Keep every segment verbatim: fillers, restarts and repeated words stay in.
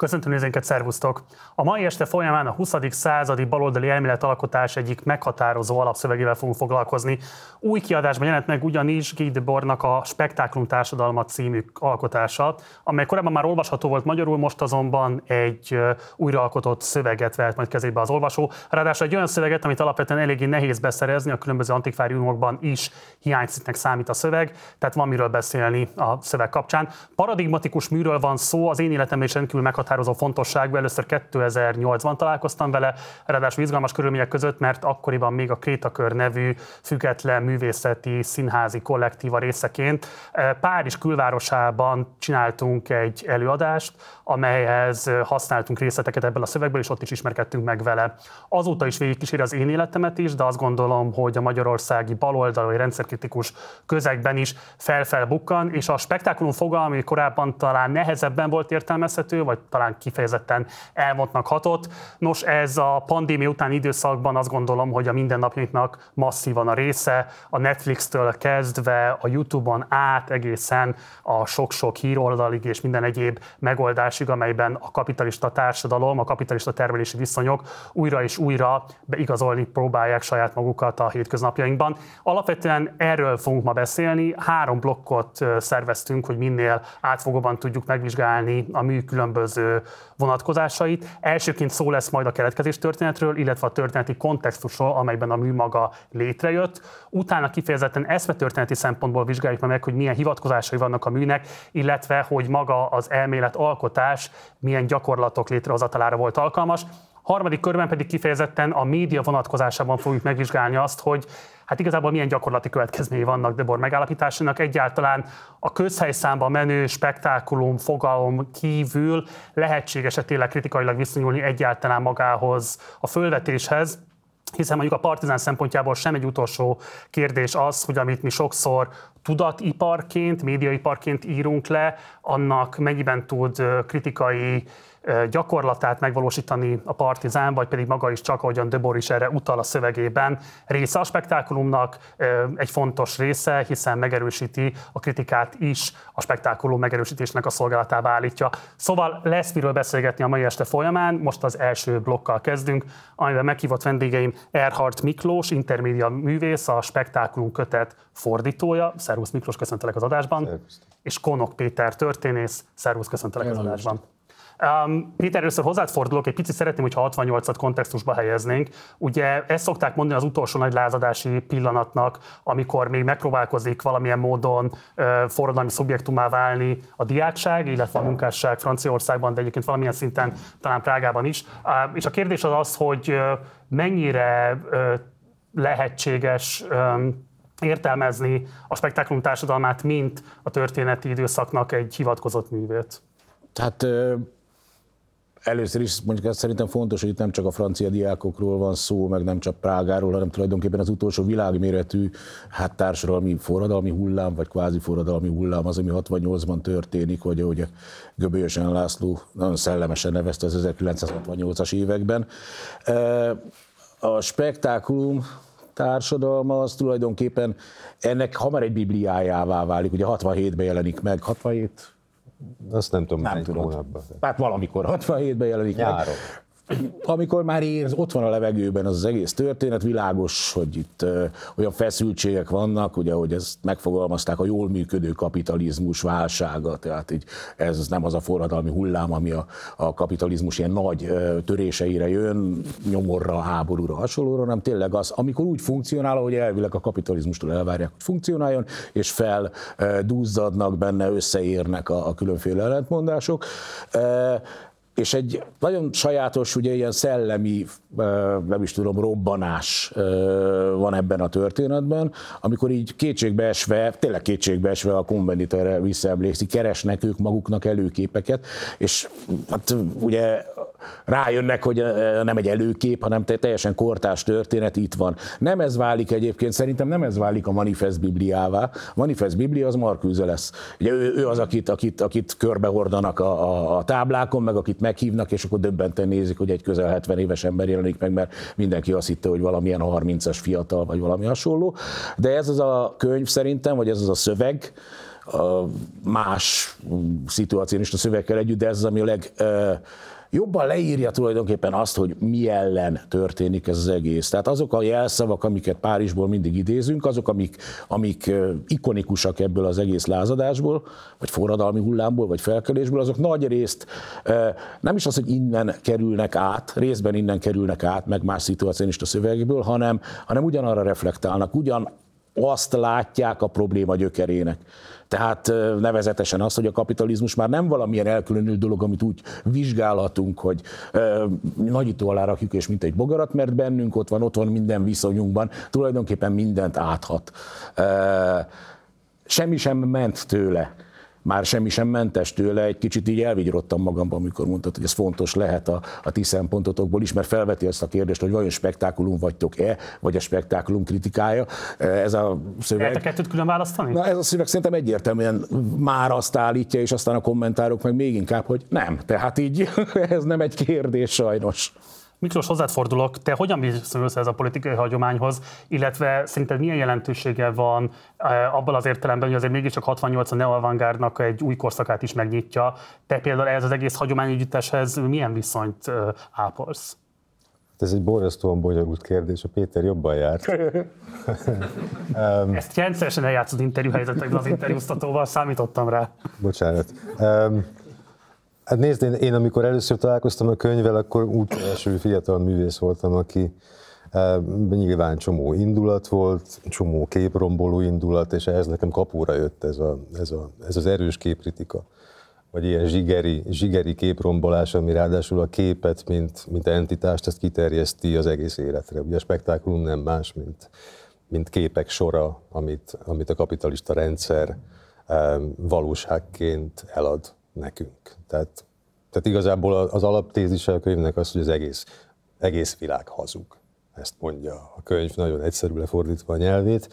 Köszöntöm nézőinket, szervusztok! A mai este folyamán a huszadik századi baloldali elméletalkotás egyik meghatározó alapszövegével fogunk foglalkozni. Új kiadásban jelent meg ugyanis Guy Debordnak a Spektáklum társadalma című alkotása, amely korábban már olvasható volt magyarul, most azonban egy újraalkotott szöveget vehet majd kezébe az olvasó. Ráadásul egy olyan szöveget, amit alapvetően eléggé nehéz beszerezni, a különböző antikváriumokban is hiánycikknek számít a szöveg, tehát van miről beszélni a szöveg kapcsán. Paradigmatikus műről van szó, az én életemben is rendkívül meghatározó fontosságú. Először kétezer-nyolcban találkoztam vele, ráadásul izgalmas körülmények között, mert akkoriban még a Krétakör nevű független művészeti színházi kollektíva részeként Párizs külvárosában csináltunk egy előadást, amelyhez használtunk részleteket ebből a szövegből, és ott is ismerkedtünk meg vele. Azóta is végigkísér az én életemet is, de azt gondolom, hogy a magyarországi baloldali rendszerkritikus közegben is felfelbukkan, és a spektákulum fogalma, ami korábban talán nehezebben volt értelmezhető, vagy talán kifejezetten elmondnak hatott. Nos, ez a pandémia utáni időszakban azt gondolom, hogy a mindennapjainknak masszívan a része, a Netflix-től kezdve, a YouTube-on át, egészen a sok-sok híroldalig és minden egyéb megoldásig, amelyben a kapitalista társadalom, a kapitalista termelési viszonyok újra és újra beigazolni próbálják saját magukat a hétköznapjainkban. Alapvetően erről fogunk ma beszélni. Három blokkot szerveztünk, hogy minél átfogóban tudjuk megvizsgálni a mű különböző vonatkozásait. Elsőként szó lesz majd a keletkezés történetről, illetve a történeti kontextusról, amelyben a mű maga létrejött. Utána kifejezetten eszmetörténeti szempontból vizsgáljuk meg, hogy milyen hivatkozásai vannak a műnek, illetve hogy maga az elméletalkotás milyen gyakorlatok létrehozatalára volt alkalmas. Harmadik körben pedig kifejezetten a média vonatkozásában fogjuk megvizsgálni azt, hogy hát igazából milyen gyakorlati következményei vannak Debord megállapításának, egyáltalán a közhelyszámba menő spektákulum fogalom kívül lehetséges-e tényleg kritikailag viszonyulni egyáltalán magához a fölvetéshez, hiszen mondjuk a Partizán szempontjából sem egy utolsó kérdés az, hogy amit mi sokszor tudatiparként, médiaiparként írunk le, annak mennyiben tud kritikai gyakorlatát megvalósítani a Partizán, vagy pedig maga is csak, ahogyan Debord is erre utal a szövegében, része a spektákulumnak, egy fontos része, hiszen megerősíti a kritikát is, a spektákulum megerősítésnek a szolgálatába állítja. Szóval lesz miről beszélgetni a mai este folyamán, most az első blokkal kezdünk, amiben meghívott vendégeim Erhardt Miklós, intermédia művész, a Spektákulum kötet fordítója. Szervusz Miklós, köszöntelek az adásban. Szervusz. És Konok Péter történész. Szervusz, köszöntelek Én az adásban. Most. Um, Péter, először hozzád fordulok, egy picit szeretném, hogyha hatvannyolcat kontextusba helyeznénk. Ugye ezt szokták mondani az utolsó nagy lázadási pillanatnak, amikor még megpróbálkozik valamilyen módon uh, forradalmi szubjektumá válni a diákság, illetve a munkásság Franciaországban, de egyébként valamilyen szinten talán Prágában is. Uh, és a kérdés az az, hogy uh, mennyire uh, lehetséges um, értelmezni a spektáklum társadalmát, mint a történeti időszaknak egy hivatkozott művét. Tehát először is mondjuk ez szerintem fontos, hogy itt nem csak a francia diákokról van szó, meg nem csak Prágáról, hanem tulajdonképpen az utolsó világméretű hát társadalmi forradalmi hullám, vagy kvázi forradalmi hullám az, ami hatvannyolcban történik, hogy ugye Göbölyösen László nagyon szellemesen nevezte az ezerkilencszázhatvannyolcas években. A spektákulum társadalma az tulajdonképpen ennek hamar egy bibliájává válik, ugye hatvanhétben jelenik meg, hatvanhét... Azt nem tudom, nem tudom. Hát valamikor hatvanhétben jelenik meg. Amikor már érz, ott van a levegőben az, az egész történet, világos, hogy itt ö, olyan feszültségek vannak, ugye, hogy ezt megfogalmazták, a jól működő kapitalizmus válsága, tehát így ez nem az a forradalmi hullám, ami a, a kapitalizmus ilyen nagy ö, töréseire jön, nyomorra, háborúra, hasonlóra, hanem tényleg az, amikor úgy funkcionál, ahogy elvileg a kapitalizmustól elvárják, hogy funkcionáljon, és fel ö, duzzadnak benne, összeérnek a, a különféle ellentmondások. Ö, És egy nagyon sajátos, ugye ilyen szellemi, nem is tudom, robbanás van ebben a történetben, amikor így kétségbeesve, tényleg kétségbeesve a Konvendit erre visszaemlékszik, keresnek ők maguknak előképeket, és hát ugye rájönnek, hogy nem egy előkép, hanem teljesen kortárs történet itt van. Nem ez válik egyébként, szerintem nem ez válik a Manifest Bibliává. Manifest Biblia az Marcuse lesz. Ugye ő, ő az, akit, akit, akit körbehordanak a, a, a táblákon, meg akit meghívnak, és akkor döbbenten nézik, hogy egy közel hetven éves ember jelenik meg, mert mindenki azt hitte, hogy valamilyen harmincas fiatal, vagy valami hasonló. De ez az a könyv szerintem, vagy ez az a szöveg, más szituacionista szövegekkel együtt, de ez az, ami a leg... jobban leírja tulajdonképpen azt, hogy mi ellen történik ez az egész. Tehát azok a jelszavak, amiket Párizsból mindig idézünk, azok, amik, amik ikonikusak ebből az egész lázadásból, vagy forradalmi hullámból, vagy felkelésből, azok nagy részt nem is az, hogy innen kerülnek át, részben innen kerülnek át, meg más szituacionista szövegekből, hanem, hanem ugyanarra reflektálnak, ugyan azt látják a probléma gyökerének. Tehát nevezetesen az, hogy a kapitalizmus már nem valamilyen elkülönült dolog, amit úgy vizsgálhatunk, hogy ö, nagyító alá rakjuk, és mint egy bogarat, mert bennünk ott van, ott van minden viszonyunkban, tulajdonképpen mindent áthat. Ö, semmi sem ment tőle, már semmi sem mentes tőle, egy kicsit így elvigyorodtam magamban, amikor mondtad, hogy ez fontos lehet a, a ti szempontotokból is, mert felveti azt a kérdést, hogy vajon spektákulum vagytok-e, vagy a spektákulum kritikája. Ez a szöveg... Lehet a kettőt külön választani? Na, ez a szöveg szerintem egyértelműen már azt állítja, és aztán a kommentárok meg még inkább, hogy nem. Tehát így ez nem egy kérdés sajnos. Miklós, hozzád fordulok, te hogyan viszonyulsz ez a politikai hagyományhoz, illetve szerinted milyen jelentősége van abban az értelemben, hogy azért mégiscsak hatvannyolc a neoavantgárdnak egy új korszakát is megnyitja. Te például ehhez az egész hagyományegyütteshez milyen viszonyt ápolsz? Ez egy borzasztóan bonyolult kérdés, a Péter jobban járt. um, Ezt rendszeresen eljátszod interjúhelyzetekben az interjúztatóval, számítottam rá. Bocsánat. Um, Hát nézd, én, én amikor először találkoztam a könyvvel, akkor úgy első fiatal művész voltam, aki e, nyilván csomó indulat volt, csomó képromboló indulat, és ehhez nekem kapóra jött ez, a, ez, a, ez az erős képkritika. Vagy ilyen zsigeri, zsigeri képrombolás, ami ráadásul a képet, mint, mint entitást, ezt kiterjeszti az egész életre. Ugye a spektákulum nem más, mint, mint képek sora, amit, amit a kapitalista rendszer e, valóságként elad nekünk. Tehát, tehát igazából az alaptézise a könyvnek az, hogy az egész, egész világ hazug. Ezt mondja a könyv, nagyon egyszerű lefordítva a nyelvét.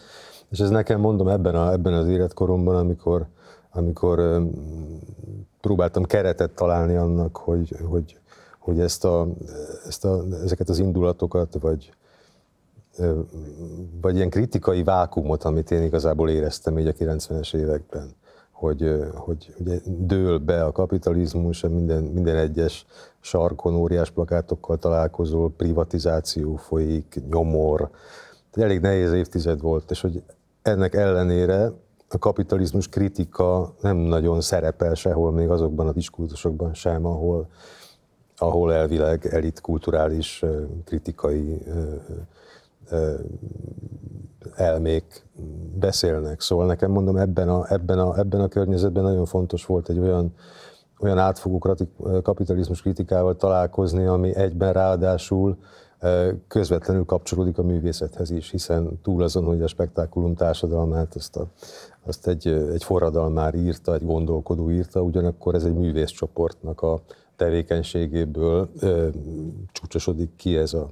És ez nekem, mondom, ebben, a, ebben az életkoromban, amikor, amikor um, próbáltam keretet találni annak, hogy, hogy, hogy ezt a, ezt a, ezeket az indulatokat, vagy, vagy ilyen kritikai vákuumot, amit én igazából éreztem így a kilencvenes években, hogy, hogy ugye dől be a kapitalizmus, minden, minden egyes sarkon óriás plakátokkal találkozol, privatizáció folyik, nyomor. Elég nehéz évtized volt, és hogy ennek ellenére a kapitalizmus kritika nem nagyon szerepel sehol, még azokban a diskurzusokban sem, ahol, ahol elvileg elit kulturális kritikai elmék beszélnek. Szóval nekem, mondom, ebben a, ebben a, ebben a környezetben nagyon fontos volt egy olyan, olyan átfogó kapitalizmus kritikával találkozni, ami egyben ráadásul közvetlenül kapcsolódik a művészethez is, hiszen túl azon, hogy a spektákulum társadalmát azt, a, azt egy, egy forradalmár írta, egy gondolkodó írta, ugyanakkor ez egy művészcsoportnak a tevékenységéből ö, csúcsosodik ki ez a,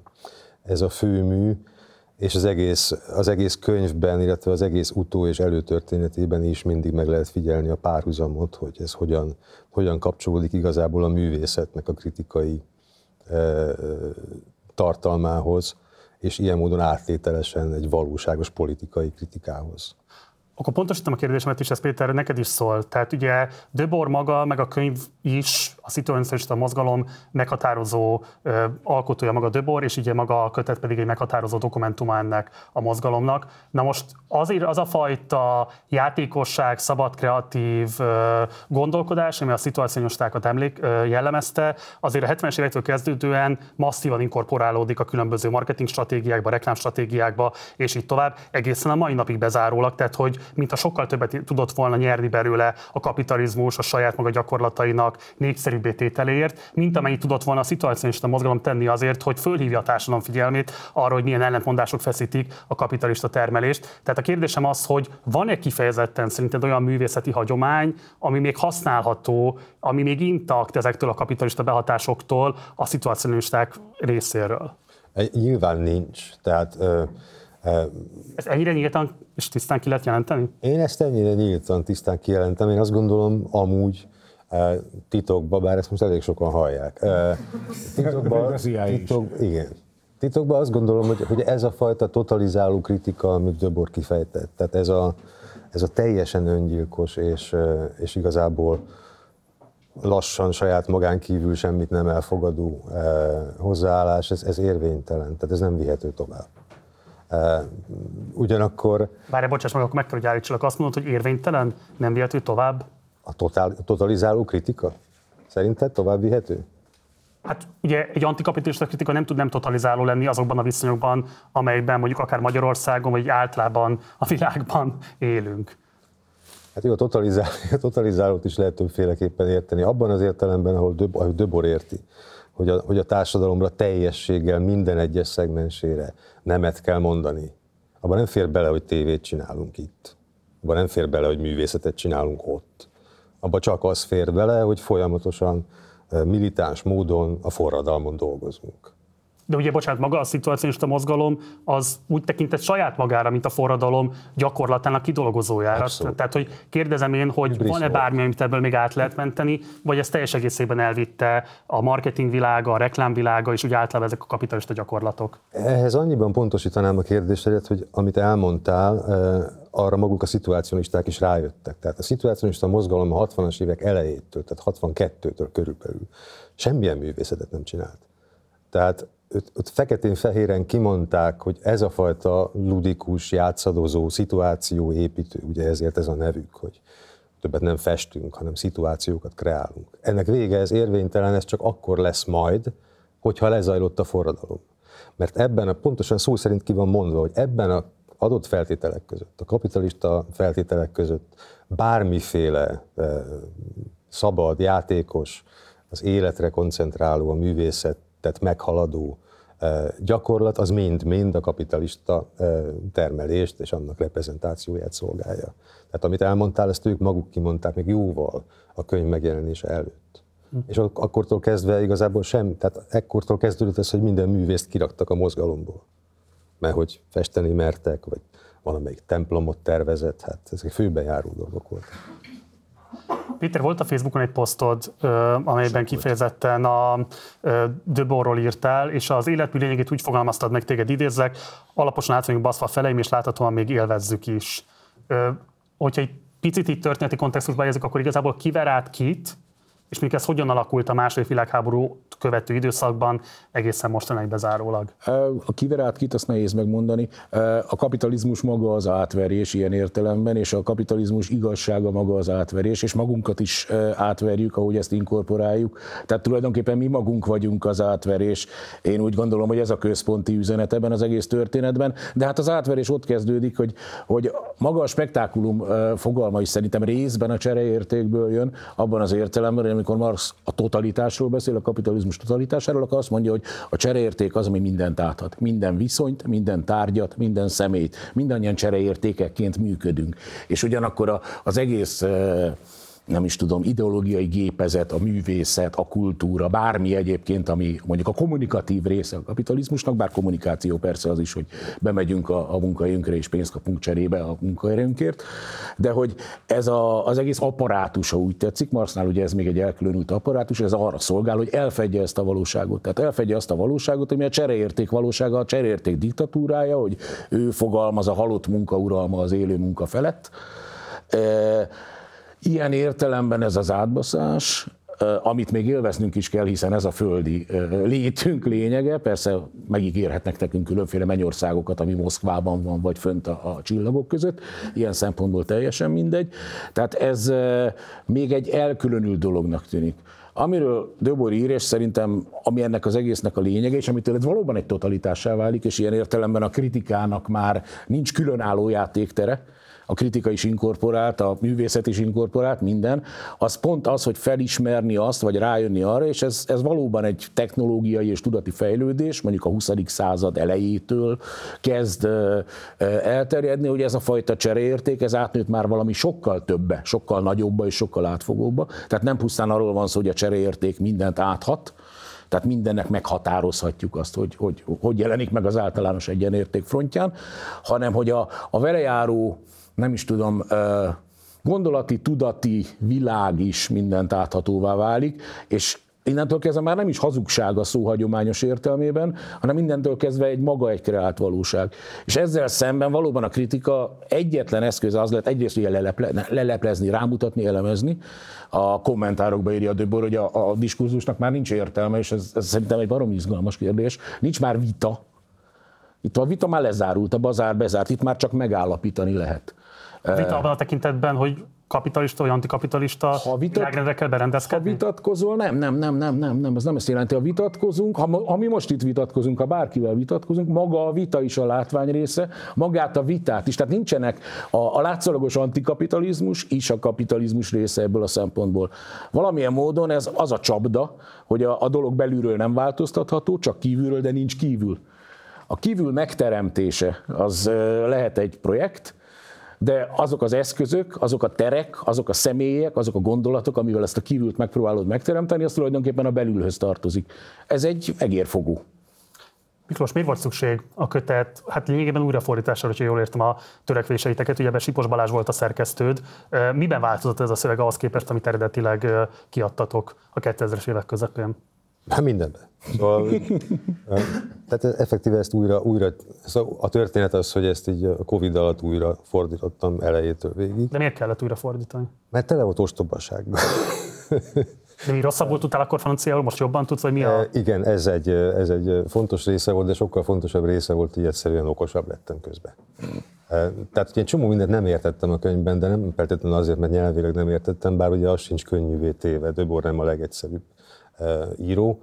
ez a főmű, és az egész, az egész könyvben, illetve az egész utó- és előtörténetében is mindig meg lehet figyelni a párhuzamot, hogy ez hogyan, hogyan kapcsolódik igazából a művészetnek a kritikai e, tartalmához, és ilyen módon áttételesen egy valóságos politikai kritikához. Akkor pontosítom a kérdésemet is, ez Péter, neked is szól. Tehát ugye Döbor maga, meg a könyv is, a szituacionista mozgalom meghatározó ö, alkotója maga Döbor, és ugye maga a kötet pedig egy meghatározó dokumentuma ennek a mozgalomnak. Na most azért az a fajta játékosság, szabad, kreatív ö, gondolkodás, ami a szituacionistákat emlék, ö, jellemezte, azért a hetvenes évektől kezdődően masszívan inkorporálódik a különböző marketing stratégiákba, reklámstratégiákba, és így tovább, egészen a mai napig bezárólag, tehát hogy mint a sokkal többet tudott volna nyerni belőle a kapitalizmus a saját maga gyakorlatainak népszerűbbé tételéért, mint amennyit tudott volna a szituacionista mozgalom tenni azért, hogy fölhívja a társadalom figyelmét arra, hogy milyen ellentmondások feszítik a kapitalista termelést. Tehát a kérdésem az, hogy van-e kifejezetten szerinted olyan művészeti hagyomány, ami még használható, ami még intakt ezektől a kapitalista behatásoktól a szituacionisták részéről? Nyilván nincs. Tehát... Ö... Ez ennyire nyíltan és tisztán ki lehet jelenteni? Én ezt ennyire nyíltan tisztán kijelentem. Én azt gondolom amúgy titokban, bár ezt most elég sokan hallják. Titokban, titok, igen. Titokban azt gondolom, hogy, hogy ez a fajta totalizáló kritika, amit Döbor kifejtett, tehát ez a, ez a teljesen öngyilkos, és, és igazából lassan saját magán kívül semmit nem elfogadó hozzáállás, ez, ez érvénytelen, tehát ez nem vihető tovább. Ugyanakkor... Várj, bocsáss meg, akkor meg kell, hogy állítsalak. Azt mondod, hogy érvénytelen, nem vihető tovább? A totál, totalizáló kritika? Szerinted tovább vihető? Hát ugye egy antikapitalista kritika nem tud nem totalizáló lenni azokban a viszonyokban, amelyben mondjuk akár Magyarországon, vagy általában a világban élünk. Hát jó, a, totalizál, a totalizálót is lehet többféleképpen érteni. Abban az értelemben, ahol Döb, Döbor érti, hogy a, hogy a társadalomra teljességgel, minden egyes szegmensére nemet kell mondani. Abban nem fér bele, hogy tévét csinálunk itt. Abban nem fér bele, hogy művészetet csinálunk ott. Abban csak az fér bele, hogy folyamatosan militáns módon a forradalmon dolgozunk. De ugye, bocsánat, maga a szituacionista mozgalom az úgy tekintett saját magára, mint a forradalom gyakorlatának kidolgozójára. Abszolút. Tehát, hogy kérdezem én, hogy van-e bármi, amit ebből még át lehet menteni, vagy ez teljes egészében elvitte a marketing világa, a reklámvilága, és úgy általában ezek a kapitalista gyakorlatok? Ehhez annyiban pontosítanám a kérdésedet, hogy amit elmondtál, arra maguk a szituacionisták is rájöttek. Tehát a szituacionista mozgalom a hatvanas évek elejétől, tehát hatvankettőtől körülbelül semmilyen művészetet nem csinált. Tehát ott feketén-fehéren kimondták, hogy ez a fajta ludikus, játszadozó, szituációépítő, ugye ezért ez a nevük, hogy többet nem festünk, hanem szituációkat kreálunk. Ennek vége, ez érvénytelen, ez csak akkor lesz majd, hogyha lezajlott a forradalom. Mert ebben a, pontosan szó szerint ki van mondva, hogy ebben a adott feltételek között, a kapitalista feltételek között bármiféle eh, szabad, játékos, az életre koncentráló, a művészet, tehát meghaladó gyakorlat, az mind-mind a kapitalista termelést és annak reprezentációját szolgálja. Tehát amit elmondtál, ezt ők maguk kimondták még jóval a könyv megjelenése előtt. Hm. És akkortól kezdve igazából sem, tehát ekkortól kezdődött ez, hogy minden művészt kiraktak a mozgalomból. Mert hogy festeni mertek, vagy valamelyik templomot tervezett, hát ezek főben járó dolgok voltak. Péter, volt a Facebookon egy posztod, amelyben kifejezetten a Döborról írtál, és az életmű lényegét úgy fogalmaztad meg, téged idézzek, alaposan át vagyunk baszva a feleim, és láthatóan még élvezzük is. Hogyha egy picit így történeti kontextusba helyezzük, akkor igazából kiver át kit, és még ez hogyan alakult a második világháború követő időszakban, egészen mostanáig bezárólag? A kiver át kit, azt nehéz megmondani. A kapitalizmus maga az átverés ilyen értelemben, és a kapitalizmus igazsága maga az átverés, és magunkat is átverjük, ahogy ezt inkorporáljuk. Tehát tulajdonképpen mi magunk vagyunk az átverés. Én úgy gondolom, hogy ez a központi üzenet ebben az egész történetben. De hát az átverés ott kezdődik, hogy, hogy maga a spektákulum fogalma is szerintem részben a csereértékből jön, abban az értelemben, amikor Marx a totalitásról beszél, a kapitalizmus totalitásáról, akkor azt mondja, hogy a csereérték az, ami mindent áthat. Minden viszonyt, minden tárgyat, minden személyt. Mindannyian csereértékekként működünk. És ugyanakkor az egész, nem is tudom, ideológiai gépezet, a művészet, a kultúra, bármi egyébként, ami mondjuk a kommunikatív része a kapitalizmusnak, bár kommunikáció persze az is, hogy bemegyünk a, a munkahelyünkre és pénzt kapunk cserébe a munkahelyünkért, de hogy ez a, az egész apparátusa úgy tetszik, Marxnál ugye ez még egy elkülönült apparátus, ez arra szolgál, hogy elfedje ezt a valóságot, tehát elfedje azt a valóságot, ami a csereérték valósága, a csereérték diktatúrája, hogy ő fogalmaz a halott munka uralma az élő munka felett. Ilyen értelemben ez az átbaszás, amit még élveznünk is kell, hiszen ez a földi létünk lényege, persze megígérhetnek nekünk különféle mennyországokat, ami Moszkvában van, vagy fönt a, a csillagok között, ilyen szempontból teljesen mindegy, tehát ez még egy elkülönült dolognak tűnik. Amiről Döbor ír, és szerintem ami ennek az egésznek a lényege, és amitől ez valóban egy totalitássá válik, és ilyen értelemben a kritikának már nincs különálló játéktere, a kritika is inkorporált, a művészet is inkorporált, minden, az pont az, hogy felismerni azt, vagy rájönni arra, és ez, ez valóban egy technológiai és tudati fejlődés, mondjuk a huszadik század elejétől kezd elterjedni, hogy ez a fajta csereérték, ez átnőtt már valami sokkal többe, sokkal nagyobba és sokkal átfogóbba, tehát nem pusztán arról van szó, hogy a csereérték mindent áthat, tehát mindennek meghatározhatjuk azt, hogy hogy, hogy jelenik meg az általános egyenérték frontján, hanem hogy a, a velejáró, nem is tudom, gondolati, tudati világ is mindent áthatóvá válik, és innentől kezdve már nem is hazugság a szó hagyományos értelmében, hanem mindentől kezdve egy maga egy kreált valóság. És ezzel szemben valóban a kritika egyetlen eszköze az lett, egyrészt ugye leleple, leleplezni, rámutatni, elemezni. A kommentárokba írja a Döbor, hogy a, a diskurzusnak már nincs értelme, és ez, ez szerintem egy baromi izgalmas kérdés. Nincs már vita. Itt a vita már lezárult, a bazár bezárt, itt már csak megállapítani lehet. A vita abban a tekintetben, hogy kapitalista vagy antikapitalista világrendre kell berendezkedni? Ha vitatkozol, nem, nem, nem, nem, nem, nem, ez nem ezt jelenti, ha vitatkozunk, ha, ha mi most itt vitatkozunk, ha bárkivel vitatkozunk, maga a vita is a látvány része, magát a vitát is, tehát nincsenek, a, a látszólagos antikapitalizmus is a kapitalizmus része ebből a szempontból. Valamilyen módon ez az a csapda, hogy a, a dolog belülről nem változtatható, csak kívülről, de nincs kívül. A kívül megteremtése, az lehet egy projekt, de azok az eszközök, azok a terek, azok a személyek, azok a gondolatok, amivel ezt a kívült megpróbálod megteremteni, az tulajdonképpen a belülhöz tartozik. Ez egy egérfogó. Miklós, miért volt szükség a kötet, hát lényegében újrafordításra, hogyha jól értem a törekvéseiteket, ugye ebben Sipos Balázs volt a szerkesztőd. Miben változott ez a szöveg ahhoz képest, amit eredetileg kiadtatok a kétezres évek közepén? Hát mindenben. Szóval, tehát effektíve ezt újra, újra, szóval a történet az, hogy ezt így a Covid alatt újra fordítottam elejétől végig. De miért kellett újra fordítani? Mert tele volt ostobaságban. De mi rosszabbul tudtál akkor franciául, most jobban tudsz, vagy mi a... Igen, ez egy, ez egy fontos része volt, de sokkal fontosabb része volt, hogy egyszerűen okosabb lettem közben. Tehát egy csomó mindent nem értettem a könyvben, de nem feltétlenül azért, mert nyelvileg nem értettem, bár ugye az sincs könnyűvé téve, Döbor nem a legegyszerűbb író,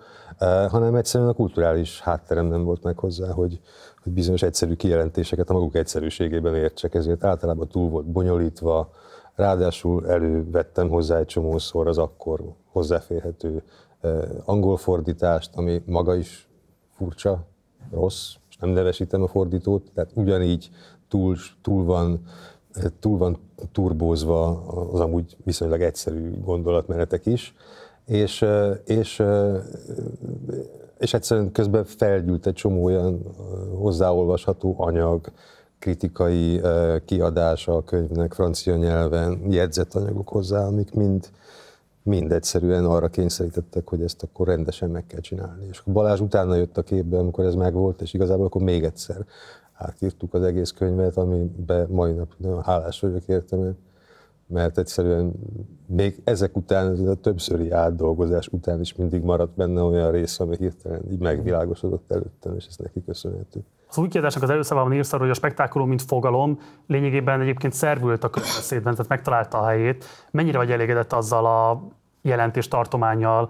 hanem egyszerűen a kulturális hátterem nem volt meg hozzá, hogy, hogy bizonyos egyszerű kijelentéseket a maguk egyszerűségében értsek, ezért általában túl volt bonyolítva, ráadásul elővettem hozzá egy csomószor az akkor hozzáférhető angol fordítást, ami maga is furcsa, rossz, és nem nevesítem a fordítót, tehát ugyanígy túl, túl van, túl van turbózva az amúgy viszonylag egyszerű gondolatmenetek is, És, és, és egyszerűen közben felgyűlt egy csomó olyan hozzáolvasható anyag, kritikai kiadása a könyvnek francia nyelven, jegyzett anyagok hozzá, amik mind, mind egyszerűen arra kényszerítettek, hogy ezt akkor rendesen meg kell csinálni. És Balázs utána jött a képbe, amikor ez megvolt, és igazából akkor még egyszer átírtuk az egész könyvet, amiben mai nap nagyon hálás vagyok értem, mert egyszerűen még ezek után, a többszöri átdolgozás után is mindig maradt benne olyan rész, ami hirtelen így megvilágosodott előttem, és ez neki köszönhető. Az új kiadásnak az előszavában írsz arról, hogy a spektákulum, mint fogalom, lényegében egyébként szervült a közbeszédben, tehát megtalálta a helyét. Mennyire vagy elégedett azzal a jelentéstartománnyal,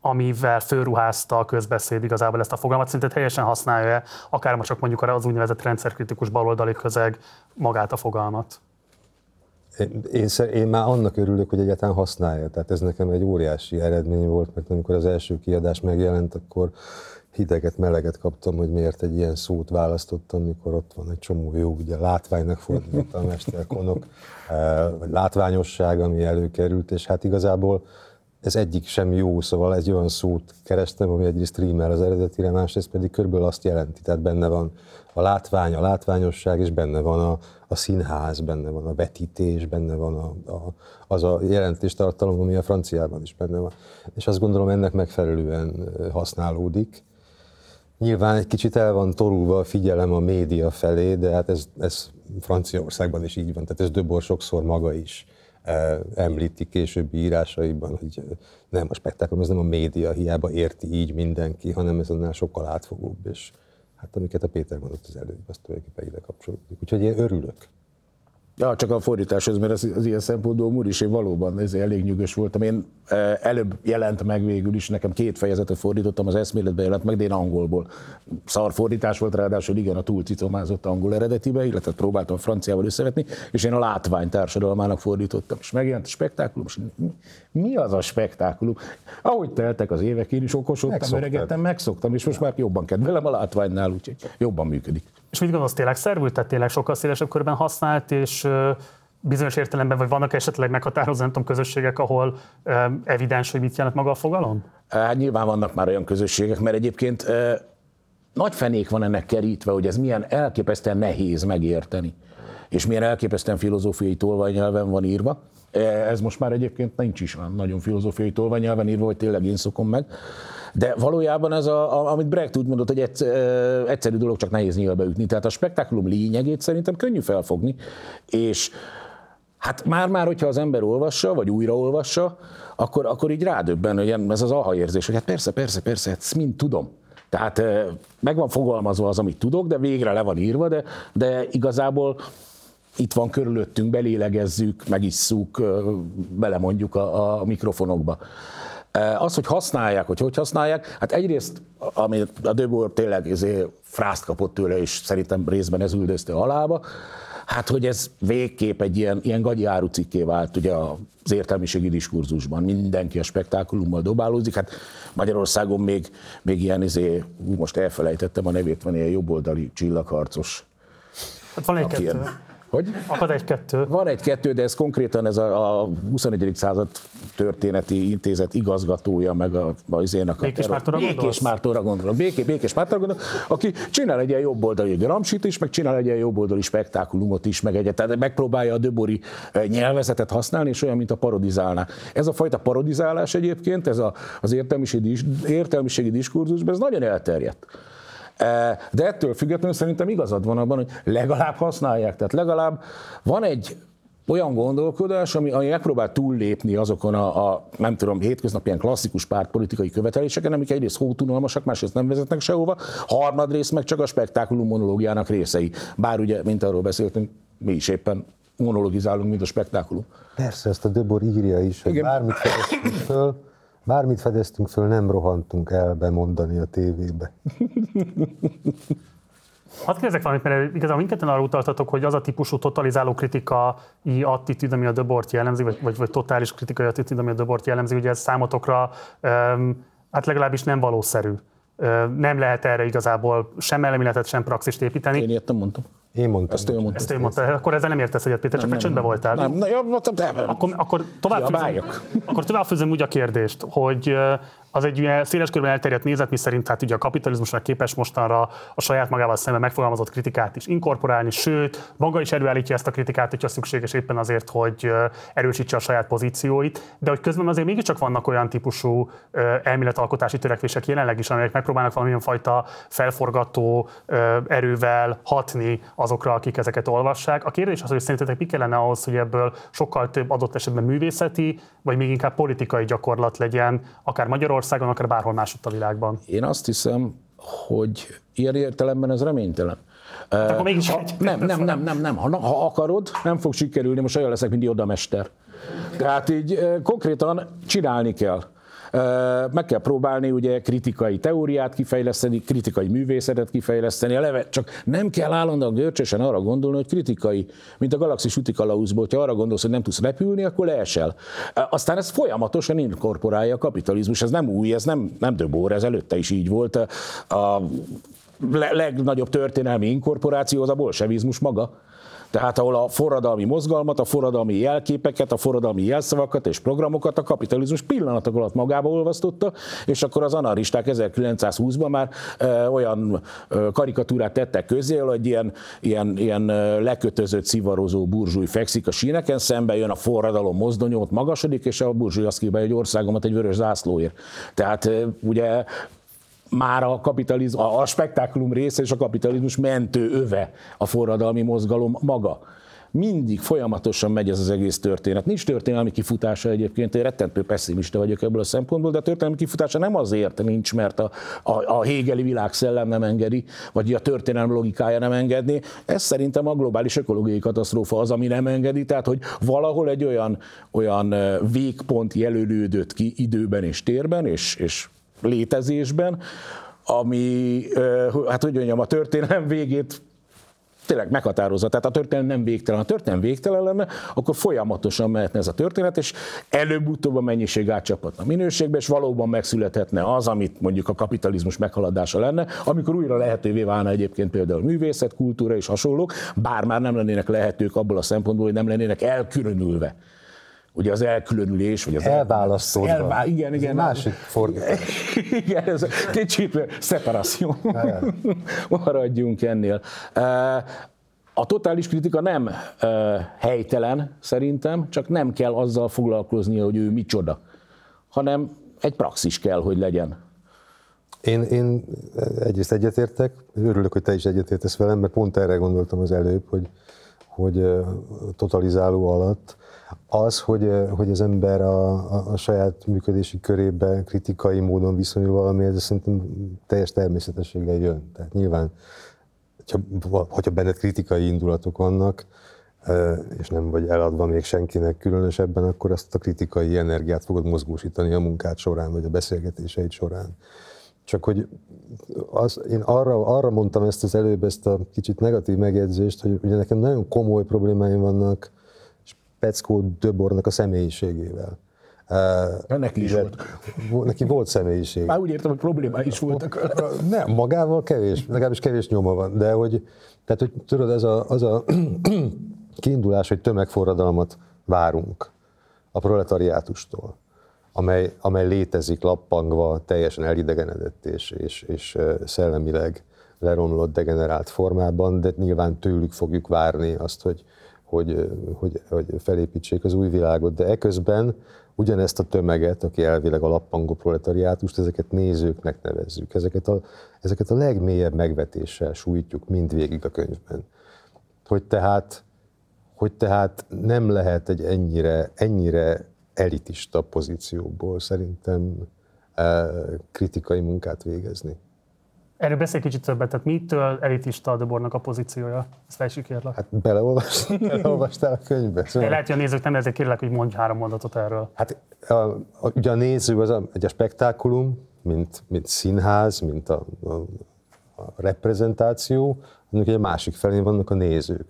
amivel fölruházta a közbeszéd igazából ezt a fogalmat? Szerinted helyesen használja-e, akár csak mondjuk az úgynevezett rendszerkritikus baloldali közeg magát a fogalmat? Én, én már annak örülök, hogy egyáltalán használja, tehát ez nekem egy óriási eredmény volt, mert amikor az első kiadás megjelent, akkor hideget, meleget kaptam, hogy miért egy ilyen szót választottam, mikor ott van egy csomó jó, ugye látványnak fordította a Mester Konok, vagy látványosság, ami előkerült, és hát igazából ez egyik sem jó, szóval egy olyan szót kerestem, ami egyrészt streamel az eredetire, másrészt pedig körülbelül azt jelenti, tehát benne van a látvány, a látványosság, és benne van a, a színház, benne van a vetítés, benne van a, a, az a jelentéstartalom, ami a franciában is benne van. És azt gondolom, ennek megfelelően használódik. Nyilván egy kicsit el van torulva a figyelem a média felé, de hát ez, ez Franciaországban is így van, tehát ez Döbor sokszor maga is említi későbbi írásaiban, hogy nem a spektákulum, ez nem a média, hiába érti így mindenki, hanem ez annál sokkal átfogóbb, és hát amiket a Péter mondott az előbb, azt tulajdonképpen ide kapcsolódik. Úgyhogy én örülök. Ja, csak a fordításhoz, mert az, az ilyen szempontból múl is, én valóban ez elég nyugos voltam. Én előbb jelent meg végül is, nekem két fejezetet fordítottam, az eszméletben jelent meg, de én angolból. Szar fordítás volt, ráadásul igen, a túlcitomázott angol eredetibe, illetve próbáltam franciával összevetni, és én a látvány társadalmának fordítottam, és megjelent a spektákulum. Mi az a spektákulum? Ahogy teltek az évek, én is okosodtam, öregettem, megszoktam, és most már jobban kedvelem a látványnál, úgyhogy jobban működik. És mit gondolsz, tényleg szervült, tehát tényleg sokkal szélesebb körben használt, és bizonyos értelemben, vagy vannak esetleg meghatározó, nem tudom, közösségek, ahol evidens, hogy mit jelent maga a fogalom? Hát nyilván vannak már olyan közösségek, mert egyébként nagy fenék van ennek kerítve, hogy ez milyen elképesztően nehéz megérteni. és milyen elképesztően filozófiai tolvajnyelven van írva. Ez most már egyébként nincs is nagyon filozófiai tolvajnyelven írva, hogy tényleg én szokom meg. De valójában ez, a, a, amit Brecht úgy mondott, hogy egy, egyszerű dolog, csak nehéz nyílbe ütni. Tehát a spektákulum lényegét szerintem könnyű felfogni, és hát már-már, hogyha az ember olvassa, vagy újraolvassa, akkor, akkor így rádöbben, hogy ez az aha érzés, hogy hát persze, persze, persze, ezt mind tudom. Tehát meg van fogalmazva az, amit tudok, de végre le van írva, de, de igazából itt van körülöttünk, belélegezzük, megisszuk, belemondjuk a, a mikrofonokba. Az, hogy használják, hogy hogy használják, hát egyrészt, ami a De Boer tényleg frászt kapott tőle, és szerintem részben ez üldözte alába, hát, hogy ez végképp egy ilyen, ilyen gagyi árucikké vált ugye az értelmiségi diskurzusban. Mindenki a spektákulummal dobálózik. Hát Magyarországon még, még ilyen, izé, hú, most elfelejtettem a nevét, van ilyen jobboldali csillagharcos. Hát van egy kettő. Hogy? Akad egy-kettő. Van egy-kettő, de ez konkrétan ez a, a huszonegyedik század történeti intézet igazgatója, meg a, a izének a terület. Békés Mártonra gondolok. Békés, Békés Mártonra gondolok, aki csinál egy ilyen jobboldali gramsit is, meg csinál egy ilyen jobboldali spektákulumot is, meg egyet. Tehát megpróbálja a De Boer-i nyelvezetet használni, és olyan, mint a parodizálná. Ez a fajta parodizálás egyébként, ez a, az értelmiségi, értelmiségi diskurzusban, ez nagyon elterjedt. De ettől függetlenül szerintem igazad van abban, hogy legalább használják, tehát legalább van egy olyan gondolkodás, ami, ami megpróbál túllépni azokon a, a nem tudom, hétköznapi ilyen klasszikus pártpolitikai követeléseken, amik egyrészt hótunalmasak, másrészt nem vezetnek sehova, harmadrészt meg csak a spektákulum monológiának részei. Bár ugye, mint arról beszéltünk, mi is éppen monologizálunk, mint a spektákulum. Persze, ezt a De Boer írja is, hogy bármit fedeztünk föl, Bármit fedeztünk föl, nem rohantunk el bemondani a tévébe. Hadd kérdezek valamit, mert igazán mindketten arra utaltatok, hogy az a típusú totalizáló kritikai attitűd, ami a De Boert jellemzi, vagy, vagy totális kritikai attitűd, ami a De Boert jellemzi, ugye ez számotokra hát legalábbis nem valószerű. Nem lehet erre igazából sem elméletet, sem praxist építeni. Én értem, mondtam. Én mondtam. Ezt ő mondta. Ezt ő mondta. Akkor ezzel nem értesz egyet, Péter, csak nem, csöndben voltál. Nem, nem, nem, nem, nem, nem. Akkor, akkor továbbfűzöm úgy a kérdést, hogy az egy széles körben elterjedt nézet, miszerint hát ugye a kapitalizmusnak képes mostanra a saját magával szemben megfogalmazott kritikát is inkorporálni, sőt, maga is előállítja ezt a kritikát, hogyha szükséges éppen azért, hogy erősítse a saját pozícióit, de hogy közben azért mégiscsak vannak olyan típusú elméletalkotási törekvések jelenleg is, amelyek megpróbálnak valamilyen fajta felforgató erővel hatni azokra, akik ezeket olvassák. A kérdés az, hogy szerintetek mi kellene ahhoz, hogy ebből sokkal több adott esetben művészeti, vagy még inkább politikai gyakorlat legyen, akár Magyarországon, akár bárhol másutt a világban. Én azt hiszem, hogy ilyen értelemben ez reménytelen. Hát akkor mégis ha, nem, nem, nem, nem, nem. Ha, ha akarod, nem fog sikerülni, most olyan leszek, mint irodamester. Tehát így konkrétan csinálni kell. Meg kell próbálni ugye kritikai teóriát kifejleszteni, kritikai művészetet kifejleszteni, eleve csak nem kell állandóan görcsösen arra gondolni, hogy kritikai, mint a galaxis ütikalauzból, ha arra gondolsz, hogy nem tudsz repülni, akkor leesel. Aztán ez folyamatosan inkorporálja a kapitalizmus, ez nem új, ez nem, nem De Boer, ez előtte is így volt. A legnagyobb történelmi inkorporáció az a bolsevizmus maga. Tehát ahol a forradalmi mozgalmat, a forradalmi jelképeket, a forradalmi jelszavakat és programokat a kapitalizmus pillanatok alatt magába olvasztotta, és akkor az anarchisták ezerkilencszázhúszban már ö, olyan ö, karikatúrát tettek közzé, hogy ilyen, ilyen, ilyen lekötözött, szivarozó burzsúj fekszik a síneken, szemben jön a forradalom mozdonyót, magasodik, és a burzsúj azt kívánja, hogy országomat egy vörös zászlóért. Tehát ö, ugye... Már a, kapitalizm, a spektákulum része és a kapitalizmus mentő öve a forradalmi mozgalom maga. Mindig folyamatosan megy ez az egész történet. Nincs történelmi kifutása egyébként, én rettentő pessimista vagyok ebből a szempontból, de a történelmi kifutása nem azért nincs, mert a, a, a hegeli világszellem nem engedi, vagy a történelmi logikája nem engedné. Ez szerintem a globális ökológiai katasztrófa az, ami nem engedi, tehát hogy valahol egy olyan, olyan végpont jelölődött ki időben és térben, és, és létezésben, ami, hát úgy mondjam, a történelem végét tényleg meghatározza. Tehát a történelem nem végtelen. A történelem végtelen lenne, akkor folyamatosan mehetne ez a történet, és előbb-utóbb a mennyiség átcsaphatna a minőségbe, és valóban megszülethetne az, amit mondjuk a kapitalizmus meghaladása lenne, amikor újra lehetővé válna egyébként például művészet, kultúra és hasonlók, bár már nem lennének lehetők abból a szempontból, hogy nem lennének elkülönülve. Ugye az elkülönülés, vagy az elválasztás. Elvá... Igen, igen. Másik fordítás. Igen, ez kicsit szeparáció. Maradjunk ennél. A totális kritika nem ö, helytelen szerintem, csak nem kell azzal foglalkoznia, hogy ő micsoda, hanem egy praxis kell, hogy legyen. Én, én egyrészt egyetértek, örülök, hogy te is egyetértesz velem, mert pont erre gondoltam az előbb, hogy, hogy totalizáló alatt az, hogy, hogy az ember a, a, a saját működési körébe kritikai módon viszonyul valamihez, ez szerintem teljes természetességgel jön. Tehát nyilván, hogyha, hogyha benned kritikai indulatok vannak, és nem vagy eladva még senkinek különösebben, akkor azt a kritikai energiát fogod mozgósítani a munkád során, vagy a beszélgetéseid során. Csak hogy az, én arra, arra mondtam ezt az előbb, ezt a kicsit negatív megjegyzést, hogy ugye nekem nagyon komoly problémáim vannak Peckó Döbornak a személyiségével. Neki is volt. Neki volt személyiség. Már úgy értem, hogy problémái is voltak. Nem, magával kevés, legalábbis kevés nyoma van, de hogy, tehát, hogy tudod, ez a, az a kiindulás, hogy tömegforradalmat várunk a proletariátustól, amely, amely létezik lappangva, teljesen elidegenedett és, és, és szellemileg leromlott, degenerált formában, de nyilván tőlük fogjuk várni azt, hogy, hogy, hogy, hogy felépítsék az új világot, de eközben ugyanezt a tömeget, aki elvileg a lappangó proletariátust, ezeket nézőknek nevezzük, ezeket a, ezeket a legmélyebb megvetéssel sújtjuk mindvégig a könyvben. Hogy tehát, hogy tehát nem lehet egy ennyire, ennyire elitista pozícióból szerintem kritikai munkát végezni. Erről beszélj kicsit többet, tehát mitől elitista a Döbornak a pozíciója? Ezt fejtsük, kérlek. Hát beleolvastál, beleolvastál a könyvbe. Szóval. Lehet, hogy a nézők nem, ezért kérlek, hogy mondj három mondatot erről. Hát a, a, ugye a néző az a, egy a spektákulum, mint, mint színház, mint a, a, a reprezentáció, annak egy másik felén vannak a nézők.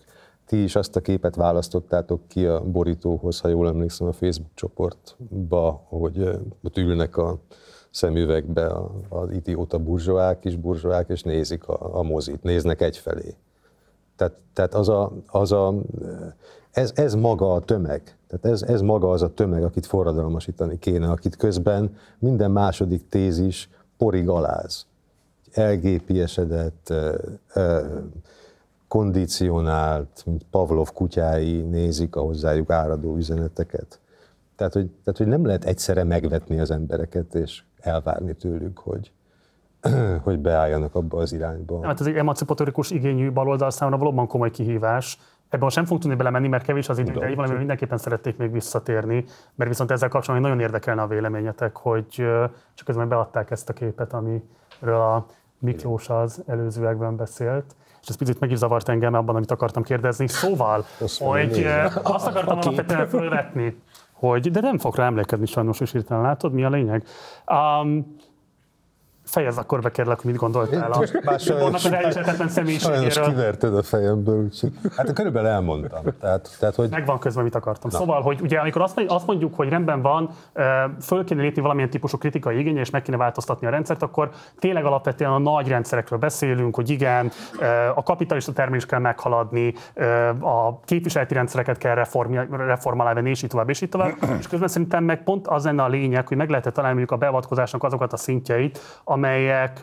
Ti is azt a képet választottátok ki a borítóhoz, ha jól emlékszem, a Facebook csoportba, hogy ott ülnek a szemüvegbe az idióta burzsóák, kis burzsóák, és nézik a, a mozit, néznek egyfelé. Tehát, tehát az a, az a, ez, ez maga a tömeg, tehát ez, ez maga az a tömeg, akit forradalmasítani kéne, akit közben minden második tézis porig aláz. Elgépiesedett, kondicionált, mint Pavlov kutyái nézik a hozzájuk áradó üzeneteket. Tehát hogy, tehát, hogy nem lehet egyszerre megvetni az embereket, és elvárni tőlük, hogy, hogy beálljanak abba az irányba. Hát ez egy emancipatorikus igényű baloldal számára valóban komoly kihívás. Ebben sem fogunk tudni belemenni, mert kevés az idő, valami mindenképpen szerették még visszatérni, mert viszont ezzel kapcsolatban nagyon érdekelne a véleményetek, hogy csak közben beadták ezt a képet, amiről a Miklós az előzőekben beszélt. És ez picit meg is zavart engem abban, amit akartam kérdezni. Szóval, azt hogy azt akartam alapvetően fölvetni, hogy, de nem fog rá emlékezni sajnos, és hirtelen látod, mi a lényeg? Um, Fejezd akkor be, kérlek, hogy mit gondoltál a Döbornak az elviselhetetlen személyiségéről. Sajnos kiverted a fejemből, úgyhogy. Hát körülbelül elmondtam. Tehát, tehát, hogy... Megvan közben, mit akartam. Na. Szóval, hogy ugye amikor azt mondjuk, hogy rendben van, föl kéne lépni valamilyen típusú kritikai igénye, és meg kéne változtatni a rendszert, akkor tényleg alapvetően a nagy rendszerekről beszélünk, hogy igen, a kapitalista termelést kell meghaladni, a képviseleti rendszereket kell reformálni, és így tovább, és így tovább. És közben szerintem meg pont az lenne a lényeg, hogy meg lehetett találni a beavatkozásnak azokat a szintjeit, amelyek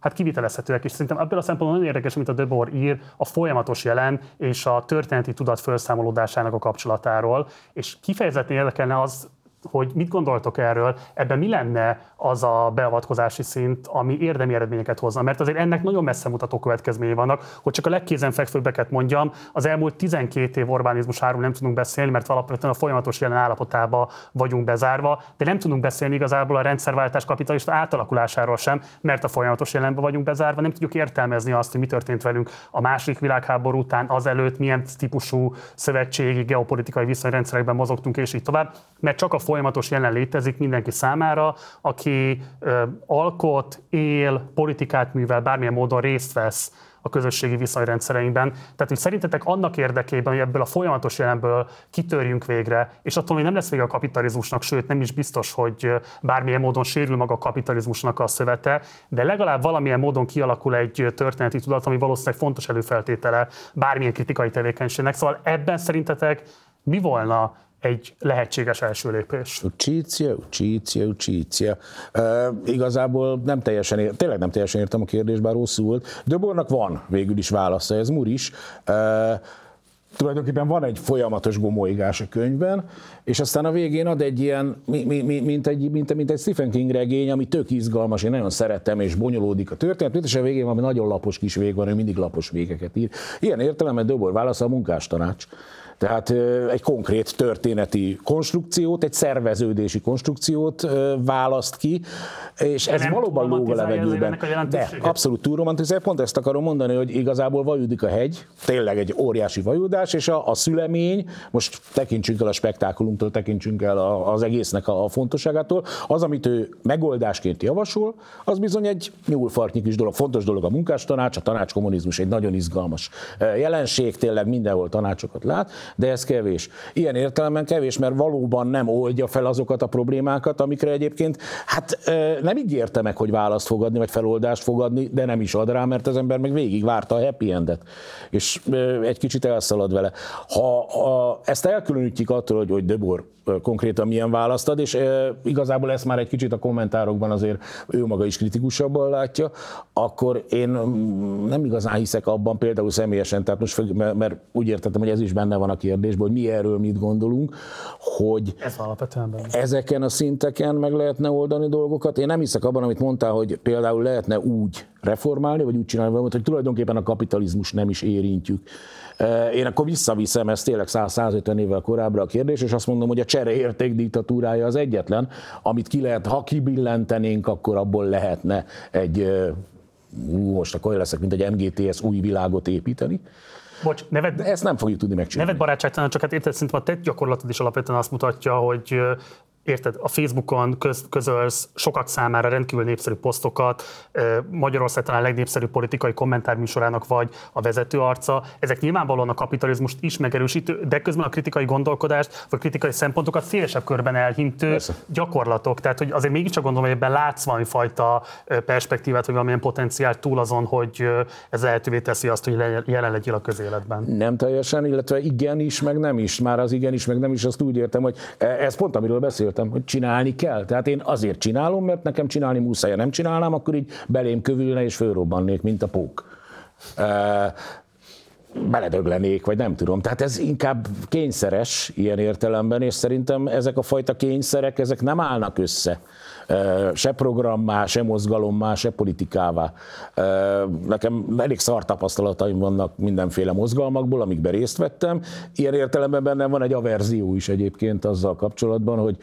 hát kivitelezhetőek, és szerintem ebből a szempontból nagyon érdekes, amit a Döbor ír a folyamatos jelen és a történeti tudat felszámolódásának a kapcsolatáról, és kifejezetten érdekelne az, hogy mit gondoltok erről, ebben mi lenne az a beavatkozási szint, ami érdemi eredményeket hozna, mert azért ennek nagyon messzemutató következményei vannak, hogy csak a legkézenfekvőbbeket mondjam, az elmúlt tizenkét év Orbánizmusáról nem tudunk beszélni, mert alapvetően a folyamatos jelen állapotába vagyunk bezárva, de nem tudunk beszélni igazából a rendszerváltás kapitalista átalakulásáról sem, mert a folyamatos jelenben vagyunk bezárva, nem tudjuk értelmezni azt, hogy mi történt velünk a második világháború után, azelőtt milyen típusú szövetségi, geopolitikai viszonyrendszerekben mozogtunk, és így tovább, mert csak a folyamatos jelen létezik mindenki számára, aki ö, alkot, él, politikát művel, bármilyen módon részt vesz a közösségi viszonyrendszereinkben. Tehát, hogy szerintetek annak érdekében, hogy ebből a folyamatos jelenből kitörjünk végre, és attól, hogy nem lesz vége a kapitalizmusnak, sőt, nem is biztos, hogy bármilyen módon sérül maga a kapitalizmusnak a szövete, de legalább valamilyen módon kialakul egy történeti tudat, ami valószínűleg fontos előfeltétele bármilyen kritikai tevékenységnek. Szóval ebben szerintetek mi volna egy lehetséges első lépés. Ucsícia, ucsícia, ucsícia. E, igazából nem teljesen, ér, tényleg nem teljesen értem a kérdést, bár rosszul volt. Döbornak van végül is válasza, ez Muris. E, tulajdonképpen van egy folyamatos gomolygás a könyvben, és aztán a végén ad egy ilyen, mi, mi, mi, mint, egy, mint, mint egy Stephen King regény, ami tök izgalmas, én nagyon szeretem, és bonyolódik a történet, és a végén valami nagyon lapos kis vég van, ő mindig lapos végeket ír. Ilyen értelemben Döbor válasza a munkástanács. Tehát egy konkrét történeti konstrukciót, egy szerveződési konstrukciót választ ki, és ez valóban lóg a levegőben. De abszolút túlromantizál, pont ezt akarom mondani, hogy igazából vajúdik a hegy, tényleg egy óriási vajúdás, és a, a szülemény, most tekintsünk el a spektákulumtól, tekintsünk el a, az egésznek a, a fontosságától, az, amit ő megoldásként javasol, az bizony egy nyúlfarknyi kis dolog. Fontos dolog a munkástanács, a tanácskommunizmus egy nagyon izgalmas jelenség, tényleg mindenhol tanácsokat lát, de ez kevés. Ilyen értelemben kevés, mert valóban nem oldja fel azokat a problémákat, amikre egyébként hát nem ígérte meg, hogy választ fog adni, vagy feloldást fog adni, de nem is ad rá, mert az ember meg végig várta a happy endet, és egy kicsit elszalad vele. Ha, ha ezt elkülönítjük attól, hogy, hogy Döbor konkrétan milyen választ ad, és igazából ezt már egy kicsit a kommentárokban azért ő maga is kritikusabban látja, akkor én nem igazán hiszek abban, például személyesen, tehát most, mert úgy értettem, hogy ez is benne van a kérdésben, hogy mi erről mit gondolunk, hogy ez ezeken a szinteken meg lehetne oldani dolgokat. Én nem hiszek abban, amit mondtál, hogy például lehetne úgy reformálni, vagy úgy csinálni valamit, hogy tulajdonképpen a kapitalizmus nem is érintjük. Én akkor visszaviszem ezt tényleg száz-százötven évvel korábbra a kérdés, és azt mondom, hogy a csereérték diktatúrája az egyetlen, amit ki lehet, ha kibillentenénk, akkor abból lehetne egy, ú, most akkor leszek, mint egy em gé té es új világot építeni. Bocs, neved, de ezt nem fogjuk tudni megcsinálni. Neved barátságtalan, csak hát érted, szerintem a te gyakorlatod is alapvetően azt mutatja, hogy érted, a Facebookon köz, közölsz sokak számára rendkívül népszerű posztokat, Magyarország talán legnépszerűbb politikai kommentárműsorának vagy a vezető arca. Ezek nyilvánvalóan a kapitalizmust is megerősítő, de közben a kritikai gondolkodást, vagy kritikai szempontokat szélesebb körben elhintő Persze. gyakorlatok. Tehát, hogy azért mégiscsak gondolom, hogy ebben látsz valamifajta perspektívát, vagy valamilyen potenciált túl azon, hogy ez lehetővé teszi azt, hogy jelen legyél a közéletben. Nem teljesen, illetve igenis, meg nem is. Már az igenis, meg nem is, azt úgy értem, hogy ez pont, amiről beszél. Hogy csinálni kell. Tehát én azért csinálom, mert nekem csinálni muszáj. Ha nem csinálnám, akkor így belém kövülne és fölrobbannék, mint a pók. E- beledöglenék, vagy nem tudom. Tehát ez inkább kényszeres ilyen értelemben, és szerintem ezek a fajta kényszerek, ezek nem állnak össze. Se programmá, se mozgalommá, se politikává. Nekem elég szar tapasztalataim vannak mindenféle mozgalmakból, amikben részt vettem. Ilyen értelemben bennem van egy averzió is egyébként azzal kapcsolatban, hogy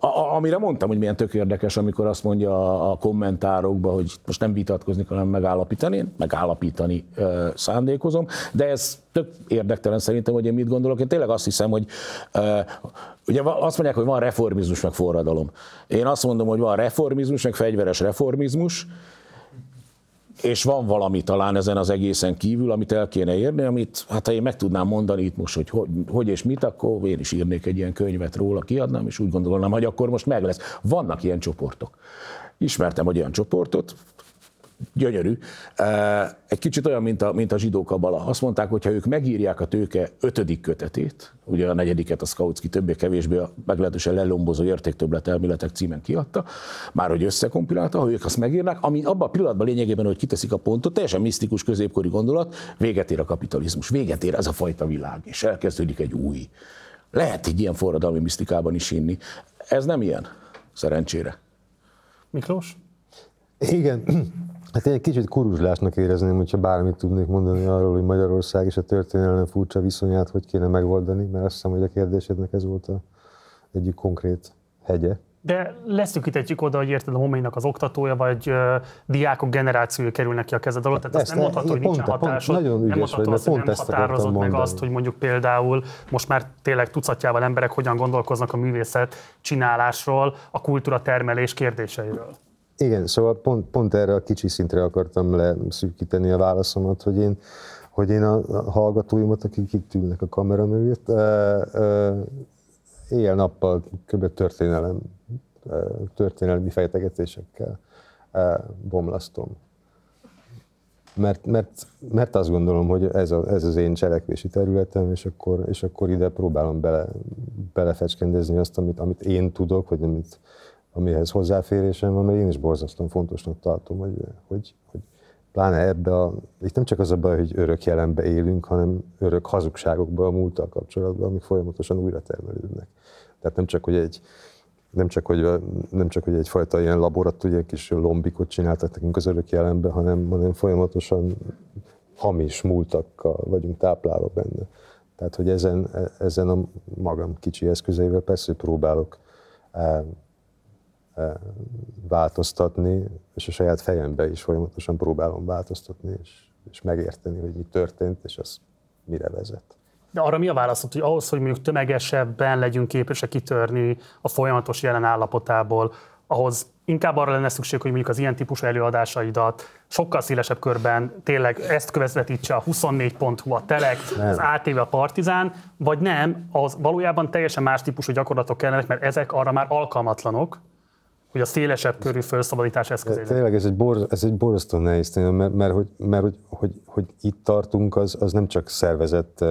Uh, amire mondtam, hogy milyen tök érdekes, amikor azt mondja a, a kommentárokban, hogy most nem vitatkozni, hanem megállapítani, én megállapítani uh, szándékozom, de ez tök érdektelen szerintem, hogy én mit gondolok. Én tényleg azt hiszem, hogy uh, ugye azt mondják, hogy van reformizmus, meg forradalom. Én azt mondom, hogy van reformizmus, meg fegyveres reformizmus, és van valami talán ezen az egészen kívül, amit el kéne érni, amit hát ha én meg tudnám mondani itt most, hogy, hogy hogy és mit, akkor én is írnék egy ilyen könyvet róla, kiadnám, és úgy gondolnám, hogy akkor most meg lesz. Vannak ilyen csoportok. Ismertem, hogy olyan csoportot, gyönyörű, egy kicsit olyan, mint a, mint a zsidó kabala. Azt mondták, hogy ha ők megírják a tőke ötödik kötetét, ugye a negyediket a Skautsky többé-kevésbé a meglehetősen lelombozó értéktöbblet elméletek címen kiadta, már hogy összekompilálta, ha ők azt megírnák, ami abban a pillanatban lényegében, hogy kiteszik a pontot, teljesen misztikus középkori gondolat, véget ér a kapitalizmus, véget ér ez a fajta világ, és elkezdődik egy új. Lehet így ilyen forradalmi misztikában is hinni. Ez nem ilyen, szerencsére. Miklós? Igen. Hát én egy kicsit kuruzslásnak érezném, hogyha bármit tudnék mondani arról, hogy Magyarország és a történelem furcsa viszonyát hogy kéne megoldani, mert azt hiszem, hogy a kérdésednek ez volt a egyik konkrét hegye. De leszűkítetjük oda, hogy érted, a Homeinak az oktatója, vagy uh, diákok generációja kerülnek ki a kezed alatt, tehát ezt nem mondhatod, hogy nincsen hatásod, nem mondhatod, hogy nem határozott meg azt, hogy mondjuk például most már tényleg tucatjával emberek hogyan gondolkoznak a művészet csinálásról, a kultúra termelés kérdéseiről. Igen, szóval pont, pont erre a kicsi szintre akartam leszűkíteni a válaszomat, hogy én, hogy én a hallgatóimat, akik itt ülnek a kamera mögött, éjjel-nappal kb. Történelem, történelmi fejtegetésekkel bomlasztom. mert, mert, mert azt gondolom, hogy ez, a, ez az én cselekvési területem, és akkor, és akkor ide próbálom bele, belefecskendezni azt, amit, amit én tudok, vagy amit, amihez hozzáférésem van, mert én is borzasztóan fontosnak tartom, hogy, hogy, hogy pláne ebbe a... Itt nem csak az a baj, hogy örök jelenbe élünk, hanem örök hazugságokba a múlttal kapcsolatban, amik folyamatosan újra termelődnek. Tehát nem csak, hogy egy... Nem csak, hogy, nem csak, hogy egyfajta ilyen laborat, ugye, kis lombikot csináltak nekünk az örök jelenben, hanem, hanem folyamatosan hamis múltakkal vagyunk táplálva benne. Tehát, hogy ezen, ezen a magam kicsi eszközeivel persze próbálok e, e, változtatni, és a saját fejembe is folyamatosan próbálom változtatni, és, és megérteni, hogy mi történt, és az mire vezet. De arra mi a válaszod, hogy ahhoz, hogy mondjuk tömegesebben legyünk képesek kitörni a folyamatos jelen állapotából, ahhoz inkább arra lenne szükség, hogy mondjuk az ilyen típusú előadásaidat sokkal szélesebb körben tényleg ezt közvetítse a huszonnégy pont hu, a Telek, nem. az á té vé, a Partizán, vagy nem, az valójában teljesen más típusú gyakorlatok kellenek, mert ezek arra már alkalmatlanok, hogy a szélesebb körű felszabadítás eszközének. Tényleg ez egy, borz, ez egy borzasztó nehéz, mert, mert, mert, hogy, mert hogy, hogy, hogy itt tartunk, az, az nem csak szervezett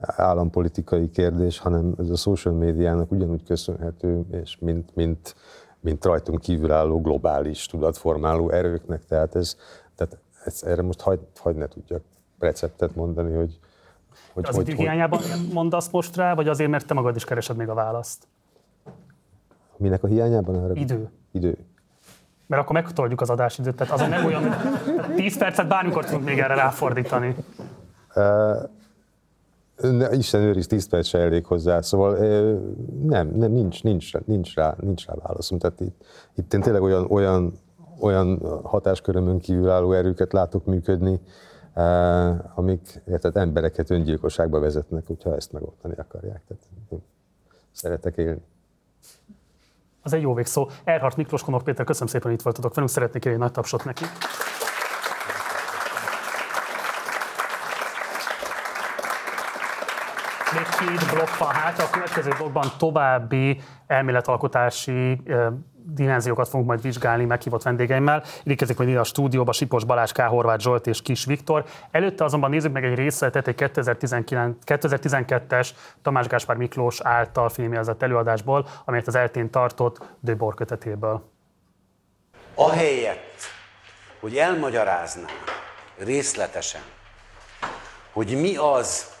állampolitikai kérdés, hanem ez a social médiának ugyanúgy köszönhető, és mint, mint, mint rajtunk kívülálló globális tudatformáló erőknek. Tehát, ez, tehát ez, erre most hagy, hagy ne tudjak receptet mondani, hogy... hogy az hogy, hiányában hogy... mondasz most rá, vagy azért, mert te magad is keresed még a választ? Minek a hiányában? Arra? Idő. Idő. Mert akkor megtoljuk az adásidőt, tehát azon nem olyan, hogy tíz percet bármikor tudunk még erre ráfordítani. Uh, Isten őriz, tíz perc se elég hozzá, szóval uh, nem, nem nincs, nincs, nincs, rá, nincs rá válaszom. Tehát itt, itt én tényleg olyan, olyan, olyan hatáskörömön kívülálló erőket látok működni, uh, amik tehát embereket öngyilkosságba vezetnek, hogyha ezt megoldani akarják. Tehát, szeretek élni. Az egy jó végszó. Erhardt Miklós, Konok Péter, köszönöm szépen, hogy itt voltatok velünk. Szeretnék kérni egy nagy tapsot neki. Még két blokk van hátra. A következő blokkban további elméletalkotási dimenziókat fogunk majd vizsgálni meghívott vendégeimmel. Érkezik majd ide a stúdióba Sipos Balázs, K. Horváth Zsolt és Kis Viktor. Előtte azonban nézzük meg egy részletet egy kétezer-tizenkettes Tamás Gáspár Miklós által filmjelzett előadásból, amelyet az Eltén tartott Döbor kötetéből. Ahelyett, hogy elmagyaráznám részletesen, hogy mi az,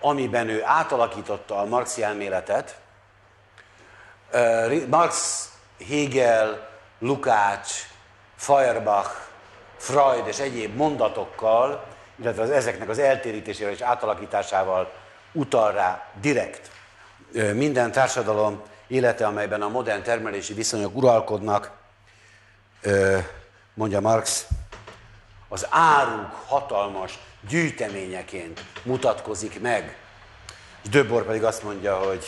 amiben ő átalakította a marxi elméletet, Marx, Hegel, Lukács, Feuerbach, Freud és egyéb mondatokkal, illetve az, ezeknek az eltérítésével és átalakításával utal rá direkt. Minden társadalom élete, amelyben a modern termelési viszonyok uralkodnak, mondja Marx, az áruk hatalmas gyűjteményeként mutatkozik meg. És Döbor pedig azt mondja, hogy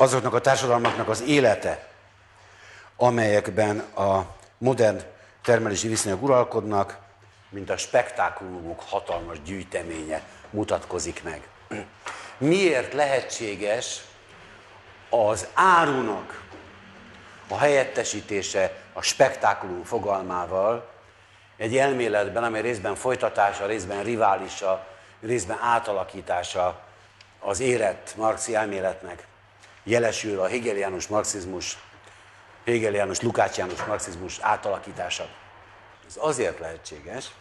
azoknak a társadalmaknak az élete, amelyekben a modern termelési viszonyok uralkodnak, mint a spektákulumok hatalmas gyűjteménye mutatkozik meg. Miért lehetséges az árunak a helyettesítése a spektákulum fogalmával egy elméletben, amely részben folytatása, részben riválisa, részben átalakítása az érett marxi elméletnek? Jelesül a hegeliánus marxizmus, hegeliánus lukácsiánus marxizmus átalakítása. Ez azért lehetséges,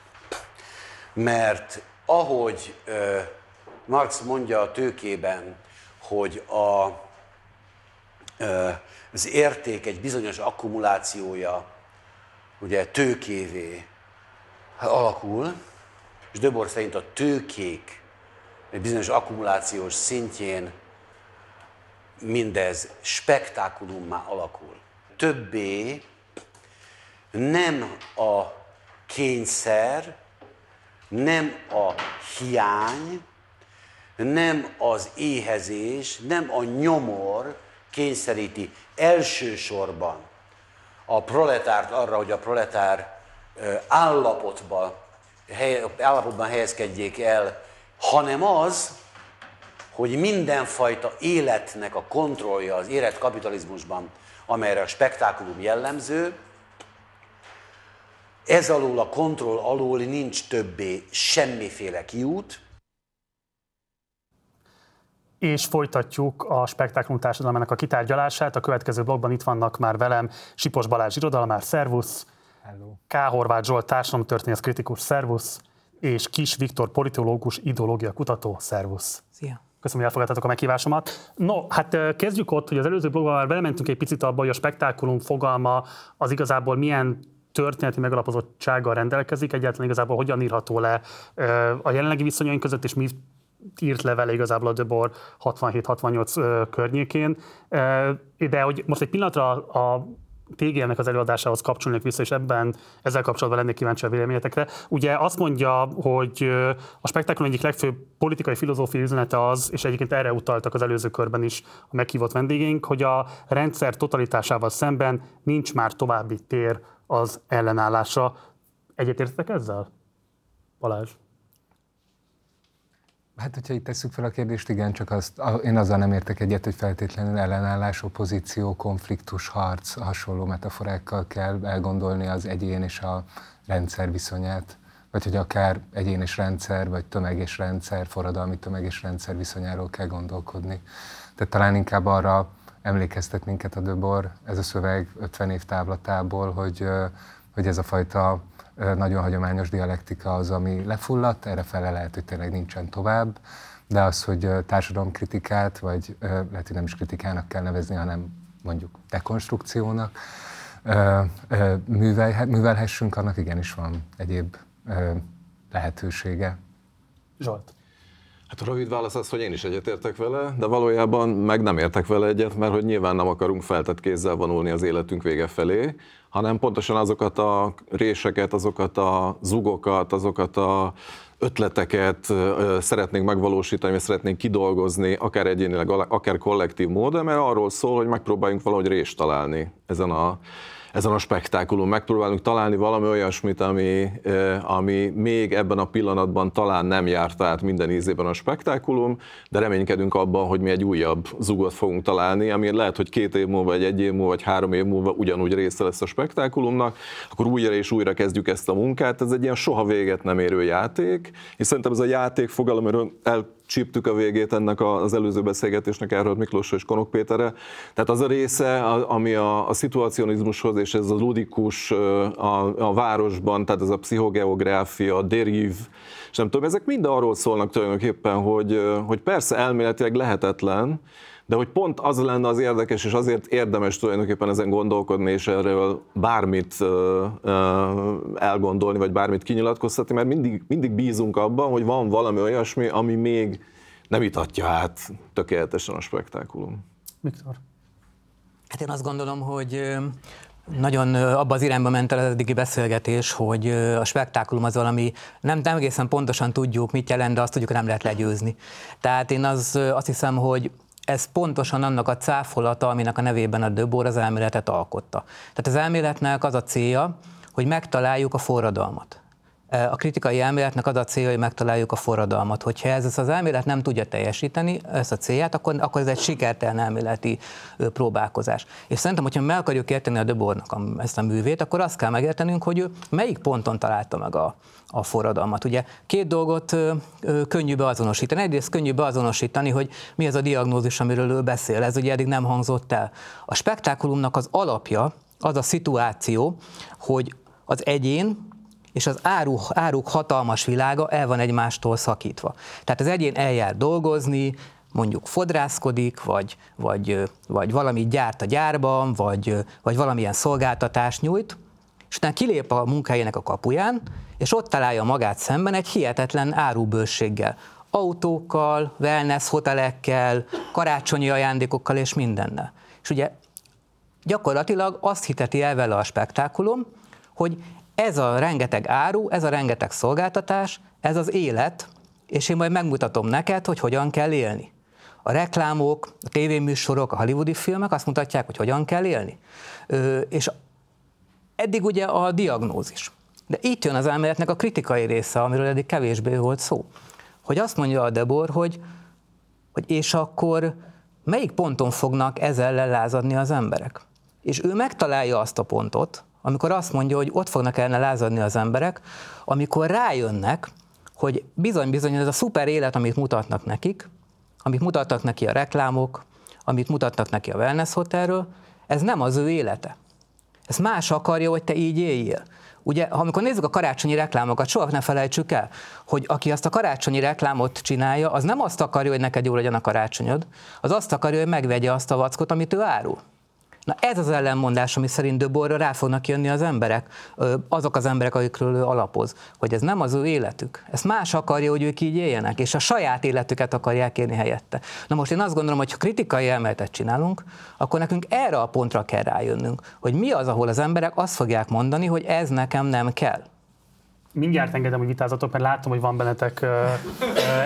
mert ahogy uh, Marx mondja a tőkében, hogy a, uh, az érték egy bizonyos akkumulációja ugye tőkévé alakul, és Döbor szerint a tőkék egy bizonyos akkumulációs szintjén mindez spektákulummá alakul. Többé nem a kényszer, nem a hiány, nem az éhezés, nem a nyomor kényszeríti elsősorban a proletárt arra, hogy a proletár állapotba, állapotban helyezkedjék el, hanem az, hogy mindenfajta életnek a kontrollja az érett kapitalizmusban, amelyre a spektákulum jellemző, Ez alól, a kontroll alól nincs többé semmiféle kiút. És folytatjuk a Spektáklum társadalmának a kitárgyalását. A következő blogban itt vannak már velem Sipos Balázs irodalmár, szervusz, hello. K. Horváth Zsolt társadalomtörténész kritikus, szervusz, és Kis Viktor politológus, ideológia kutató, szervusz. Szia. Köszönöm, hogy elfogadtátok a meghívásomat. No, hát kezdjük ott, hogy az előző blogban már belementünk egy picit abba, hogy a spektákulum fogalma az igazából milyen történeti megalapozottsággal rendelkezik, egyáltalán igazából hogyan írható le a jelenlegi viszonyaink között, és mi írt le vele igazából a Döbor hatvanhét hatvannyolc környékén. De hogy most egy pillanatra a té gé em-nek az előadásához kapcsolnék vissza, és ebben ezzel kapcsolatban lennék kíváncsi a véleményetekre. Ugye azt mondja, hogy a spektáklum egyik legfőbb politikai filozófiai üzenete az, és egyébként erre utaltak az előző körben is a meghívott vendégeink, hogy a rendszer totalitásával szemben nincs már további tér az ellenállásra. Egyetértetek ezzel, Balázs? Hát, hogyha itt tesszük fel a kérdést, igen, csak azt, én azzal nem értek egyet, hogy feltétlenül ellenállás, opozíció, konfliktus, harc, hasonló metaforákkal kell elgondolni az egyén és a rendszer viszonyát, vagy hogy akár egyén és rendszer, vagy tömeg és rendszer, forradalmi tömeg és rendszer viszonyáról kell gondolkodni. Tehát talán inkább arra emlékeztet minket a Döbor, ez a szöveg ötven év távlatából, hogy, hogy ez a fajta nagyon hagyományos dialektika az, ami lefulladt, erre fele lehet, hogy tényleg nincsen tovább, de az, hogy társadalomkritikát, vagy lehet, hogy nem is kritikának kell nevezni, hanem mondjuk dekonstrukciónak művelhessünk, annak igenis van egyéb lehetősége. Zsolt. Hát a rövid válasz az, hogy én is egyetértek vele, de valójában meg nem értek vele egyet, mert hogy nyilván nem akarunk feltett kézzel vonulni az életünk vége felé, hanem pontosan azokat a réseket, azokat a zugokat, azokat a ötleteket szeretnénk megvalósítani, vagy szeretnénk kidolgozni, akár egyénileg, akár kollektív módon, mert arról szól, hogy megpróbáljunk valahogy rést találni ezen a ezen a spektákulum, megpróbálunk találni valami olyasmit, ami, ami még ebben a pillanatban talán nem járt át minden ízében a spektákulum, de reménykedünk abban, hogy mi egy újabb zugot fogunk találni, ami lehet, hogy két év múlva, vagy egy év múlva, vagy három év múlva ugyanúgy része lesz a spektákulumnak, akkor újra és újra kezdjük ezt a munkát, ez egy ilyen soha véget nem érő játék, és szerintem ez a játék fogalom, amiről el csíptük a végét ennek az előző beszélgetésnek, Árad Miklóssal és Konok Péterrel. Tehát az a része, ami a, a szituacionizmushoz, és ez a ludikus a, a városban, tehát ez a pszichogeográfia, a deriv, és nem tudom, ezek mind arról szólnak tulajdonképpen, hogy, hogy persze elméletileg lehetetlen, de hogy pont az lenne az érdekes, és azért érdemes tulajdonképpen ezen gondolkodni, és erről bármit elgondolni, vagy bármit kinyilatkoztatni, mert mindig, mindig bízunk abban, hogy van valami olyasmi, ami még nem itatja át tökéletesen a spektákulum. Viktor? Hát én azt gondolom, hogy nagyon abba az irányba ment el az eddigi beszélgetés, hogy a spektákulum az valami, nem, nem egészen pontosan tudjuk, mit jelent, de azt tudjuk, hogy nem lehet legyőzni. Tehát én az, azt hiszem, hogy ez pontosan annak a cáfolata, aminek a nevében a Döbor az elméletet alkotta. Tehát az elméletnek az a célja, hogy megtaláljuk a forradalmat. A kritikai elméletnek az a célja, hogy megtaláljuk a forradalmat. Hogyha ez, ez az elmélet nem tudja teljesíteni ezt a célját, akkor, akkor ez egy sikertelen elméleti próbálkozás. És szerintem, hogyha meg akarjuk érteni a Döbornak ezt a művét, akkor azt kell megértenünk, hogy ő melyik ponton találta meg a, a forradalmat. Ugye két dolgot könnyű beazonosítani. Egyrészt könnyű beazonosítani, hogy mi az a diagnózis, amiről ő beszél. Ez ugye eddig nem hangzott el. A spektákulumnak az alapja az a szituáció, hogy az egyén és az áru, áruk hatalmas világa el van egymástól szakítva. Tehát az egyén eljár dolgozni, mondjuk fodrászkodik, vagy, vagy, vagy valamit gyárt a gyárban, vagy, vagy valamilyen szolgáltatást nyújt, és utána kilép a munkahelyének a kapuján, és ott találja magát szemben egy hihetetlen árubősséggel. Autókkal, wellness hotelekkel, karácsonyi ajándékokkal és mindennel. És ugye gyakorlatilag azt hiteti el vele a spektákulum, hogy ez a rengeteg áru, ez a rengeteg szolgáltatás, ez az élet, és én majd megmutatom neked, hogy hogyan kell élni. A reklámok, a tévéműsorok, a hollywoodi filmek azt mutatják, hogy hogyan kell élni. Ö, és eddig ugye a diagnózis. De itt jön az elméletnek a kritikai része, amiről eddig kevésbé volt szó. Hogy azt mondja a Döbor, hogy, hogy és akkor melyik ponton fognak ezzel lelázadni az emberek? És ő megtalálja azt a pontot, amikor azt mondja, hogy ott fognak ellene lázadni az emberek, amikor rájönnek, hogy bizony-bizony ez a szuper élet, amit mutatnak nekik, amit mutatnak neki a reklámok, amit mutatnak neki a wellness hotelről, ez nem az ő élete. Ez más akarja, hogy te így éljél. Ugye, amikor nézzük a karácsonyi reklámokat, soha ne felejtsük el, hogy aki azt a karácsonyi reklámot csinálja, az nem azt akarja, hogy neked jól legyen a karácsonyod, az azt akarja, hogy megvegye azt a vackot, amit ő árul. Na ez az ellenmondás, ami szerint Döborra rá fognak jönni az emberek, azok az emberek, akikről ő alapoz, hogy ez nem az ő életük. Ezt más akarja, hogy ők így éljenek, és a saját életüket akarják élni helyette. Na most én azt gondolom, hogy ha kritikai elméletet csinálunk, akkor nekünk erre a pontra kell rájönnünk, hogy mi az, ahol az emberek azt fogják mondani, hogy ez nekem nem kell. Mindjárt engedem, hogy vitázatok, mert látom, hogy van bennetek uh, uh,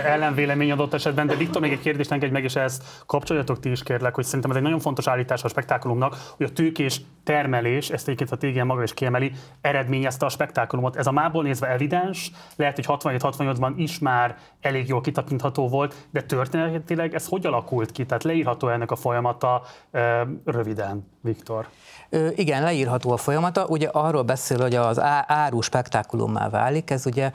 ellenvélemény adott esetben, de Viktor, még egy kérdést engedj meg, és ezt kapcsoljatok ti is, kérlek, hogy szerintem ez egy nagyon fontos állítása a spektákulumnak, hogy a tőkés termelés, ezt egyébként a té gé en maga is kiemeli, eredményezte a spektákulumot. Ez a mából nézve evidens, lehet, hogy hatvanhét hatvannyolcban is már elég jól kitapintható volt, de történetileg ez hogy alakult ki? Tehát leírható ennek a folyamata uh, röviden, Viktor? Ő, igen, leírható a folyamata. Ugye arról beszél, hogy az áru spektákulummá válik, ez ugye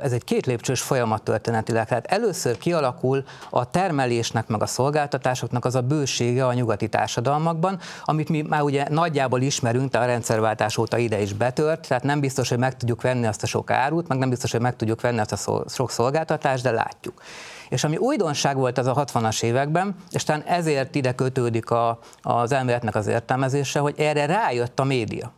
ez egy két lépcsős folyamat történetileg. Tehát először kialakul a termelésnek meg a szolgáltatásoknak az a bősége a nyugati társadalmakban, amit mi már ugye nagyjából ismerünk, de a rendszerváltás óta ide is betört, tehát nem biztos, hogy meg tudjuk venni azt a sok árut, meg nem biztos, hogy meg tudjuk venni azt a sok szolgáltatást, de látjuk. És ami újdonság volt az a hatvanas években, és talán ezért ide kötődik a, az elméletnek az értelmezése, hogy erre rájött a média.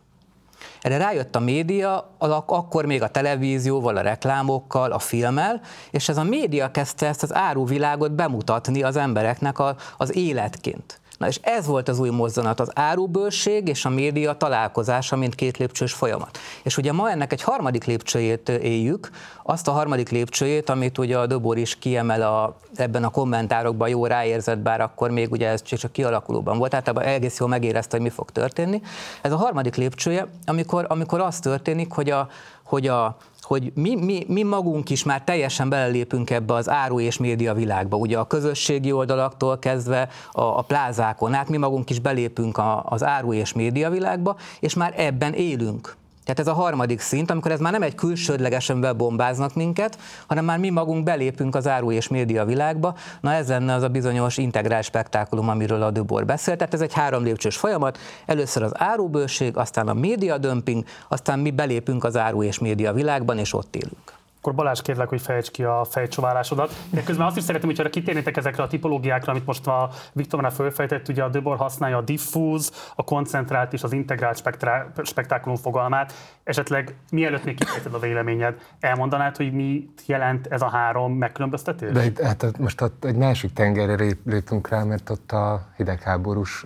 Erre rájött a média, akkor még a televízióval, a reklámokkal, a filmmel, és ez a média kezdte ezt az áruvilágot bemutatni az embereknek a, az életként. Na és ez volt az új mozzanat, az árubőség és a média találkozása, mint két lépcsős folyamat. És ugye ma ennek egy harmadik lépcsőjét éljük, azt a harmadik lépcsőjét, amit ugye a Döbor is kiemel a, ebben a kommentárokban, jó ráérzett, bár akkor még ugye ez csak kialakulóban volt, tehát egész jól megérezte, hogy mi fog történni. Ez a harmadik lépcsője, amikor, amikor az történik, hogy a, hogy a hogy mi, mi, mi magunk is már teljesen belelépünk ebbe az áru és média világba, ugye a közösségi oldalaktól kezdve a, a plázákon át, mi magunk is belépünk a, az áru és média világba, és már ebben élünk. Tehát ez a harmadik szint, amikor ez már nem egy külsődlegesen bebombáznak minket, hanem már mi magunk belépünk az áru és média világba, na ez lenne az a bizonyos integrált spektákulum, amiről a Döbor beszélt. Tehát ez egy három lépcsős folyamat, először az árubőség, aztán a média dömping, aztán mi belépünk az áru és média világban, és ott élünk. Akkor Balázs, kérlek, hogy fejtsd ki a fejcsoválásodat. De közben azt is szeretném, hogyha kitérnétek ezekre a tipológiákra, amit most a Viktor már felfejtett, ugye a Döbor használja a diffúz, a koncentrált és az integrált spektrá, spektákulum fogalmát. Esetleg mielőtt még kifejted a véleményed, elmondanád, hogy mit jelent ez a három megkülönböztetés? De itt, hát most ott egy másik tengerre lépünk rá, mert ott a hidegháborús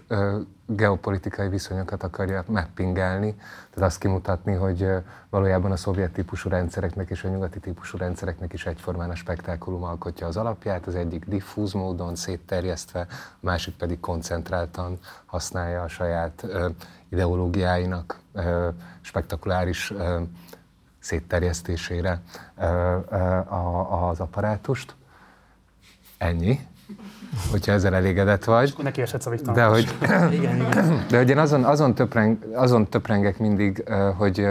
geopolitikai viszonyokat akarja megpingálni, tehát azt kimutatni, hogy valójában a szovjet típusú rendszereknek és a nyugati típusú rendszereknek is egyformán a spektákulum alkotja az alapját, az egyik diffúz módon szétterjesztve, a másik pedig koncentráltan használja a saját ideológiáinak spektakuláris szétterjesztésére az apparátust. Ennyi. Hogyha ezzel elégedett vagy. Akkor neki esetsz a Viktornak. De hogy, igen, igen. De hogy én azon, azon, töpreng, azon töprengek mindig, hogy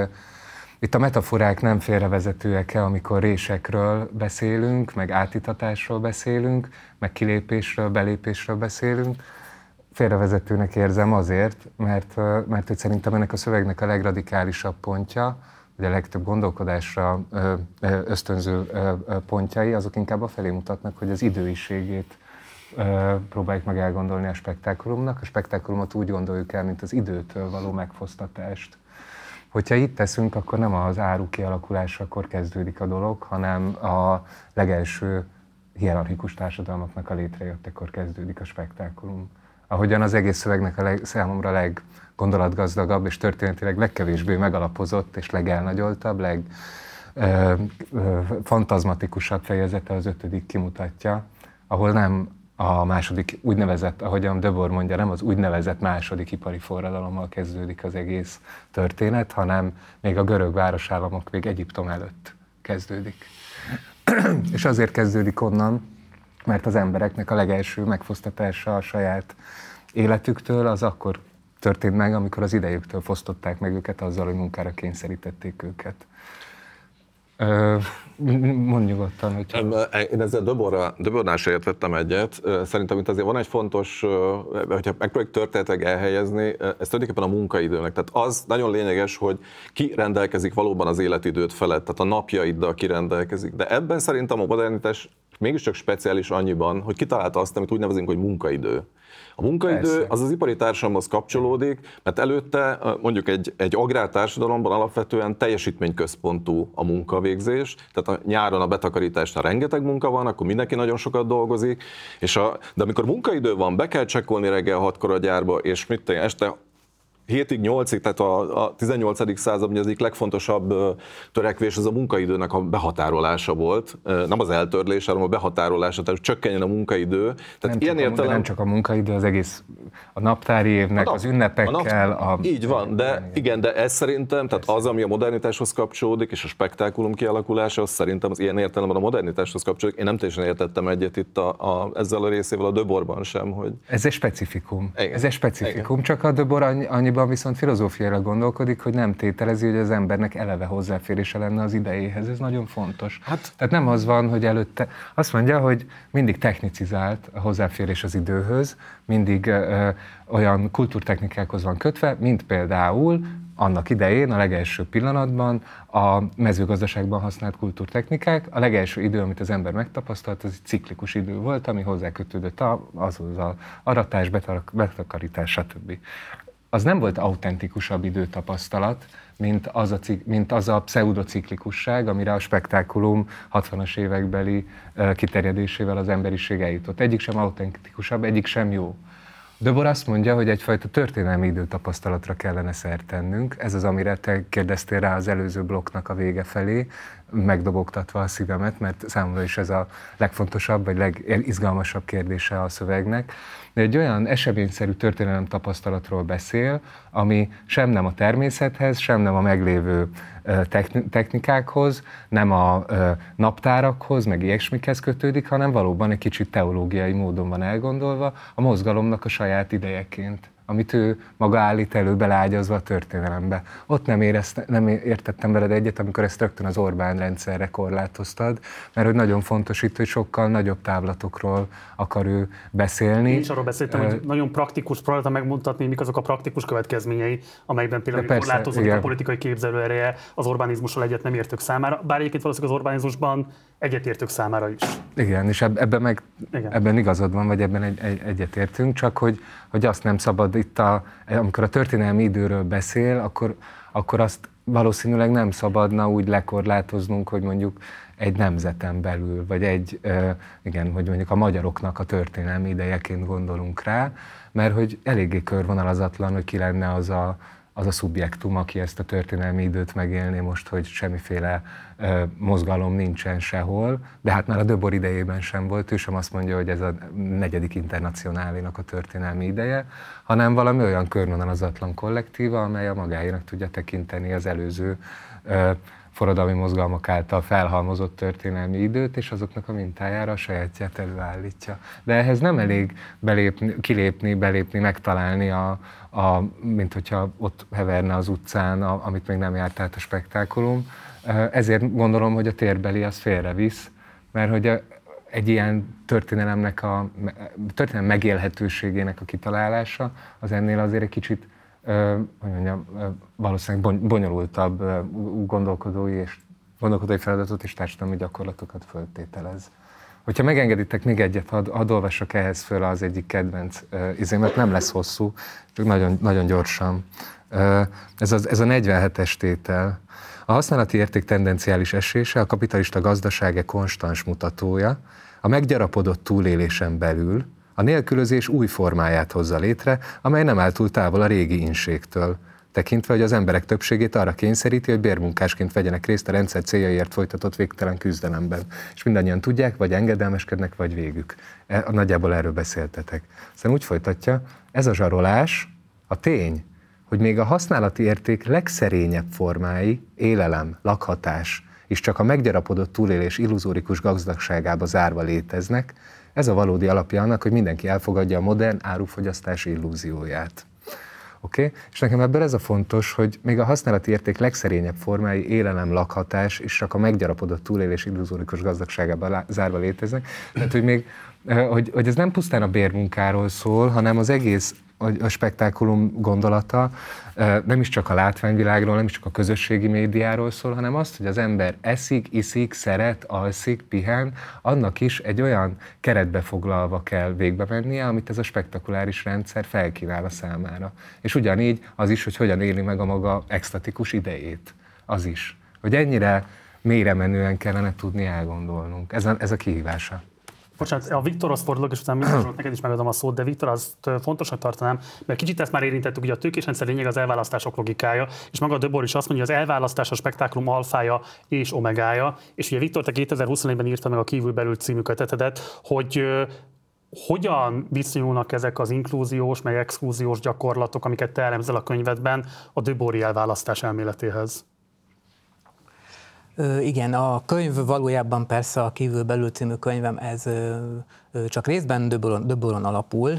itt a metaforák nem félrevezetőek-e, amikor résekről beszélünk, meg átitatásról beszélünk, meg kilépésről, belépésről beszélünk. Félrevezetőnek érzem azért, mert, mert hogy szerintem ennek a szövegnek a legradikálisabb pontja, vagy a legtöbb gondolkodásra ösztönző pontjai, azok inkább afelé mutatnak, hogy az időiségét próbáljuk meg elgondolni a spektákulumnak. A spektákulumot úgy gondoljuk el, mint az időtől való megfosztatást. Hogyha itt teszünk, akkor nem az áru kialakulásakor kezdődik a dolog, hanem a legelső hierarchikus társadalmaknak a létrejöttekor kezdődik a spektákulum. Ahogyan az egész szövegnek a leg, számomra leggondolatgazdagabb és történetileg legkevésbé megalapozott és legelnagyoltabb, legfantazmatikusabb fejezete az ötödik kimutatja, ahol nem a második úgynevezett, ahogyan Döbor mondja, nem az úgynevezett második ipari forradalommal kezdődik az egész történet, hanem még a görög városállamok, még Egyiptom előtt kezdődik. És azért kezdődik onnan, mert az embereknek a legelső megfosztatása a saját életüktől az akkor történt meg, amikor az idejüktől fosztották meg őket azzal, hogy munkára kényszerítették őket. Mondd nyugodtan, hogyha... Én ezzel döbornásáért vettem egyet. Szerintem itt azért van egy fontos, hogyha megpróbáljuk történetileg elhelyezni, ez tulajdonképpen a munkaidőnek. Tehát az nagyon lényeges, hogy ki rendelkezik valóban az életidőt felett, tehát a napjaiddal ki rendelkezik. De ebben szerintem a modernitás mégiscsak speciális annyiban, hogy kitalálta azt, amit úgy nevezünk, hogy munkaidő. A munkaidő az az ipari társadalomhoz kapcsolódik, mert előtte mondjuk egy, egy agrártársadalomban alapvetően teljesítményközpontú a munkavégzés, tehát a nyáron a betakarításnál rengeteg munka van, akkor mindenki nagyon sokat dolgozik, és a, de amikor munkaidő van, be kell csekkolni reggel hatkor a gyárba, és mit te este hétig nyolcig, tehát a tizennyolcadik században az egyik legfontosabb törekvés az a munkaidőnek a behatárolása volt. Nem az eltörlés, hanem a behatárolása, tehát csökkenjen a munkaidő. Tehát nem, csak értelem... a, nem csak a munkaidő, az egész a naptári évnek, a nap, az ünnepekkel. A nap... a... Így van, de igen, igen, de ez szerintem, tehát az, ami a modernitáshoz kapcsolódik, és a spektákulum kialakulása, az szerintem az ilyen értelemben a modernitáshoz kapcsolódik. Én nem teljesen értettem egyet itt a, a, ezzel a részével a Döborban sem. Hogy... Ez egy specifikum. Igen. Ez egy specifikum, igen. Csak a Döbor annyi, annyi viszont filozófiára gondolkodik, hogy nem tételezi, hogy az embernek eleve hozzáférése lenne az idejéhez. Ez nagyon fontos. Hát, tehát nem az van, hogy előtte... Azt mondja, hogy mindig technicizált a hozzáférés az időhöz, mindig ö, olyan kultúrtechnikákhoz van kötve, mint például annak idején, a legelső pillanatban a mezőgazdaságban használt kultúrtechnikák. A legelső idő, amit az ember megtapasztalt, az egy ciklikus idő volt, ami hozzákötődött azhoz az aratás, betakarítás, stb. Az nem volt autentikusabb időtapasztalat, mint az a, mint az a pseudociklikusság, amire a spektákulum hatvanas évekbeli kiterjedésével az emberiség eljutott. Egyik sem autentikusabb, egyik sem jó. Döbor azt mondja, hogy egyfajta történelmi időtapasztalatra kellene szert tennünk. Ez az, amire te kérdeztél rá az előző blokknak a vége felé, megdobogtatva a szívemet, mert számomra is ez a legfontosabb, vagy legizgalmasabb kérdése a szövegnek. De egy olyan eseményszerű történelem tapasztalatról beszél, ami sem nem a természethez, sem nem a meglévő technikákhoz, nem a naptárakhoz, meg ilyesmikhez kötődik, hanem valóban egy kicsit teológiai módon van elgondolva a mozgalomnak a saját idejeként, amit ő maga állít elő, belágyazva a történelembe. Ott nem, érezt, nem értettem veled egyet, amikor ezt rögtön az Orbán rendszerre korlátoztad, mert hogy nagyon fontos itt, hogy sokkal nagyobb távlatokról akar ő beszélni. Én is arról beszéltem, uh, hogy nagyon praktikus, próbáltam megmutatni, mik azok a praktikus következményei, amelyben például korlátozott a politikai képzelőereje az Orbánizmussal egyet nem értők számára, bár egyébként valószínűleg az Orbánizmusban egyetértők számára is. Igen, és ebben, meg, Igen. ebben igazad van, vagy ebben egy, egy, egyetértünk, csak hogy, hogy azt nem szabad itt, a, amikor a történelmi időről beszél, akkor, akkor azt valószínűleg nem szabadna úgy lekorlátoznunk, hogy mondjuk egy nemzeten belül, vagy egy, igen, hogy mondjuk a magyaroknak a történelmi idejeként gondolunk rá, mert hogy eléggé körvonalazatlan, hogy ki lenne az a az a szubjektum, aki ezt a történelmi időt megélné most, hogy semmiféle uh, mozgalom nincsen sehol, de hát már a Döbor idejében sem volt, ő sem azt mondja, hogy ez a negyedik internacionálénak a történelmi ideje, hanem valami olyan körvonalazatlan kollektíva, amely a magáénak tudja tekinteni az előző uh, forradalmi mozgalmak által felhalmozott történelmi időt, és azoknak a mintájára a sajátját előállítja. De ehhez nem elég belépni, kilépni, belépni, megtalálni, a, a, mint hogyha ott heverne az utcán, a, amit még nem járt át a spektákulum. Ezért gondolom, hogy a térbeli az félrevisz, mert hogy a, egy ilyen történelemnek a történelem megélhetőségének a kitalálása az ennél azért egy kicsit Ö, hogy mondjam, valószínűleg bonyolultabb gondolkodói, és, gondolkodói feladatot és társadalmi gyakorlatokat föltételez. Hogyha megengeditek még egyet, hadd had olvassak ehhez föl az egyik kedvenc izémet, nem lesz hosszú, csak nagyon, nagyon gyorsan. Ez, az, ez a negyvenhetes tétel. A használati érték tendenciális esése a kapitalista gazdaság konstans mutatója, a meggyarapodott túlélésen belül, a nélkülözés új formáját hozza létre, amely nem áll túl távol a régi inségtől, tekintve, hogy az emberek többségét arra kényszeríti, hogy bérmunkásként vegyenek részt a rendszer céljaiért folytatott végtelen küzdelemben. És mindannyian tudják, vagy engedelmeskednek, vagy végük. E, nagyjából erről beszéltetek. Aztán úgy folytatja, ez a zsarolás a tény, hogy még a használati érték legszerényebb formái, élelem, lakhatás, és csak a meggyarapodott túlélés illuzórikus gazdagságába zárva léteznek, ez a valódi alapja annak, hogy mindenki elfogadja a modern árufogyasztás illúzióját. Oké? Okay? És nekem ebben ez a fontos, hogy még a használati érték legszerényebb formái, élelem, lakhatás, és csak a meggyarapodott túlélés illuzórikus gazdagságában zárva léteznek. Tehát, hogy, még, hogy, hogy ez nem pusztán a bérmunkáról szól, hanem az egész a spektákulum gondolata nem is csak a látványvilágról, nem is csak a közösségi médiáról szól, hanem azt, hogy az ember eszik, iszik, szeret, alszik, pihen, annak is egy olyan keretbe foglalva kell végbe mennie, amit ez a spektakuláris rendszer felkínál a számára. És ugyanígy az is, hogy hogyan éli meg a maga extatikus idejét. Az is. Hogy ennyire mélyre menően kellene tudni elgondolnunk. Ez a, ez a kihívása. Bocsánat, a Viktorhoz fordulok, és utána mindazonat neked is megadom a szót, de Viktor, azt fontosnak tartanám, mert kicsit ezt már érintettük, ugye a tőkésrendszer lényeg az elválasztások logikája, és maga Döbor is azt mondja, hogy az elválasztás a spektákulum alfája és omegája, és ugye Viktor, te kétezer-huszonnégyben írta meg a Kívülbelül című kötetedet, hogy hogyan viszonyulnak ezek az inklúziós, meg exklúziós gyakorlatok, amiket te elemzel a könyvedben, a Döbori elválasztás elméletéhez? Ö, igen, a könyv valójában persze a Kívülbelül című könyvem, ez ö, ö, csak részben Döboron alapul,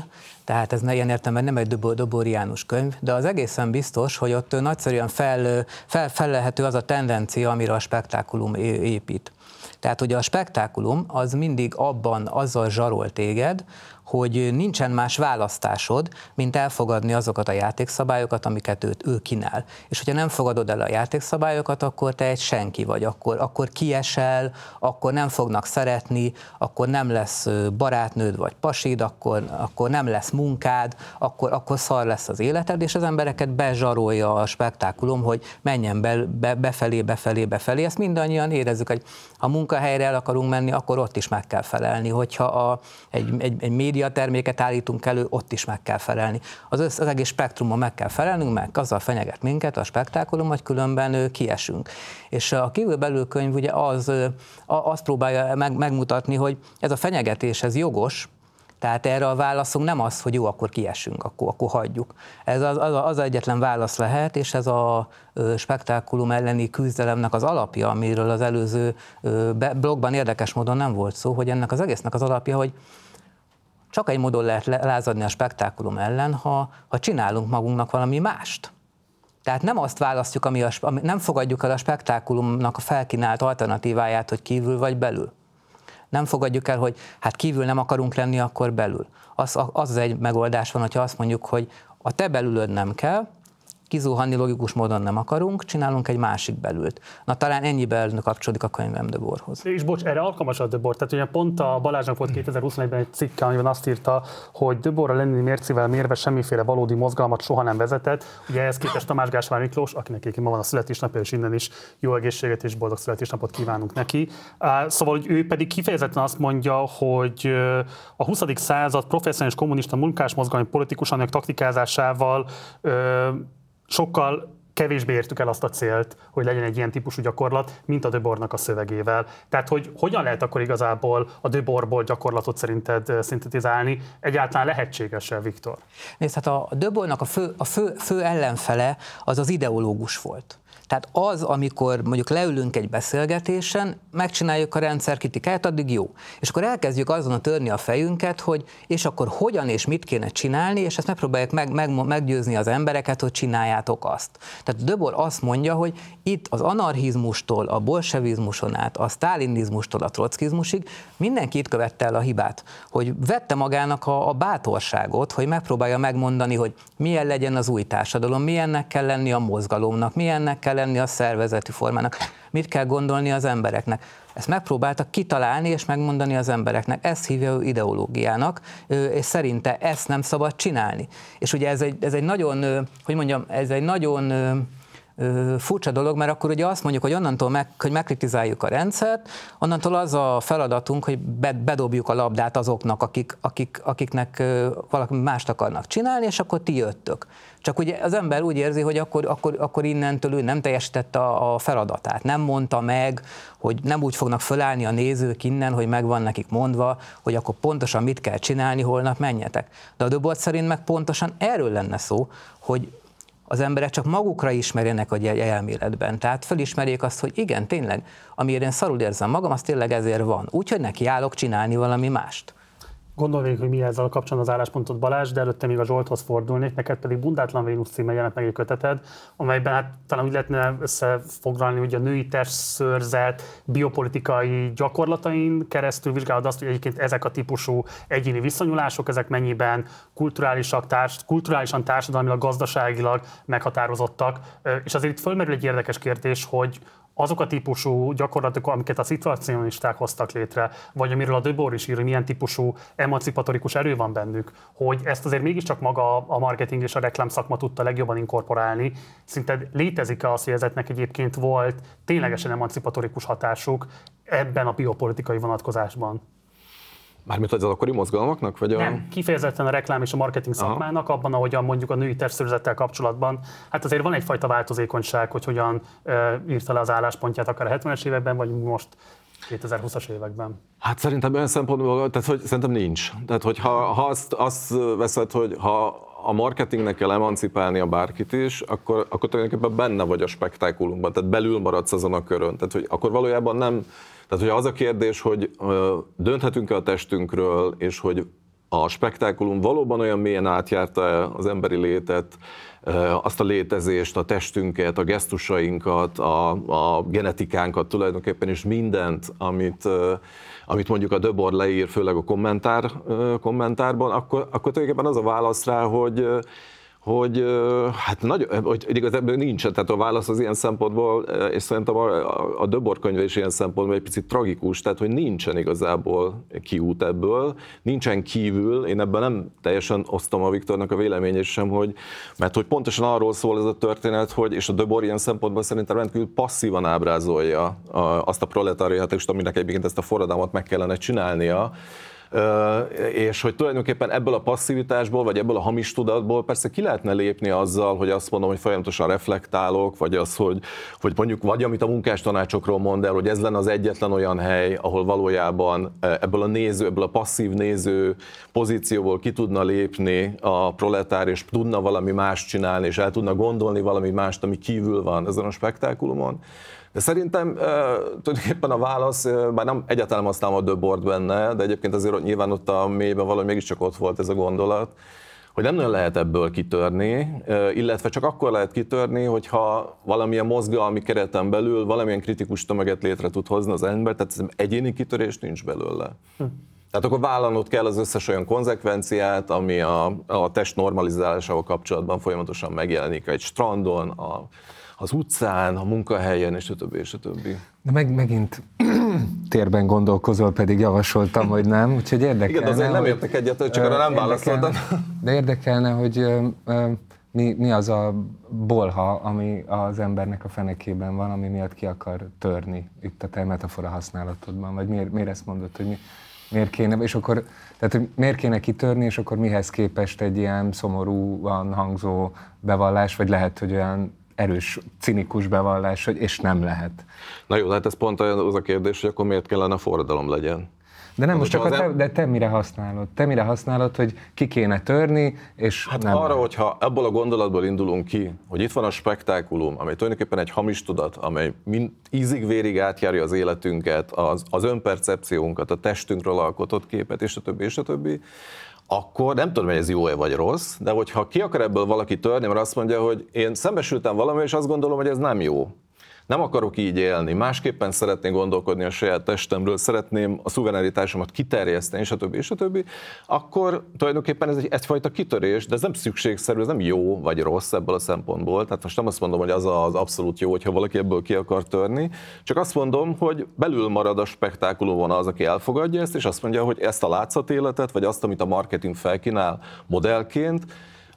tehát ez ilyen értelemben nem egy döboriánus könyv, de az egészen biztos, hogy ott nagyszerűen fel, fel, felelhető az a tendencia, amire a spektákulum épít. Tehát, hogy a spektákulum az mindig abban azzal zsarol téged, hogy nincsen más választásod, mint elfogadni azokat a játékszabályokat, amiket ő, ő kínál. És hogyha nem fogadod el a játékszabályokat, akkor te egy senki vagy, akkor, akkor kiesel, akkor nem fognak szeretni, akkor nem lesz barátnőd vagy pasid, akkor, akkor nem lesz munkád, akkor, akkor szar lesz az életed, és az embereket bezsarolja a spektákulum, hogy menjen be, be, befelé, befelé, befelé. Ezt mindannyian érezzük, hogy ha munkahelyre el akarunk menni, akkor ott is meg kell felelni, hogyha a, egy, egy, egy média a terméket állítunk elő, ott is meg kell felelni. Az, össz, az egész spektrumon meg kell felelnünk, meg azzal fenyeget minket a spektákulum, hogy különben kiesünk. És a Kívülbelül könyv ugye az, az próbálja meg, megmutatni, hogy ez a fenyegetés, ez jogos, tehát erre a válaszunk nem az, hogy jó, akkor kiesünk, akkor, akkor hagyjuk. Ez az, az, az egyetlen válasz lehet, és ez a spektákulum elleni küzdelemnek az alapja, amiről az előző blogban érdekes módon nem volt szó, hogy ennek az egésznek az alapja, hogy csak egy módon lehet lázadni a spektákulum ellen, ha, ha csinálunk magunknak valami mást. Tehát nem azt választjuk, ami a, nem fogadjuk el a spektákulumnak a felkínált alternatíváját, hogy kívül vagy belül. Nem fogadjuk el, hogy hát kívül nem akarunk lenni, akkor belül. Az az, az egy megoldás van, hogyha azt mondjuk, hogy a te belülöd nem kell, kizuhanni logikus módon nem akarunk, csinálunk egy másik belült. Na talán ennyiben kapcsolódik a könyvem Döborhoz. És bocs, erre alkalmas a Döbor. Tehát ugye pont a Balázsnak volt kétezer-huszonegyben egy cikke, amiben azt írta, hogy Döborra lenni mércivel mérve semmiféle valódi mozgalmat soha nem vezetett. Ugye ehhez képest Tamás Gáspár Miklós, akinek éppen ma van a születésnapja, és innen is jó egészséget és boldog születésnapot kívánunk neki. Szóval, hogy ő pedig kifejezetten azt mondja, hogy a huszadik század professzionális kommunista munkásmozgalmi politikusának taktikázásával sokkal kevésbé értük el azt a célt, hogy legyen egy ilyen típusú gyakorlat, mint a Döbornak a szövegével. Tehát, hogy hogyan lehet akkor igazából a Döborból gyakorlatot szerinted szintetizálni? Egyáltalán lehetséges-e, Viktor? Nézd, hát a Döbornak a fő, a fő, fő ellenfele az az ideológus volt. Tehát az, amikor mondjuk leülünk egy beszélgetésen, megcsináljuk a rendszerkritikáját, addig jó. És akkor elkezdjük azon törni a fejünket, hogy és akkor hogyan és mit kéne csinálni, és ezt megpróbáljuk meg, meg, meggyőzni az embereket, hogy csináljátok azt. Tehát Döbor azt mondja, hogy itt az anarchizmustól, a bolsevizmuson át, a sztálinizmustól, a trockizmusig mindenki itt követte el a hibát, hogy vette magának a, a bátorságot, hogy megpróbálja megmondani, hogy milyen legyen az új társadalom, milyennek kell lenni a mozgalomnak, milyennek kell lenni a szervezeti formának, mit kell gondolni az embereknek. Ezt megpróbáltak kitalálni és megmondani az embereknek. Ezt hívja ő ideológiának, és szerinte ezt nem szabad csinálni. És ugye ez egy, ez egy nagyon, hogy mondjam, ez egy nagyon furcsa dolog, mert akkor ugye azt mondjuk, hogy onnantól meg, hogy megkritizáljuk a rendszert, onnantól az a feladatunk, hogy bedobjuk a labdát azoknak, akik, akik, akiknek valami mást akarnak csinálni, és akkor ti jöttök. Csak ugye az ember úgy érzi, hogy akkor, akkor, akkor innentől ő nem teljesítette a, a feladatát, nem mondta meg, hogy nem úgy fognak fölállni a nézők innen, hogy meg van nekik mondva, hogy akkor pontosan mit kell csinálni, holnap menjetek. De a Döbor szerint meg pontosan erről lenne szó, hogy az emberek csak magukra ismerjenek a elméletben, tehát felismerjék azt, hogy igen, tényleg, amiért én szarul érzem magam, az tényleg ezért van. Úgyhogy nekiállok csinálni valami mást. Gondolj végig, hogy mi ezzel kapcsolatban az álláspontot, Balázs, de előtte még a Zsolthoz fordulnék, neked pedig Bundátlan Vénusz címmel jelent meg egy köteted, amelyben hát talán úgy lehetne összefoglalni, hogy a női testszőrzet biopolitikai gyakorlatain keresztül vizsgálod azt, hogy egyébként ezek a típusú egyéni viszonyulások, ezek mennyiben kulturálisak, társ, kulturálisan, társadalmilag, gazdaságilag meghatározottak. És azért itt fölmerül egy érdekes kérdés, hogy azok a típusú gyakorlatok, amiket a szituacionisták hoztak létre, vagy amiről a De Boer is ír, hogy milyen típusú emancipatorikus erő van bennük, hogy ezt azért mégiscsak maga a marketing és a reklám szakma tudta legjobban inkorporálni. Szinte létezik-e az, hogy ezeknek egyébként volt ténylegesen emancipatorikus hatásuk ebben a biopolitikai vonatkozásban? Mármint az akkori mozgalmaknak? Vagy a... Nem, kifejezetten a reklám és a marketing szakmának, abban, ahogyan mondjuk a női testszőrzettel kapcsolatban, hát azért van egyfajta változékonyság, hogy hogyan e, írta le az álláspontját akár a hetvenes években, vagy most kétezerhúszas években. Hát szerintem olyan szempontból, tehát hogy szerintem nincs. Tehát hogy ha, ha azt, azt veszed, hogy ha a marketingnek kell emancipálnia bárkit is, akkor, akkor tulajdonképpen benne vagy a spektákulumban, tehát belül maradsz azon a körön. Tehát hogy akkor valójában nem... Tehát ugye az a kérdés, hogy dönthetünk-e a testünkről, és hogy a spektákulum valóban olyan mélyen átjárta az emberi létet, azt a létezést, a testünket, a gesztusainkat, a, a genetikánkat tulajdonképpen, és mindent, amit, amit mondjuk a De Boer leír, főleg a kommentár, kommentárban, akkor, akkor tulajdonképpen az a válasz rá, hogy hogy hát nagy, hogy igazából nincsen, tehát a válasz az ilyen szempontból, és szerintem a, a De Boer könyve is ilyen szempontból egy picit tragikus, tehát hogy nincsen igazából kiút ebből, nincsen kívül, én ebben nem teljesen osztom a Viktornak a véleményét sem, hogy, mert hogy pontosan arról szól ez a történet, hogy, és a De Boer ilyen szempontból szerintem rendkívül passzívan ábrázolja azt a proletariátust, aminek egyébként ezt a forradalmat meg kellene csinálnia, és hogy tulajdonképpen ebből a passzivitásból, vagy ebből a hamis tudatból persze ki lehetne lépni azzal, hogy azt mondom, hogy folyamatosan reflektálok, vagy az, hogy, hogy mondjuk, vagy amit a munkástanácsokról mond el, hogy ez lenne az egyetlen olyan hely, ahol valójában ebből a néző, ebből a passzív néző pozícióból ki tudna lépni a proletár, és tudna valami mást csinálni, és el tudna gondolni valami mást, ami kívül van ezen a spektákulumon. De szerintem uh, tulajdonképpen a válasz, uh, bár nem egyáltalán aztán a De Boer benne, de egyébként azért nyilván ott a mélyben valahogy mégiscsak ott volt ez a gondolat, hogy nem nagyon lehet ebből kitörni, uh, illetve csak akkor lehet kitörni, hogyha valamilyen mozgalmi kereten belül valamilyen kritikus tömeget létre tud hozni az ember, tehát egyéni kitörés nincs belőle. Hm. Tehát akkor vállalnod kell az összes olyan konzekvenciát, ami a, a test normalizálásával kapcsolatban folyamatosan megjelenik egy strandon, a az utcán, a munkahelyen, és a többi, és a többi. De meg, megint térben gondolkozol, pedig javasoltam, hogy nem, úgyhogy érdekelne. Igen, azért nem hogy, értek egyet, hogy csak ö, arra nem válaszoltam. De érdekelne, hogy ö, ö, mi, mi az a bolha, ami az embernek a fenekében van, ami miatt ki akar törni itt a te metafora használatodban, vagy miért, miért ezt mondod, hogy mi, miért kéne, és akkor, tehát hogy miért kéne kitörni, és akkor mihez képest egy ilyen szomorúan hangzó bevallás, vagy lehet, hogy olyan erős, cinikus bevallás, hogy és nem lehet. Na jó, hát ez pont az a kérdés, hogy akkor miért kellene a forradalom legyen. De nem, most csak a te, de te mire használod? Te mire használod, hogy ki kéne törni, és hát nem arra, lehet. Hogyha ebből a gondolatból indulunk ki, hogy itt van a spektákulum, amely tulajdonképpen egy hamis tudat, amely mind ízig-vérig átjárja az életünket, az, az önpercepciónkat, a testünkről alkotott képet, és a többi, és a többi, akkor nem tudom, hogy ez jó-e vagy rossz, de hogyha ki akar ebből valaki törni, mert azt mondja, hogy én szembesültem valami, és azt gondolom, hogy ez nem jó. Nem akarok így élni, másképpen szeretnék gondolkodni a saját testemről, szeretném a szuverenitásomat kiterjeszteni, és a többi, és a többi, akkor tulajdonképpen ez egy egyfajta kitörés, de ez nem szükségszerű, ez nem jó vagy rossz ebből a szempontból, tehát most nem azt mondom, hogy az az abszolút jó, hogyha valaki ebből ki akar törni, csak azt mondom, hogy belül marad a spektákulumon az, aki elfogadja ezt, és azt mondja, hogy ezt a látszatéletet, vagy azt, amit a marketing felkínál modellként,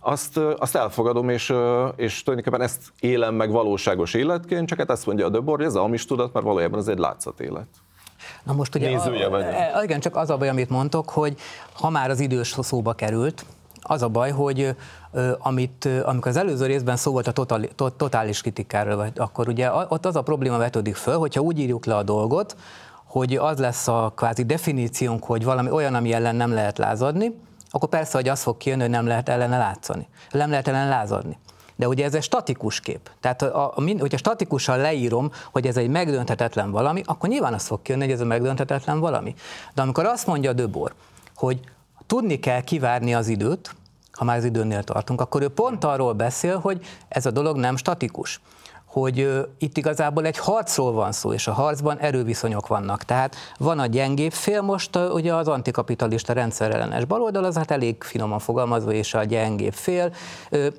Azt, azt elfogadom, és, és tulajdonképpen ezt élem meg valóságos életként, csak hát azt mondja a De Boer, hogy ez a hamis tudat, mert valójában ez egy látszatélet. Na most ugye, a, igen, csak az a baj, amit mondtok, hogy ha már az idős szóba került, az a baj, hogy amit, amikor az előző részben szó volt a totali, to, totális kritikáról, akkor ugye ott az a probléma vetődik föl, hogyha úgy írjuk le a dolgot, hogy az lesz a kvázi definíciónk, hogy valami olyan, ami ellen nem lehet lázadni, akkor persze, hogy az fog kijönni, hogy nem lehet ellene látszani, nem lehet ellene lázadni. De ugye ez egy statikus kép. Tehát a, a, hogyha statikusan leírom, hogy ez egy megdönthetetlen valami, akkor nyilván az fog kijönni, hogy ez a megdönthetetlen valami. De amikor azt mondja a De Boer, hogy tudni kell kivárni az időt, ha már az időnél tartunk, akkor ő pont arról beszél, hogy ez a dolog nem statikus, hogy itt igazából egy harcról van szó, és a harcban erőviszonyok vannak. Tehát van a gyengébb fél, most ugye az antikapitalista rendszerellenes baloldal, az hát elég finoman fogalmazva, és a gyengébb fél.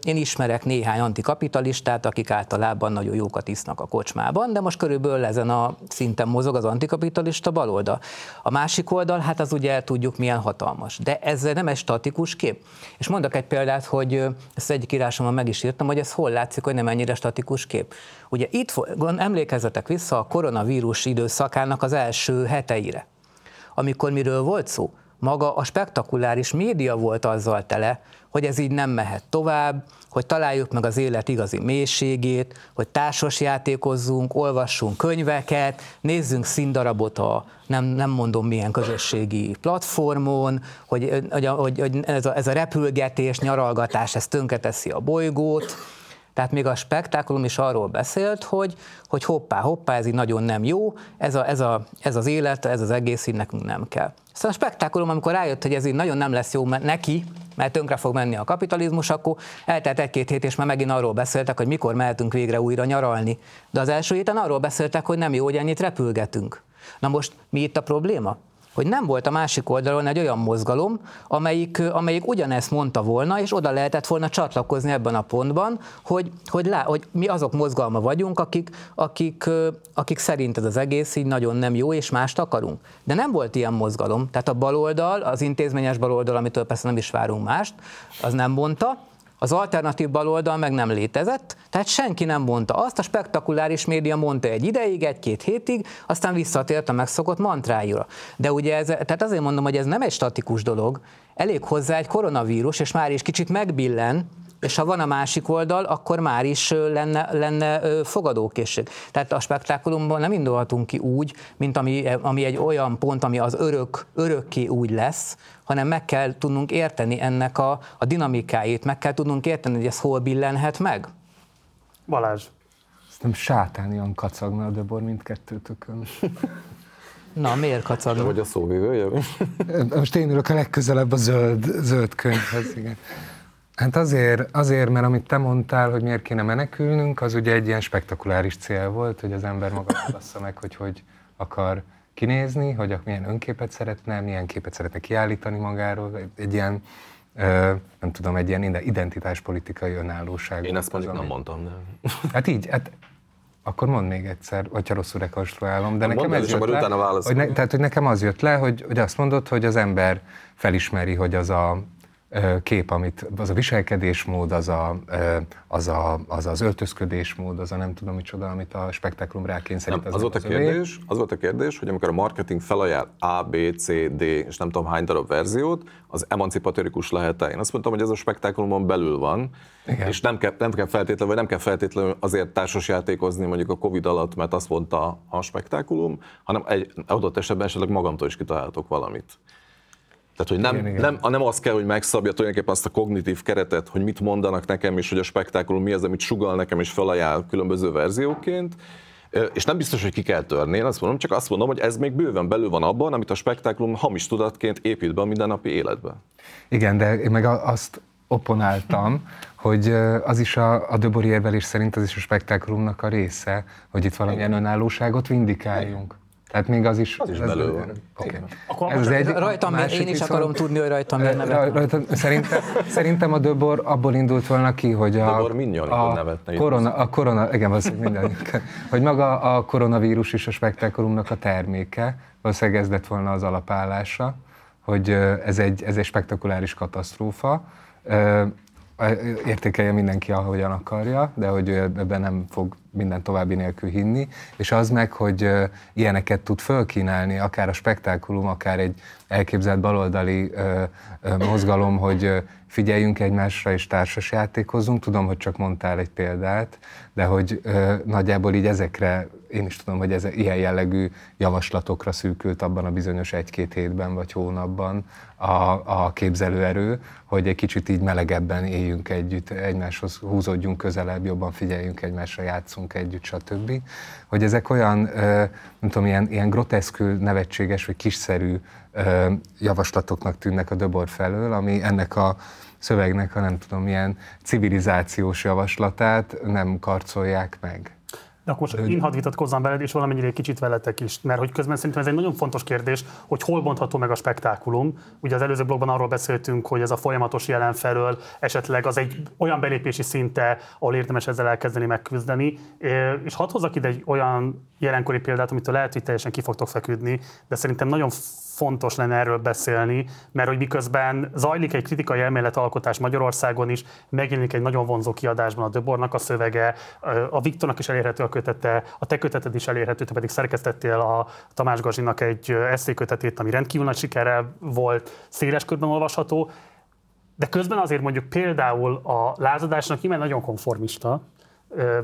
Én ismerek néhány antikapitalistát, akik általában nagyon jókat isznak a kocsmában, de most körülbelül ezen a szinten mozog az antikapitalista baloldal. A másik oldal, hát az ugye tudjuk milyen hatalmas. De ez nem egy statikus kép. És mondok egy példát, hogy ezt egyik írásomban meg is írtam, hogy ez hol látszik, hogy nem ennyire statikus kép. Ugye itt emlékezzetek vissza a koronavírus időszakának az első heteire, amikor miről volt szó? Maga a spektakuláris média volt azzal tele, hogy ez így nem mehet tovább, hogy találjuk meg az élet igazi mélységét, hogy társasjátékozzunk, olvassunk könyveket, nézzünk színdarabot a nem, nem mondom milyen közösségi platformon, hogy, hogy, hogy, hogy ez, a, ez a repülgetés, nyaralgatás, ez tönkreteszi a bolygót. Tehát még a spektákulum is arról beszélt, hogy, hogy hoppá, hoppá, ez így nagyon nem jó, ez, a, ez, a, ez az élet, ez az egész így nekünk nem kell. Szóval a spektákulum, amikor rájött, hogy ez így nagyon nem lesz jó neki, mert tönkre fog menni a kapitalizmus, akkor eltelt egy-két hét, és már megint arról beszéltek, hogy mikor mehetünk végre újra nyaralni. De az első héten arról beszéltek, hogy nem jó, hogy ennyit repülgetünk. Na most mi itt a probléma? Hogy nem volt a másik oldalon egy olyan mozgalom, amelyik, amelyik ugyanezt mondta volna, és oda lehetett volna csatlakozni ebben a pontban, hogy, hogy, lá, hogy mi azok mozgalma vagyunk, akik, akik, akik szerint ez az egész így nagyon nem jó, és mást akarunk. De nem volt ilyen mozgalom, tehát a baloldal, az intézményes baloldal, amitől persze nem is várunk mást, az nem mondta, az alternatív baloldal meg nem létezett, tehát senki nem mondta azt, a spektakuláris média mondta egy ideig, egy-két hétig, aztán visszatért a megszokott mantrájúra. De ugye ez, tehát azért mondom, hogy ez nem egy statikus dolog, elég hozzá egy koronavírus, és már is kicsit megbillen, és ha van a másik oldal, akkor már is lenne, lenne fogadókészség. Tehát a spektákulumban nem indulhatunk ki úgy, mint ami, ami egy olyan pont, ami az örök, örökké úgy lesz, hanem meg kell tudnunk érteni ennek a, a dinamikáit, meg kell tudnunk érteni, hogy ez hol billenhet meg. Balázs. Aztán sátánian kacagna a Döbor mindkettőtökön. Na, miért kacagna? Vagy a szóvivője? Most én ülök a legközelebb a zöld, zöld könyvhez, igen. Hát azért, azért, mert amit te mondtál, hogy miért kéne menekülnünk, az ugye egy ilyen spektakuláris cél volt, hogy az ember maga válassza meg, hogy hogy akar kinézni, hogy milyen önképet szeretne, milyen képet szeretne kiállítani magáról, egy ilyen, nem tudom, egy ilyen identitáspolitikai önállóság. Én ezt mondjuk nem mondtam, de... Hát így, hát akkor mondd még egyszer, hogyha rosszul rekonstruálom, de nekem ez jött le, hogy ne, tehát hogy nekem az jött le, hogy, hogy azt mondod, hogy az ember felismeri, hogy az a kép, amit az a viselkedésmód, az a, az, a, az az öltözködésmód, az a nem tudom micsoda, amit a spektáklum rákényszerít. Az, az, volt a kérdés, az volt a kérdés, hogy amikor a marketing felajánl A, B, C, D, és nem tudom hány darab verziót, az emancipatorikus lehet-e? Én azt mondtam, hogy ez a spektáklumon belül van, igen. És nem kell, nem kell feltétlenül, vagy nem kell feltétlenül azért társasjátékozni mondjuk a Covid alatt, mert azt mondta a spektákulum, hanem egy adott esetben esetleg magamtól is kitalálhatok valamit. Tehát, hogy nem, igen, igen. Nem, nem az kell, hogy megszabja tulajdonképpen azt a kognitív keretet, hogy mit mondanak nekem, és hogy a spektákulum mi az, amit sugall nekem, és felajánl különböző verzióként, és nem biztos, hogy ki kell törni, én azt mondom, csak azt mondom, hogy ez még bőven belül van abban, amit a spektákulum hamis tudatként épít be a mindennapi életbe. Igen, de én meg azt opponáltam, hogy az is a, a Döbori érvelés szerint az is a spektákulumnak a része, hogy itt valamilyen önállóságot vindikáljunk. Tehát még az is... Az is belül van. Okay. Ez az egy, rajtam, én is viszont, akarom tudni, hogy rajtam miért nevettem. Szerintem, szerintem a Döbor abból indult volna ki, hogy a, a, nevetne, korona, a korona... Igen, valószínűleg minden. Hogy maga a koronavírus is a spektákulumnak a terméke, valószínűleg ez lett volna az alapállása, hogy ez egy, ez egy spektakuláris katasztrófa. Értékelje mindenki, ahogyan akarja, de hogy ő ebben nem fog minden további nélkül hinni, és az meg, hogy ilyeneket tud fölkínálni, akár a spektákulum, akár egy elképzelt baloldali mozgalom, hogy figyeljünk egymásra és társasjátékozzunk. Tudom, hogy csak mondtál egy példát, de hogy nagyjából így ezekre, én is tudom, hogy ez ilyen jellegű javaslatokra szűkült abban a bizonyos egy-két hétben vagy hónapban a, a képzelőerő, hogy egy kicsit így melegebben éljünk együtt, egymáshoz húzódjunk közelebb, jobban figyeljünk egymásra, játszunk együtt, stb. Hogy ezek olyan, nem tudom, ilyen, ilyen groteszkül, nevetséges vagy kiszerű javaslatoknak tűnnek a Döbor felől, ami ennek a szövegnek a nem tudom milyen civilizációs javaslatát nem karcolják meg. De akkor most én hadd vitatkozzam veled, és valamennyire egy kicsit veletek is, mert hogy közben szerintem ez egy nagyon fontos kérdés, hogy hol bontható meg a spektákulum. Ugye az előző blogban arról beszéltünk, hogy ez a folyamatos jelen felől esetleg az egy olyan belépési szinte, ahol érdemes ezzel elkezdeni megküzdeni, és hadd hozzak ide egy olyan jelenkori példát, amitől lehet, hogy teljesen ki fogtok feküdni, de szerintem nagyon fontos lenne erről beszélni, mert hogy miközben zajlik egy kritikai elméletalkotás Magyarországon is, megjelenik egy nagyon vonzó kiadásban a Döbornak a szövege, a Viktornak is elérhető a kötete, a te köteted is elérhető, te pedig szerkesztettél a Tamás Gazsinak egy eszékötetét, ami rendkívül nagy sikerrel volt, széles körben olvasható, de közben azért mondjuk például a Lázadásnak nyilván nagyon konformista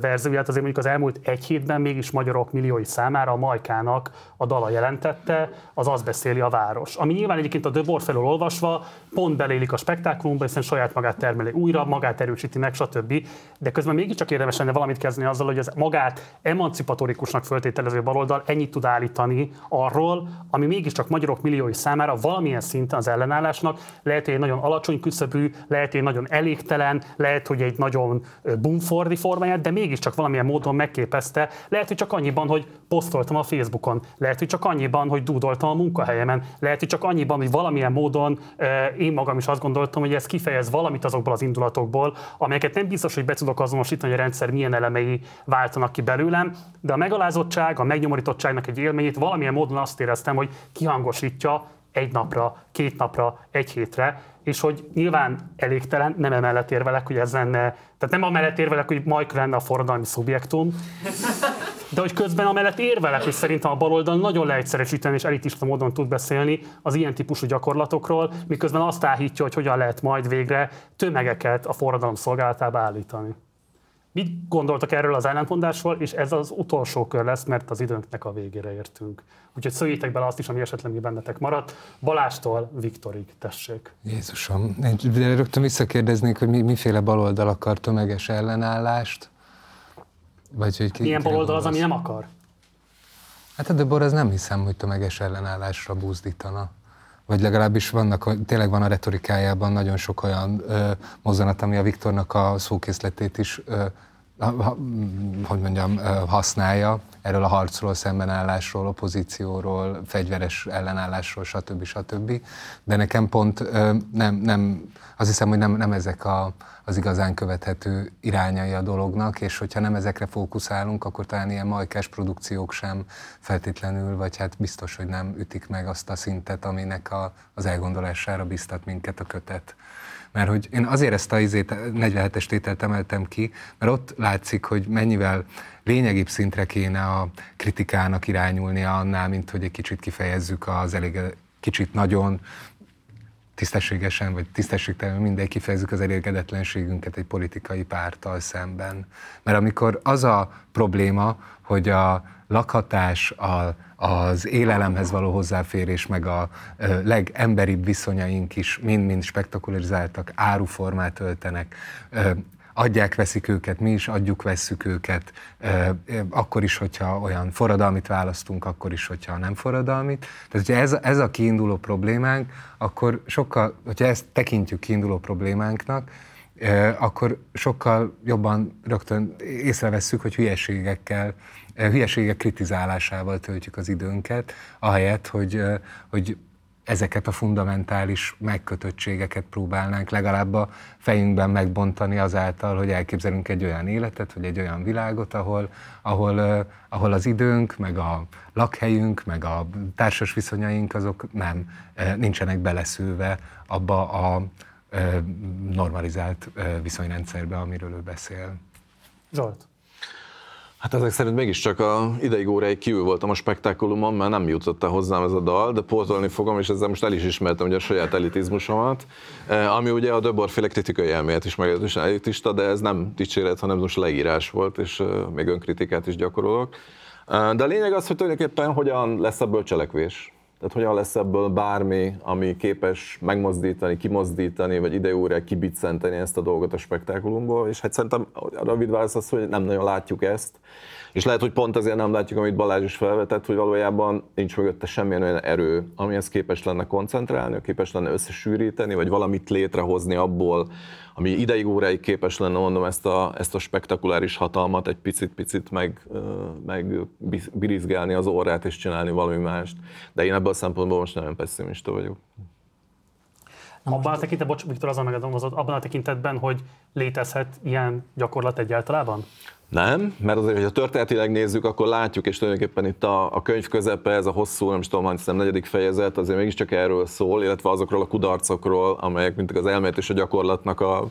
verzióját, azért mondjuk az elmúlt egy hétben mégis magyarok milliói számára a Majkának a dala jelentette, az Azt beszéli a város. Ami nyilván egyébként a Döbor felől olvasva pont belélik a spektákulumba, hiszen saját magát termeli újra, magát erősíti meg, stb. De közben mégiscsak érdemes lenne valamit kezdeni azzal, hogy ez magát emancipatórikusnak föltételező baloldal ennyit tud állítani arról, ami mégiscsak magyarok milliói számára valamilyen szinten az ellenállásnak, lehet, hogy egy nagyon alacsony küszöbű, lehet, hogy egy nagyon elégtelen, lehet, hogy egy nagyon bumfordi formáját, de mégiscsak valamilyen módon megképezte, lehet, hogy csak annyiban, hogy posztoltam a Facebookon, lehet, hogy csak annyiban, hogy dúdoltam a munkahelyemen, lehet, hogy csak annyiban, hogy valamilyen módon euh, én magam is azt gondoltam, hogy ez kifejez valamit azokból az indulatokból, amelyeket nem biztos, hogy be tudok azonosítani, hogy a rendszer milyen elemei váltanak ki belőlem, de a megalázottság, a megnyomorítottságnak egy élményét valamilyen módon azt éreztem, hogy kihangosítja egy napra, két napra, egy hétre, és hogy nyilván elégtelen, nem emellett érvelek, hogy ez lenne, tehát nem amellett érvelek, hogy majd lenne a forradalmi szubjektum, de hogy közben amellett érvelek, hogy szerintem a baloldal nagyon leegyszerűsítően és elitista módon tud beszélni az ilyen típusú gyakorlatokról, miközben azt állítja, hogy hogyan lehet majd végre tömegeket a forradalom szolgálatába állítani. Mit gondoltak erről az ellentmondásról, és ez az utolsó kör lesz, mert az időnknek a végére értünk. Úgyhogy szöljétek bele azt is, ami esetleg mi bennetek maradt. Balástól Viktorig, tessék. Jézusom, én rögtön visszakérdeznék, hogy mi, miféle baloldal akar tömeges ellenállást? Vagy hogy milyen baloldal az, ami nem akar? Hát a Döbor az nem hiszem, hogy tömeges ellenállásra buzdítana. Vagy legalábbis vannak, tényleg van a retorikájában nagyon sok olyan ö, mozzanat, ami a Viktornak a szókészletét is, ö, ha, hogy mondjam, ö, használja. Erről a harcról, szembenállásról, opozícióról, fegyveres ellenállásról, stb. stb. De nekem pont ö, nem, nem, azt hiszem, hogy nem, nem ezek a, az igazán követhető irányai a dolognak, és hogyha nem ezekre fókuszálunk, akkor talán ilyen majkás produkciók sem feltétlenül, vagy hát biztos, hogy nem ütik meg azt a szintet, aminek a, az elgondolására biztat minket a kötet. Mert hogy én azért ezt a negyvenhetes tételt emeltem ki, mert ott látszik, hogy mennyivel lényegibb szintre kéne a kritikának irányulnia annál, mint hogy egy kicsit kifejezzük az elég kicsit nagyon tisztességesen, vagy tisztességtelenül mindegy kifejezzük az elégedetlenségünket egy politikai párttal szemben. Mert amikor az a probléma, hogy a lakhatás, a, az élelemhez való hozzáférés, meg a ö, legemberibb viszonyaink is mind-mind spektakularizáltak, áruformát öltenek, ö, adják, veszik őket, mi is adjuk, vesszük őket, ö, akkor is, hogyha olyan forradalmit választunk, akkor is, hogyha nem forradalmit. Tehát, hogyha ez, ez a kiinduló problémánk, akkor sokkal, hogyha ezt tekintjük kiinduló problémánknak, ö, akkor sokkal jobban rögtön észrevesszük, hogy hülyeségekkel, hülyeségek kritizálásával töltjük az időnket, ahelyett, hogy, hogy ezeket a fundamentális megkötöttségeket próbálnánk legalább a fejünkben megbontani azáltal, hogy elképzelünk egy olyan életet, vagy egy olyan világot, ahol, ahol, ahol az időnk, meg a lakhelyünk, meg a társas viszonyaink azok nem, nincsenek beleszülve abba a normalizált viszonyrendszerbe, amiről ő beszél. Zsolt. Hát ezek szerint mégiscsak a ideig óráig kívül voltam a spektákulumon, mert nem jutott el hozzám ez a dal, de pótolni fogom, és ezzel most el is ismertem ugye a saját elitizmusomat, ami ugye a Döbor-féle kritikai elmélet is meglehetősen elitista, de ez nem dicséret, hanem most leírás volt, és még önkritikát is gyakorolok. De a lényeg az, hogy tulajdonképpen hogyan lesz ebből cselekvés. Tehát hogyan lesz ebből bármi, ami képes megmozdítani, kimozdítani, vagy ideóra kibiccenteni ezt a dolgot a spektákulumból, és hát szerintem a rövid válasz az, hogy nem nagyon látjuk ezt. És lehet, hogy pont azért nem látjuk, amit Balázs is felvetett, hogy valójában nincs mögötte semmilyen olyan erő, amihez képes lenne koncentrálni, képes lenne összesűríteni, vagy valamit létrehozni abból, ami ideig óráig képes lenne, mondom, ezt a, ezt a spektakuláris hatalmat egy picit-picit meg, meg birizgálni az orrát és csinálni valami mást. De én ebből a szempontból most nagyon pessimista vagyok. Abban a tekintetben, bocs, Viktor, azon megadombozott, abban a tekintetben, hogy létezhet ilyen gyakorlat egyáltalában? Nem, mert azért, hogyha történetileg nézzük, akkor látjuk, és tulajdonképpen itt a, a könyv közepe, ez a hosszú, nem is tudom, hiszem, negyedik fejezet, azért mégiscsak erről szól, illetve azokról a kudarcokról, amelyek mindig az elmélet és a gyakorlatnak a,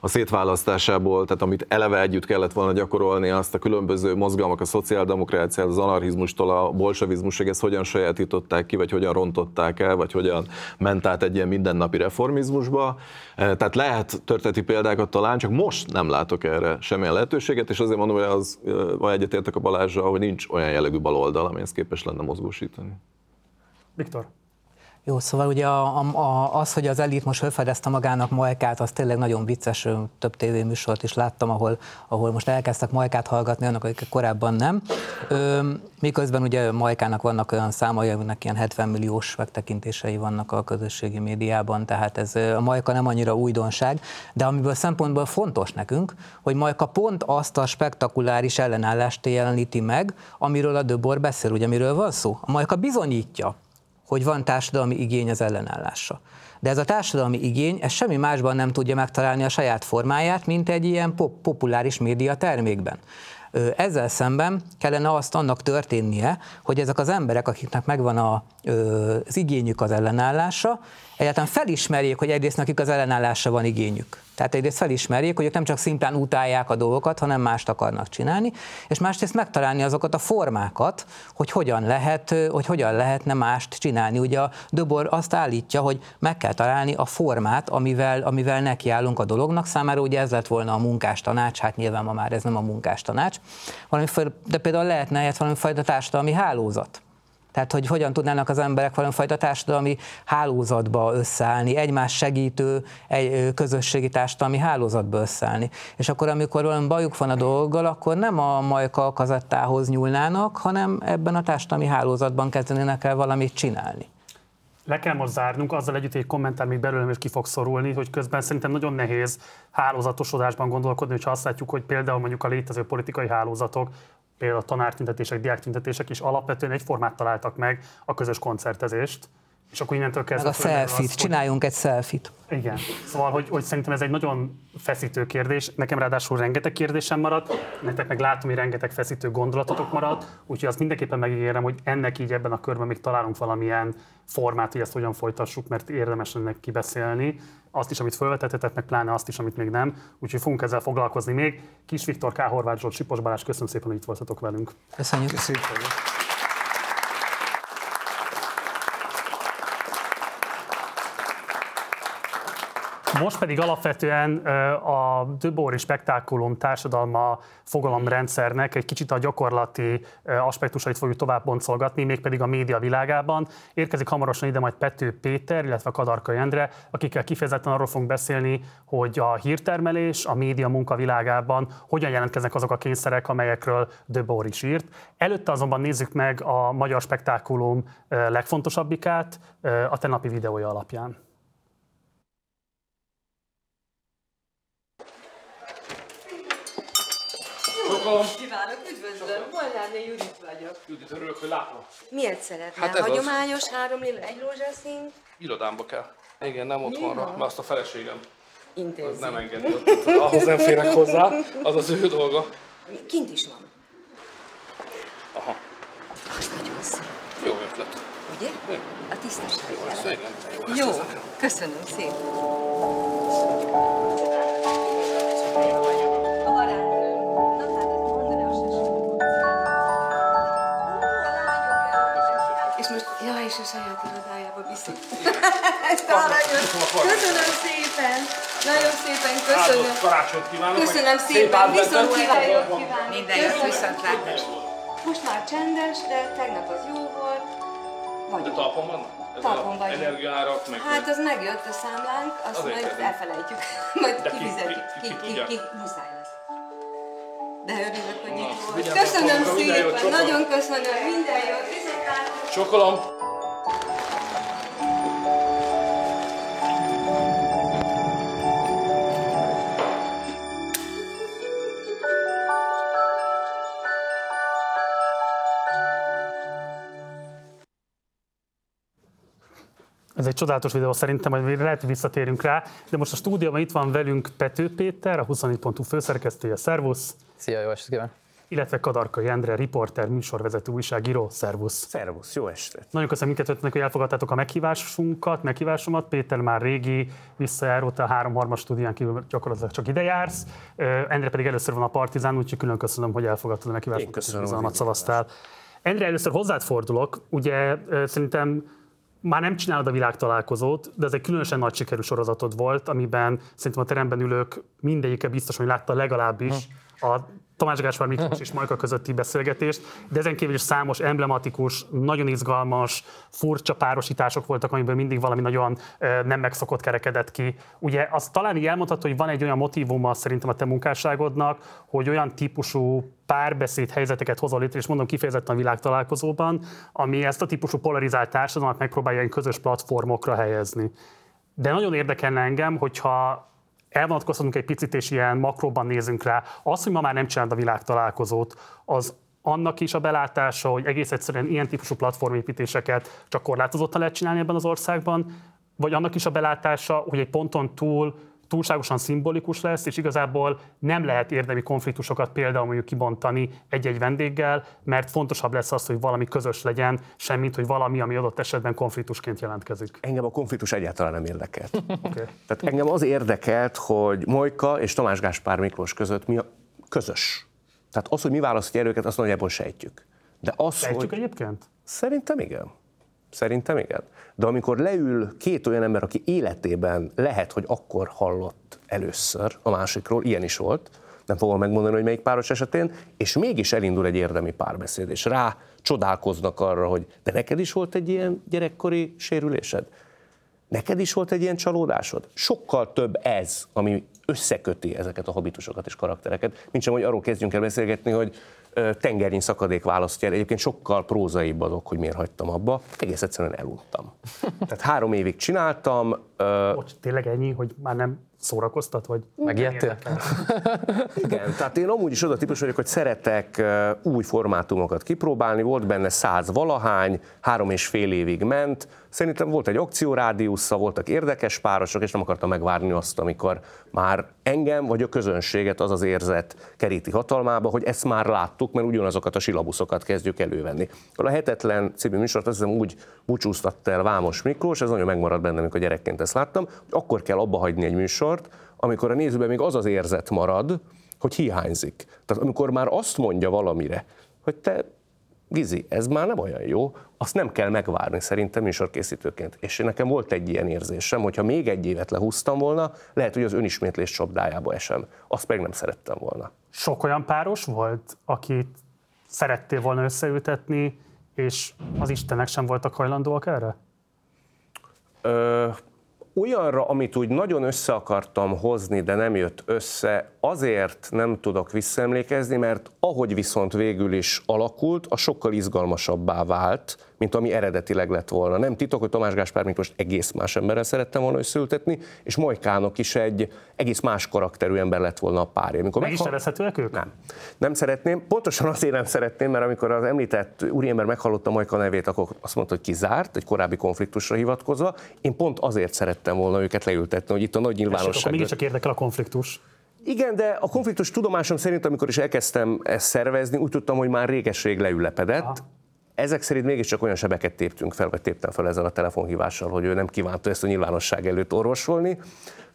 a szétválasztásából, tehát amit eleve együtt kellett volna gyakorolni, azt a különböző mozgalmak, a szociáldemokráciát, az anarchizmustól a bolsavizmusig, ezt hogyan sajátították ki, vagy hogyan rontották el, vagy hogyan ment át egy ilyen mindennapi reformizmusba. Tehát lehet történeti példákat talán, csak most nem látok erre semmilyen lehetőséget, és azért mondom, hogy az, vagy egyetértek a Balázsral, hogy nincs olyan jellegű baloldal, amihez képes lenne mozgósítani. Viktor? Jó, szóval ugye a, a, az, hogy az elit most felfedezte magának Majkát, az tényleg nagyon vicces, több tévéműsort is láttam, ahol, ahol most elkezdtek Majkát hallgatni, annak, akik korábban nem. Ö, miközben ugye Majkának vannak olyan számai, aminek ilyen hetven milliós megtekintései vannak a közösségi médiában, tehát ez a Majka nem annyira újdonság, de amiből szempontból fontos nekünk, hogy Majka pont azt a spektakuláris ellenállást jeleníti meg, amiről a Döbor beszél, ugye miről van szó? A Majka bizonyítja, hogy van társadalmi igény az ellenállásra. De ez a társadalmi igény, ez semmi másban nem tudja megtalálni a saját formáját, mint egy ilyen pop- populáris média termékben. Ezzel szemben kellene azt annak történnie, hogy ezek az emberek, akiknek megvan a, az igényük az ellenállásra, egyáltalán felismerjék, hogy egyrészt nekik az ellenállásra van igényük. Tehát egyrészt felismerjék, hogy ők nem csak szimplán utálják a dolgokat, hanem mást akarnak csinálni, és másrészt megtalálni azokat a formákat, hogy hogyan lehet, hogy hogyan lehetne mást csinálni. Ugye a Döbor azt állítja, hogy meg kell találni a formát, amivel, amivel nekiállunk a dolognak. Számára ugye ez lett volna a munkástanács, hát nyilván ma már ez nem a munkástanács, de például lehetne ehhez valamifajta társadalmi hálózat. Tehát, hogy hogyan tudnának az emberek valamifajta társadalmi hálózatba összeállni, egymás segítő egy közösségi társadalmi hálózatba összeállni. És akkor, amikor valami bajuk van a dologgal, akkor nem a Majka kazattához nyúlnának, hanem ebben a társadalmi hálózatban kezdenének el valamit csinálni. Le kell most zárnunk, azzal együtt egy kommentár még belőlem is ki fog szorulni, hogy közben szerintem nagyon nehéz hálózatosodásban gondolkodni, hogyha azt látjuk, hogy például mondjuk a létező politikai hálózatok, például a tanártüntetések, diáktüntetések is alapvetően egy formát találtak meg, a közös koncertezést, és akkor innentől kezdve... Meg a selfie-t, az, csináljunk egy selfie-t. Igen, szóval, hogy, hogy szerintem ez egy nagyon feszítő kérdés, nekem ráadásul rengeteg kérdésem maradt, nektek meg látom, hogy rengeteg feszítő gondolatotok maradt, úgyhogy azt mindenképpen megígérem, hogy ennek így ebben a körben még találunk valamilyen formát, hogy ezt hogyan folytassuk, mert érdemes lenne kibeszélni. Azt is, amit felvetettetek, meg pláne azt is, amit még nem. Úgyhogy fogunk ezzel foglalkozni még. Kis Viktor, K. Horváth Zsolt, Sipos Balázs, köszönöm szépen, hogy itt voltatok velünk. Köszönjük. Köszönjük. Most pedig alapvetően a Döbori spektákulum társadalma fogalomrendszernek egy kicsit a gyakorlati aspektusait fogjuk tovább boncolgatni, mégpedig a média világában. Érkezik hamarosan ide majd Pető Péter, illetve Kadarkai Endre, akikkel kifejezetten arról fogunk beszélni, hogy a hírtermelés, a média munka világában hogyan jelentkeznek azok a kényszerek, amelyekről Döbor is írt. Előtte azonban nézzük meg a magyar spektákulum legfontosabbikát a tegnapi videója alapján. Kívánok, üdvözlöm, Molnárné Judit vagyok. Judit, örülök, hogy látom. Miért szeretném? Hát hagyományos, az... három lila, egy rózsaszín? Irodámba kell. Igen, nem otthonra, mert azt a feleségem az nem engedi. Ahhoz nem férek hozzá, az az ő dolga. Kint is van. Aha. Most nagyon szép. Jó ötlet. Ugye? Én. A tisztaság jelen. Jó, jó, köszönöm szépen. Jaj, és a saját irodájába viszik. Köszönöm szépen! Nagyon szépen köszönöm! Áldott karácsonyt kívánok! Köszönöm szépen! Viszont kívánok! Minden jót, viszontlátás! Most már csendes, de tegnap az jó volt. vagyok. De talpon vannak? Talpon vagyok. Energiaárak meg... Hát az megjött a számlánk, azt azért majd kérdez. Elfelejtjük, majd kifizetjük. Ki, ki, ki, ki, ki, ki, ki muszáj lesz. De örülök, hogy na, itt volt. Köszönöm szépen, nagyon köszönöm, minden jót, viszontlát! Csokolom! Ez egy csodálatos videó szerintem, majd lehet, hogy visszatérünk rá, de most a stúdióban itt van velünk Pető Péter, a huszonnégy pont hu főszerkesztője, szervusz! Szia, jó estét kívánok! Illetve Kadarkai Endre, riporter, műsorvezető, újságíró, szervusz! Szervusz, jó estét! Nagyon köszönöm mindkettőtöknek, hogy elfogadtátok a meghívásunkat, meghívásomat. Péter már régi, visszajáró, a három-harmas stúdián kívül gyakorlatilag csak ide jársz. Endre pedig először van a Partizán, úgyhogy külön köszönöm, hogy elfogadtad a meghívásunkat, és bizalmat szavaztál. Endre, először hozzád fordulok, ugye szerintem már nem csinálod a világtalálkozót, de ez egy különösen nagy sikerű sorozatod volt, amiben szerintem a teremben ülők mindegyike biztos, hogy látta legalábbis a Tamás Gáspár Miklós és Majka közötti beszélgetést, de ezen kívül is számos emblematikus, nagyon izgalmas, furcsa párosítások voltak, amiből mindig valami nagyon nem megszokott kerekedett ki. Ugye azt talán így elmondható, hogy van egy olyan motívuma szerintem a te munkásságodnak, hogy olyan típusú párbeszéd helyzeteket hozol létre, és mondom kifejezetten a világtalálkozóban, ami ezt a típusú polarizált társadalmat megpróbálja egy közös platformokra helyezni. De nagyon érdekelne engem, hogyha elvonatkozhatunk egy picit, és ilyen makróban nézünk rá. Az, hogy ma már nem csináld a világtalálkozót, az annak is a belátása, hogy egész egyszerűen ilyen típusú platformépítéseket csak korlátozottan lehet csinálni ebben az országban, vagy annak is a belátása, hogy egy ponton túl túlságosan szimbolikus lesz, és igazából nem lehet érdemi konfliktusokat például mondjuk kibontani egy-egy vendéggel, mert fontosabb lesz az, hogy valami közös legyen, semmint, hogy valami, ami adott esetben konfliktusként jelentkezik. Engem a konfliktus egyáltalán nem érdekelt. Okay. Tehát engem az érdekelt, hogy Mojka és Tamás Gáspár Miklós között mi a közös. Tehát az, hogy mi választja erőket, azt nagyjából sejtjük. De az, sejtjük hogy... egyébként? Szerintem igen. Szerintem igen. De amikor leül két olyan ember, aki életében lehet, hogy akkor hallott először a másikról, ilyen is volt, nem fogom megmondani, hogy melyik páros esetén, és mégis elindul egy érdemi párbeszéd, és rá csodálkoznak arra, hogy de neked is volt egy ilyen gyerekkori sérülésed? Neked is volt egy ilyen csalódásod? Sokkal több ez, ami összeköti ezeket a habitusokat és karaktereket, mintsem, hogy arról kezdjünk el beszélgetni, hogy tengernyí szakadék választja el. Egyébként sokkal prózaibb azok, hogy miért hagytam abba. Egész egyszerűen eluntam. Tehát három évig csináltam. Bocs, tényleg ennyi, hogy már nem szórakoztat, vagy megijedtél? Igen, tehát én amúgy is oda típus vagyok, hogy szeretek új formátumokat kipróbálni. Volt benne száz valahány, három és fél évig ment. Szerintem volt egy akciórádiusza, voltak érdekes párosok, és nem akartam megvárni azt, amikor már engem vagy a közönséget az az érzet keríti hatalmába, hogy ezt már láttuk, mert ugyanazokat a silabuszokat kezdjük elővenni. A Hetetlen című műsort azt hiszem úgy búcsúztatta el Vámos Miklós, ez nagyon megmaradt bennem, amikor gyerekként ezt láttam, hogy akkor kell abba hagyni egy műsort, amikor a nézőben még az az érzet marad, hogy hiányzik. Tehát amikor már azt mondja valamire, hogy te Gizi, ez már nem olyan jó, azt nem kell megvárni szerintem műsorkészítőként. És nekem volt egy ilyen érzésem, hogyha még egy évet lehúztam volna, lehet, hogy az önismétlés csapdájába esem. Azt meg nem szerettem volna. Sok olyan páros volt, akit szerettél volna összeültetni, és az istenek sem voltak hajlandóak erre? Ö, olyanra, amit úgy nagyon össze akartam hozni, de nem jött össze, azért nem tudok visszaemlékezni, mert ahogy viszont végül is alakult, az sokkal izgalmasabbá vált, mint ami eredetileg lett volna. Nem titok, hogy Tamás Gáspár Miklós egész más emberrel szerettem volna összeültetni, és Mojkának is egy egész más karakterű ember lett volna a párja. Meg meghal... is nevezhetőek ők? Nem. Nem szeretném, pontosan azért nem szeretném, mert amikor az említett úriember meghallotta Mojka nevét, akkor azt mondta, hogy kizárt, egy korábbi konfliktusra hivatkozva. Én pont azért szerettem volna őket leültetni, hogy itt a nagy nyilvánosság. Mégis csak érdekel a konfliktus. Igen, de a konfliktus tudomásom szerint, amikor is elkezdtem ezt szervezni, úgy tudtam, hogy már réges-rég leülepedett. Aha. Ezek szerint mégiscsak olyan sebeket téptünk fel, vagy téptem fel ezzel a telefonhívással, hogy ő nem kívánta ezt a nyilvánosság előtt orvosolni.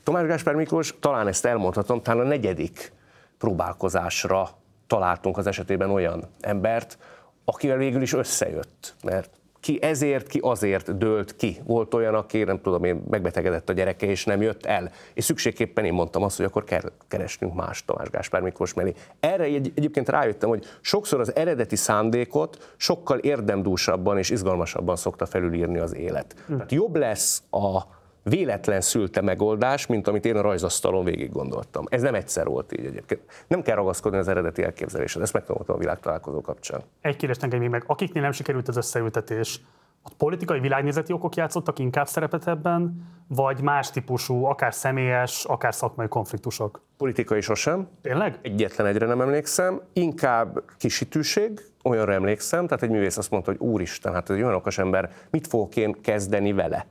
Tamás Gáspár Miklós, talán ezt elmondhatom, talán a negyedik próbálkozásra találtunk az esetében olyan embert, akivel végül is összejött, mert ki ezért, ki azért dőlt ki. Volt olyan, aki nem tudom én, megbetegedett a gyereke, és nem jött el. És szükségképpen én mondtam azt, hogy akkor kell keresnünk más Tamás Gáspár Miklós mellé. Erre egy, egyébként rájöttem, hogy sokszor az eredeti szándékot sokkal érdemdúsabban és izgalmasabban szokta felülírni az élet. Hm. Tehát jobb lesz a véletlen szülte megoldás, mint amit én a rajzasztalon végig gondoltam. Ez nem egyszer volt így egyébként. Nem kell ragaszkodni az eredeti elképzeléshez, ezt megtanultam a világtalálkozó kapcsán. Egy kérdést engedj még meg, akiknél nem sikerült az összeültetés, a politikai világnézeti okok játszottak inkább szerepet ebben, vagy más típusú, akár személyes, akár szakmai konfliktusok? Politikai sosem. Tényleg? Egyetlen egyre nem emlékszem, inkább kisítőség, olyanra emlékszem, tehát egy művész azt mondta, hogy úristen, hát ez egy olyan okos ember, mit fogok én kezdeni vele?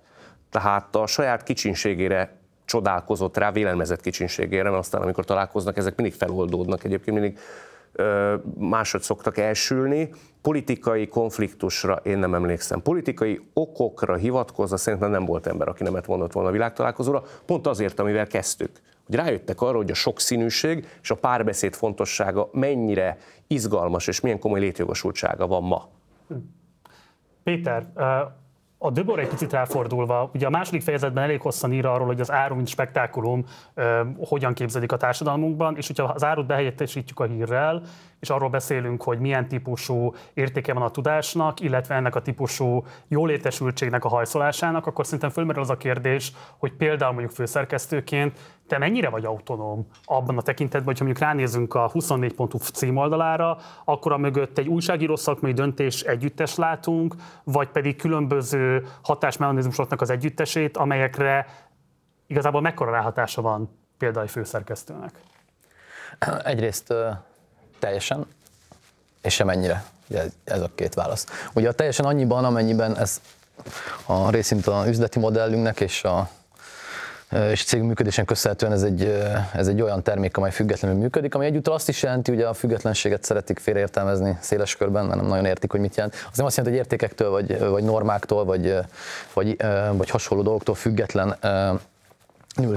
Tehát a saját kicsinségére csodálkozott rá, vélelmezett kicsinségére, mert aztán amikor találkoznak, ezek mindig feloldódnak, egyébként mindig máshogy szoktak elsülni. Politikai konfliktusra én nem emlékszem. Politikai okokra hivatkozva szerintem nem volt ember, aki nemet mondott volna a világtalálkozóra, pont azért, amivel kezdtük. Hogy rájöttek arra, hogy a sokszínűség és a párbeszéd fontossága mennyire izgalmas, és milyen komoly létjogosultsága van ma. Péter, uh... a Döborra egy picit ráfordulva, ugye a második fejezetben elég hosszan ír arról, hogy az áru, mint spektákulum ö, hogyan képződik a társadalmunkban, és hogyha az árut behelyettesítjük a hírrel, és arról beszélünk, hogy milyen típusú értéke van a tudásnak, illetve ennek a típusú jólétesültségnek a hajszolásának, akkor szerintem fölmerül az a kérdés, hogy például mondjuk főszerkesztőként te mennyire vagy autonóm abban a tekintetben, hogyha mondjuk ránézünk a huszonnégy pont hu címoldalára, akkor a mögött egy újságíró szakmai döntés együttes látunk, vagy pedig különböző hatásmechanizmusoknak az együttesét, amelyekre igazából mekkora ráhatása van például egy főszerkesztőnek? Egyrészt teljesen, és semennyire. Ez a két válasz. Ugye teljesen annyiban, amennyiben ez a részint az üzleti modellünknek és a és cégünk működésen köszönhetően ez egy, ez egy olyan termék, amely függetlenül működik, ami egyúttal azt is jelenti, ugye a függetlenséget szeretik félreértelmezni széles körben, mert nem nagyon értik, hogy mit jelent. Az nem azt jelenti, hogy értékektől, vagy, vagy normáktól, vagy, vagy, vagy hasonló dolgoktól függetlenül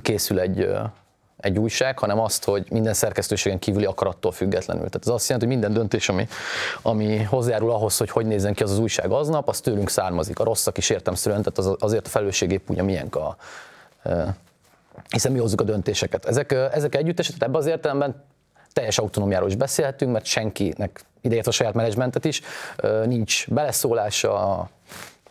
készül egy, egy újság, hanem azt, hogy minden szerkesztőségen kívüli akarattól függetlenül. Tehát ez azt jelenti, hogy minden döntés, ami, ami hozzájárul ahhoz, hogy hogy nézzen ki az, az újság aznap, az tőlünk származik. A rosszak is értelemszerűen, tehát az, azért a felelősség épp úgy, amilyenk a hiszen mi hozzuk a döntéseket. Ezek, ezek együttesek, tehát ebben az értelemben teljes autonómiáról is beszélhetünk, mert senkinek, ideértve a saját menedzsmentet is, nincs beleszólása,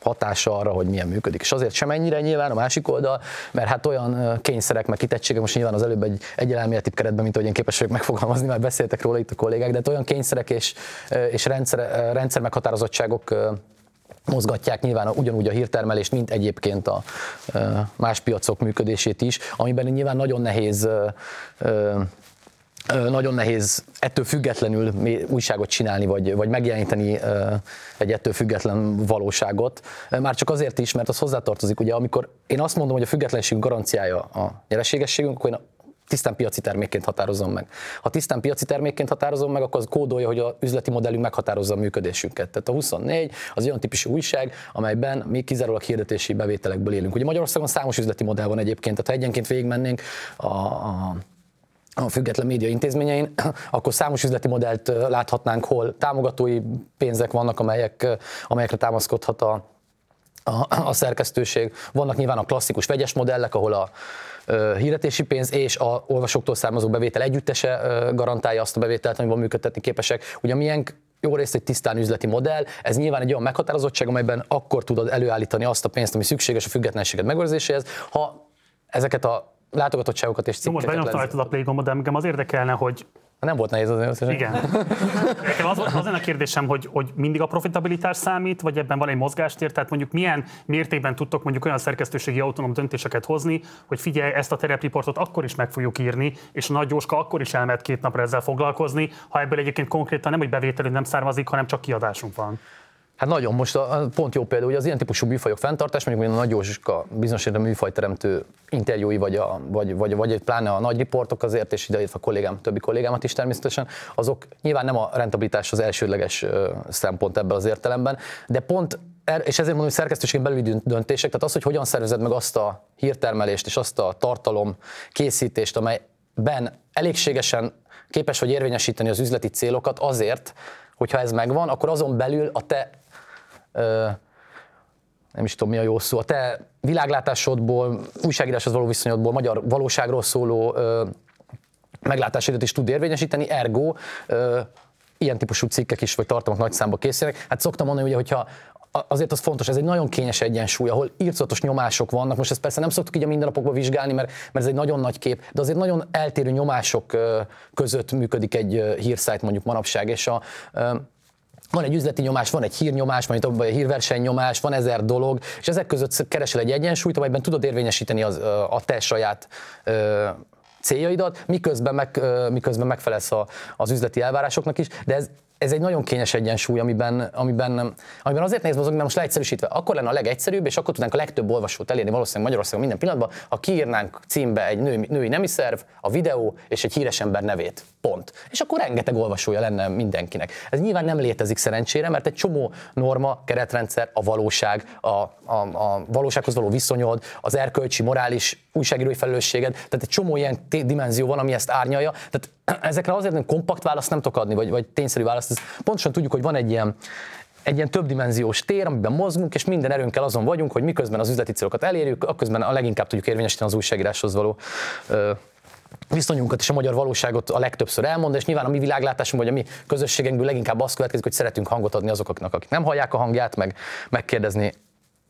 hatása arra, hogy milyen működik. És azért sem ennyire nyilván a másik oldal, mert hát olyan kényszerek, meg kitettségek, most nyilván az előbb egy egyenelméleti keretben, mint ahogy én képes vagyok megfogalmazni, már beszéltek róla itt a kollégák, de hát olyan kényszerek és, és rendszer, rendszer meghatározottságok mozgatják nyilván ugyanúgy a hírtermelést, mint egyébként a más piacok működését is, amiben nyilván nagyon nehéz, nagyon nehéz ettől függetlenül újságot csinálni, vagy, vagy megjeleníteni egy ettől független valóságot. Már csak azért is, mert az hozzátartozik, ugye, amikor én azt mondom, hogy a függetlenségünk garanciája a nyereségességünk, akkor én tisztán piaci termékként határozom meg. Ha tisztán piaci termékként határozom meg, akkor az kódolja, hogy az üzleti modellünk meghatározza a működésünket. Tehát a huszonnégy az olyan típusú újság, amelyben mi kizárólag hirdetési bevételekből élünk. Ugye Magyarországon számos üzleti modell van egyébként, tehát ha egyenként végigmennénk a, a a független média intézményein, akkor számos üzleti modellt láthatnánk, hol támogatói pénzek vannak, amelyek, amelyekre támaszkodhat a a szerkesztőség. Vannak nyilván a klasszikus vegyes modellek, ahol a hirdetési pénz és a olvasóktól származó bevétel együttese garantálja azt a bevételt, amiben működtetni képesek. Ugye miénk jó részt egy tisztán üzleti modell, ez nyilván egy olyan meghatározottság, amelyben akkor tudod előállítani azt a pénzt, ami szükséges a függetlenséged megőrzéséhez, ha ezeket a látogatottságokat és cikkeket... Most benyomtad rajtad a play gombot, de engem az érdekelne, hogy... Nem volt nehéz az. Igen. Az, az a kérdésem, hogy, hogy mindig a profitabilitás számít, vagy ebben van egy mozgástér, tehát mondjuk milyen mértékben tudtok mondjuk olyan szerkesztőségi autonóm döntéseket hozni, hogy figyelj, ezt a terepriportot akkor is meg fogjuk írni, és a Nagy Jóska akkor is elmehet két napra ezzel foglalkozni, ha ebből egyébként konkrétan nem, hogy bevételünk nem származik, hanem csak kiadásunk van. Hát nagyon, most a, pont jó példa, hogy az ilyen típusú műfajok fenntartás, mondjuk a Nagy Jóska bizonyos a műfajteremtő interjúi, vagy, a, vagy, vagy, vagy pláne a nagy riportok azért, és ideértve a kollégám, többi kollégámat is természetesen, azok nyilván nem a rentabilitás az elsődleges szempont ebben az értelemben, de pont, és ezért mondom, hogy szerkesztőségen belüli döntések, tehát az, hogy hogyan szervezed meg azt a hírtermelést és azt a tartalom készítést, amelyben elégségesen képes vagy érvényesíteni az üzleti célokat azért, hogyha ez megvan, akkor azon belül a te nem is tudom mi a jó szó, a te világlátásodból, újságíráshoz való viszonyodból, magyar valóságról szóló ö, meglátásodat is tud érvényesíteni, ergo ö, ilyen típusú cikkek is, vagy tartalmak nagy számba készülnek. Hát szoktam mondani, ugye, hogyha azért az fontos, ez egy nagyon kényes egyensúly, ahol irtózatos nyomások vannak, most ezt persze nem szoktuk így a mindennapokban vizsgálni, mert, mert ez egy nagyon nagy kép, de azért nagyon eltérő nyomások között működik egy hírszájt mondjuk manapság, és a van egy üzleti nyomás, van egy hírnyomás, vagy a hírversenynyomás, van ezer dolog, és ezek között keresel egy egyensúlyt, amelyben tudod érvényesíteni az, a te saját céljaidat, miközben, meg, miközben megfelelsz a, az üzleti elvárásoknak is, de ez, ez egy nagyon kényes egyensúly, amiben, amiben, amiben azért nézve azok, mert most leegyszerűsítve, akkor lenne a legegyszerűbb, és akkor tudnánk a legtöbb olvasót elérni valószínűleg Magyarországon minden pillanatban, ha kiírnánk címbe egy nő, női nemiszerv, a videó és egy híres ember nevét, pont. És akkor rengeteg olvasója lenne mindenkinek. Ez nyilván nem létezik szerencsére, mert egy csomó norma, keretrendszer, a valóság, a, a, a valósághoz való viszonyod, az erkölcsi, morális, újságírói felelősséged, tehát egy csomó ilyen dimenzió van, ami ezt árnyalja. Tehát ezekre azért nem kompakt választ nem tudok adni, vagy, vagy tényszerű választ. Ezt pontosan tudjuk, hogy van egy ilyen, egy ilyen többdimenziós tér, amiben mozgunk, és minden erőnkkel azon vagyunk, hogy miközben az üzleti célokat elérjük, akközben a leginkább tudjuk érvényesíteni az újságíráshoz való ö, viszonyunkat és a magyar valóságot a legtöbbször elmondani, és nyilván a mi világlátásunk, vagy a mi közösségünkből leginkább azt következik, hogy szeretünk hangot adni azoknak, akik nem hallják a hangját, meg megkérdezni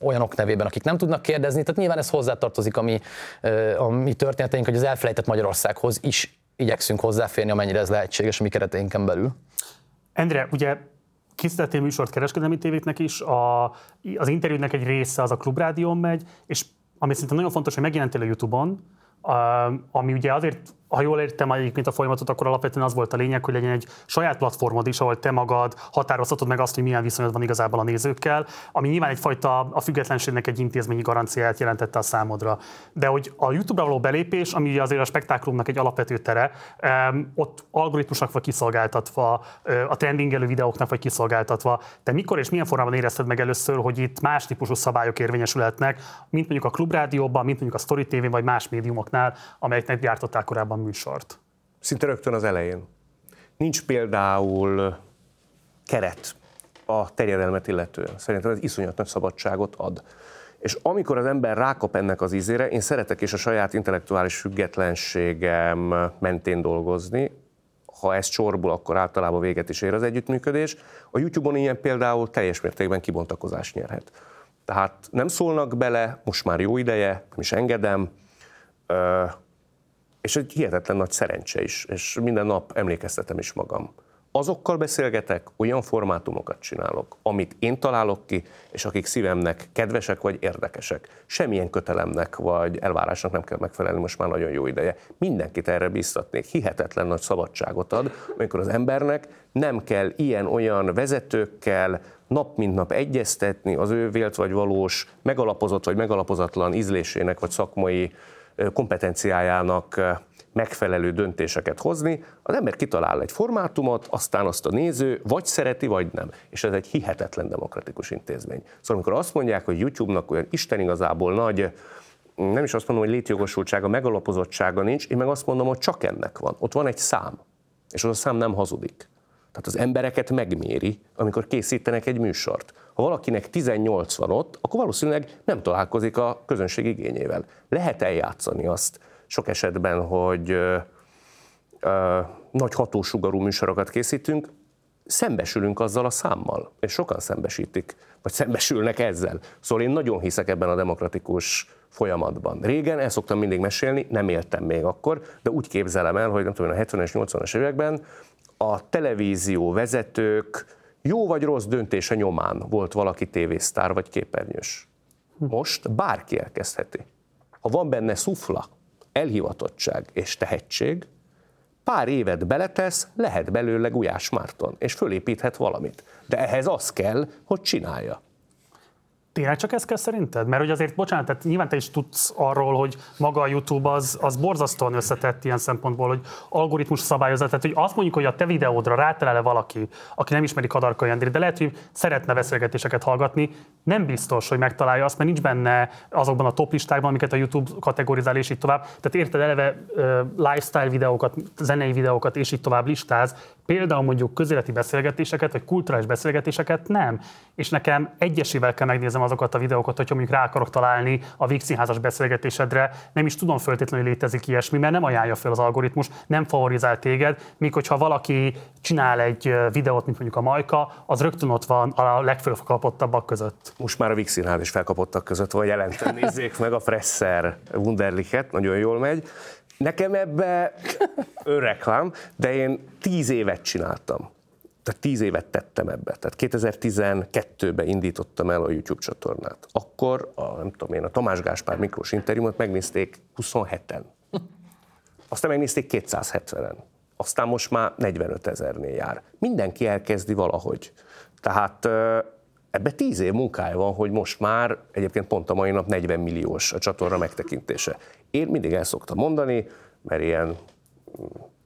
olyanok nevében, akik nem tudnak kérdezni. Tehát nyilván ez hozzátartozik a mi, a mi történeteink, hogy az elfelejtett Magyarországhoz is igyekszünk hozzáférni, amennyire ez lehetséges a mi kereteinken belül. Endre, ugye készítettél műsort kereskedelmi tévéknek is, a, az interjúnak egy része az a Klubrádión megy, és ami szerintem nagyon fontos, hogy megjelentél a YouTube-on, a, ami ugye azért, ha jól értem egyébként a folyamatot, akkor alapvetően az volt a lényeg, hogy legyen egy saját platformod is, ahol te magad határozhatod meg azt, hogy milyen viszonyod van igazából a nézőkkel, ami nyilván egyfajta a függetlenségnek egy intézményi garanciáját jelentette a számodra. De hogy a YouTube-ra való belépés, ami ugye azért a spektáklumnak egy alapvető tere, ott algoritmusnak vagy kiszolgáltatva, a trendingelő videóknak vagy kiszolgáltatva. Te mikor és milyen formában érezted meg először, hogy itt más típusú szabályok érvényesülhetnek, mint mondjuk a Klubrádióban, mint mondjuk a Story té vén vagy más médiumoknál, amelyeknek gyártották korábban műsort? Szinte rögtön az elején. Nincs például keret a terjedelmet illetően. Szerintem ez iszonyat nagy szabadságot ad. És amikor az ember rákap ennek az ízére, én szeretek és a saját intellektuális függetlenségem mentén dolgozni, ha ez csorbul, akkor általában véget is ér az együttműködés. A YouTube-on ilyen például teljes mértékben kibontakozást nyerhet. Tehát nem szólnak bele, most már jó ideje, nem is engedem, és egy hihetetlen nagy szerencse is, és minden nap emlékeztetem is magam. Azokkal beszélgetek, olyan formátumokat csinálok, amit én találok ki, és akik szívemnek kedvesek vagy érdekesek. Semmilyen kötelemnek vagy elvárásnak nem kell megfelelni, most már nagyon jó ideje. Mindenkit erre bíztatnék, hihetetlen nagy szabadságot ad, amikor az embernek nem kell ilyen-olyan vezetőkkel nap mint nap egyeztetni az ő vélt vagy valós, megalapozott vagy megalapozatlan ízlésének vagy szakmai kompetenciájának megfelelő döntéseket hozni, az ember kitalál egy formátumot, aztán azt a néző vagy szereti, vagy nem. És ez egy hihetetlen demokratikus intézmény. Szóval amikor azt mondják, hogy YouTube-nak olyan Isten igazából nagy, nem is azt mondom, hogy létjogosultsága, megalapozottsága nincs, én meg azt mondom, hogy csak ennek van. Ott van egy szám, és az a szám nem hazudik. Tehát az embereket megméri, amikor készítenek egy műsort. Ha valakinek tizennyolc van ott, akkor valószínűleg nem találkozik a közönség igényével. Lehet eljátszani azt sok esetben, hogy ö, ö, nagy hatósugarú műsorokat készítünk, szembesülünk azzal a számmal, és sokan szembesítik, vagy szembesülnek ezzel. Szóval én nagyon hiszek ebben a demokratikus folyamatban. Régen, el szoktam mindig mesélni, nem éltem még akkor, de úgy képzelem el, hogy nem tudom, a hetvenes, nyolcvanas években a televízió vezetők jó vagy rossz döntése nyomán volt valaki tévésztár vagy képernyős. Most bárki elkezdheti. Ha van benne szufla, elhivatottság és tehetség, pár évet beletesz, lehet belőle Gulyás Márton, és fölépíthet valamit. De ehhez az kell, hogy csinálja. Tényleg csak ez kell szerinted? Mert hogy azért, bocsánat, tehát nyilván te is tudsz arról, hogy maga a YouTube az, az borzasztóan összetett ilyen szempontból, hogy algoritmus szabályozat, tehát hogy azt mondjuk, hogy a te videódra rátelele valaki, aki nem ismeri Kadarka Jendrét, de lehet, hogy szeretne beszélgetéseket hallgatni, nem biztos, hogy megtalálja azt, mert nincs benne azokban a top listákban, amiket a YouTube kategorizál, és így tovább. Tehát érted, eleve uh, lifestyle videókat, zenei videókat, és így tovább listáz, például mondjuk közéleti beszélgetéseket, vagy kulturális beszélgetéseket nem. És nekem egyesével kell megnézem azokat a videókat, hogyha mondjuk rá akarok találni a Víg Színházas beszélgetésedre, nem is tudom föltétlenül, hogy létezik ilyesmi, mert nem ajánlja fel az algoritmus, nem favorizál téged, míg hogyha valaki csinál egy videót, mint mondjuk a Majka, az rögtön ott van a legfölkapottabbak között. Most már a Víg Színház is felkapottak között van jelentően, nézzék meg a Presser Wunderlichet, nagyon jól megy. Nekem ebbe önreklám, de én tíz évet csináltam. Tehát tíz évet tettem ebbe. Tehát kétezer-tizenkettőben indítottam el a YouTube csatornát. Akkor a, nem tudom én, a Tamás Gáspár Miklós interjúmat megnézték huszonheten. Aztán megnézték kétszázhetvenen. Aztán most már negyvenöt ezernél jár. Mindenki elkezdi valahogy. Tehát ebbe tíz év munkája van, hogy most már egyébként pont a mai nap negyven milliós a csatorna megtekintése. Én mindig el szoktam mondani, mert ilyen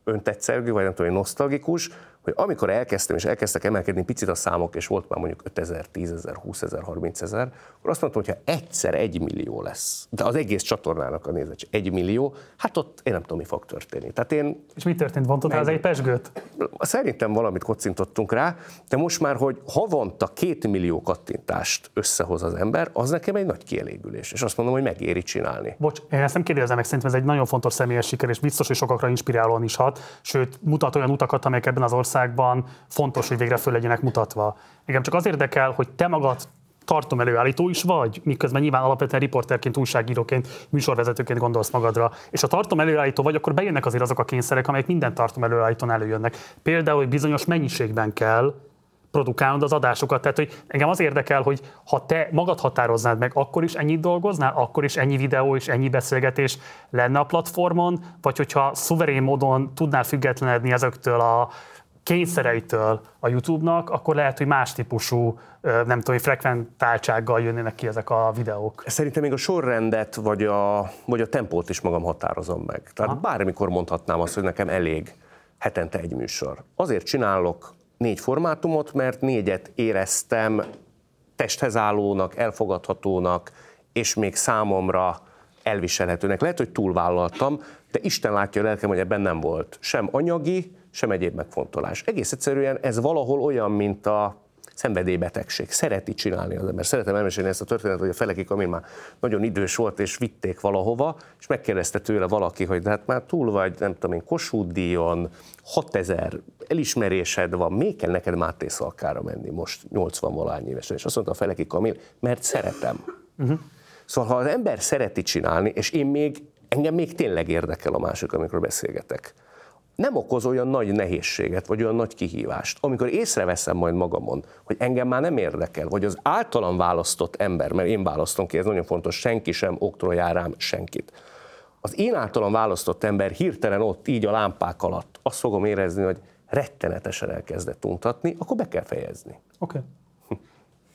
öntetszergő, vagy nem tudom, nosztalgikus, hogy amikor elkezdtem, és elkezdtek emelkedni picit a számok, és volt már mondjuk ötezer, tízezer, húszezer, harmincezer, akkor azt mondtam, hogy ha egyszer egy millió lesz, de az egész csatornának a nézettség egy millió, hát ott én nem tudom, mi fog történni. Tehát én... És mi történt? Vontottál az egy pezsgőt? Szerintem valamit kocintottunk rá, de most már, hogy havonta két millió kattintást összehoz az ember, az nekem egy nagy kielégülés, és azt mondom, hogy megéri csinálni. Bocs, én ezt nem kérdezem meg, szerintem ez egy nagyon fontos személyes siker, és biztos, hogy sokakra inspirálóan is hat, sőt, mutat olyan utakat, amelyek ebben az országban fontos, hogy végre föl legyenek mutatva. Engem csak az érdekel, hogy te magad tartom előállító is vagy, miközben nyilván alapvetően riporterként, újságíróként, műsorvezetőként gondolsz magadra. És ha tartom előállító vagy, akkor bejönnek azért azok a kényszerek, amelyek minden tartom előállítón előjönnek. Például, hogy bizonyos mennyiségben kell produkálnod az adásokat. Tehát, hogy engem az érdekel, hogy ha te magad határoznád meg, akkor is ennyit dolgoznál, akkor is ennyi videó és ennyi beszélgetés lenne a platformon, vagy hogyha szuverén módon tudnál függetlenedni ezektől a kényszereitől a YouTube-nak, akkor lehet, hogy más típusú, nem tudom, frekventáltsággal jönnének ki ezek a videók. Szerintem még a sorrendet, vagy a, vagy a tempót is magam határozom meg. Tehát ha. Bármikor mondhatnám azt, hogy nekem elég hetente egy műsor. Azért csinálok négy formátumot, mert négyet éreztem testhez állónak, elfogadhatónak, és még számomra elviselhetőnek. Lehet, hogy túlvállaltam, de Isten látja a lelkem, hogy ebben nem volt sem anyagi, sem egyéb megfontolás. Egész egyszerűen ez valahol olyan, mint a szenvedélybetegség. Szereti csinálni az ember. Szeretem elmesélni ezt a történetet, hogy a Felekik, ami már nagyon idős volt, és vitték valahova, és megkérdezte tőle valaki, hogy de hát már túl vagy, nem tudom én, Kossuth-díjon, hatezer elismerésed van, még kell neked Máté Szalkára menni most nyolcvan-valahány évesen. És azt mondta a Felekik Kamil, mert szeretem. Uh-huh. Szóval ha az ember szereti csinálni, és én még, engem még tényleg érdekel a másik, amikor beszélgetek, nem okoz olyan nagy nehézséget, vagy olyan nagy kihívást. Amikor észreveszem majd magamon, hogy engem már nem érdekel, vagy az általam választott ember, mert én választom ki, ez nagyon fontos, senki sem oktroljál rám senkit. Az én általam választott ember hirtelen ott, így a lámpák alatt, azt fogom érezni, hogy rettenetesen elkezdett untatni, akkor be kell fejezni. Oké. Okay.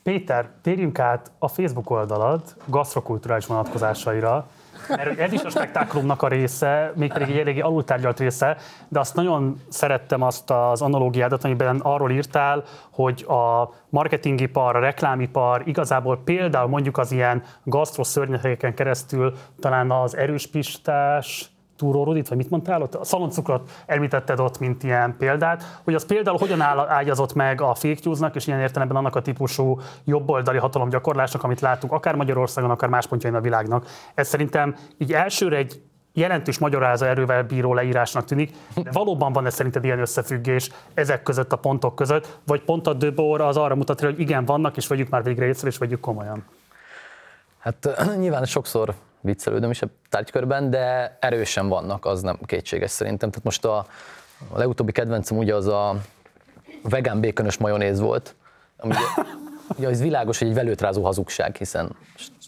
Péter, térjünk át a Facebook oldalad gasztrokulturális vonatkozásaira, mert ez is a spektáklumnak a része, mégpedig egy eléggé alultárgyalt része, de azt nagyon szerettem azt az analógiádat, amiben arról írtál, hogy a marketingipar, a reklámipar igazából például mondjuk az ilyen gasztroszörnyeteken keresztül talán az erős pistás, Túró Rudit, vagy mit mondtál ott? A szaloncukrot említetted ott, mint ilyen példát, hogy az például hogyan ágyazott meg a fake news-nak, és ilyen értelemben annak a típusú jobboldali hatalomgyakorlásnak, amit láttunk akár Magyarországon, akár más pontjain a világnak. Ez szerintem így elsőre egy jelentős magyarázó erővel bíró leírásnak tűnik, de valóban van-e szerinted ilyen összefüggés ezek között a pontok között, vagy pont a Döbor az arra mutat rá, hogy igen, vannak, és vegyük már végre észre, és vegyük komolyan? Hát nyilván sokszor viccelődöm is a tárgykörben, de erősen vannak, az nem kétséges szerintem. Tehát most a, a legutóbbi kedvencem ugye az a vegán békönös majonéz volt, ami ugye, ugye az világos, hogy egy velőtrázó hazugság, hiszen,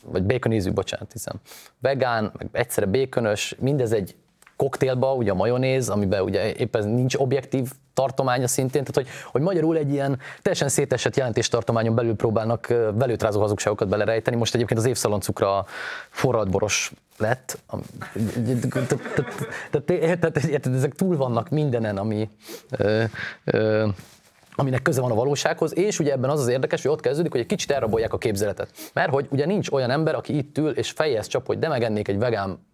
vagy békön ízű, bocsánat, hiszen vegán, meg egyszerre békönös, mindez egy koktélba, ugye a majonéz, amiben ugye éppen nincs objektív tartománya szintén, tehát hogy, hogy magyarul egy ilyen teljesen szétesett jelentéstartományon belül próbálnak velőtrázó hazugságokat belerejteni. Most egyébként az évszaloncukra forralt boros lett. Tehát ezek túl vannak mindenen, ami... aminek köze van a valósághoz, és ugye ebben az az érdekes, hogy ott kezdődik, hogy egy kicsit elrabolják a képzeletet. Mert hogy ugye nincs olyan ember, aki itt ül és fejhez csap, hogy de megennék egy vegán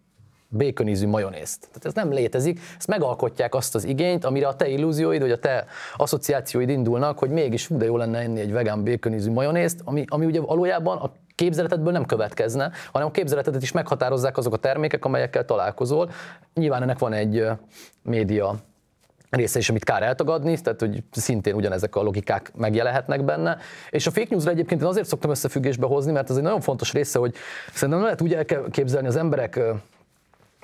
békönízű majonézt. Tehát ez nem létezik, ezt megalkotják azt az igényt, amire a te illúzióid, vagy a te asszociációid indulnak, hogy mégis de jó lenne enni egy vegán békönízű majonézt, ami, ami ugye valójában a képzeletedből nem következne, hanem a képzeletedet is meghatározzák azok a termékek, amelyekkel találkozol. Nyilván ennek van egy média része is, amit kár eltagadni, tehát hogy szintén ugyanezek a logikák megjelenhetnek benne. És a fake newsra egyébként én azért szoktam összefüggésbe hozni, mert ez egy nagyon fontos része, hogy szerintem nem lehet úgy elképzelni az emberek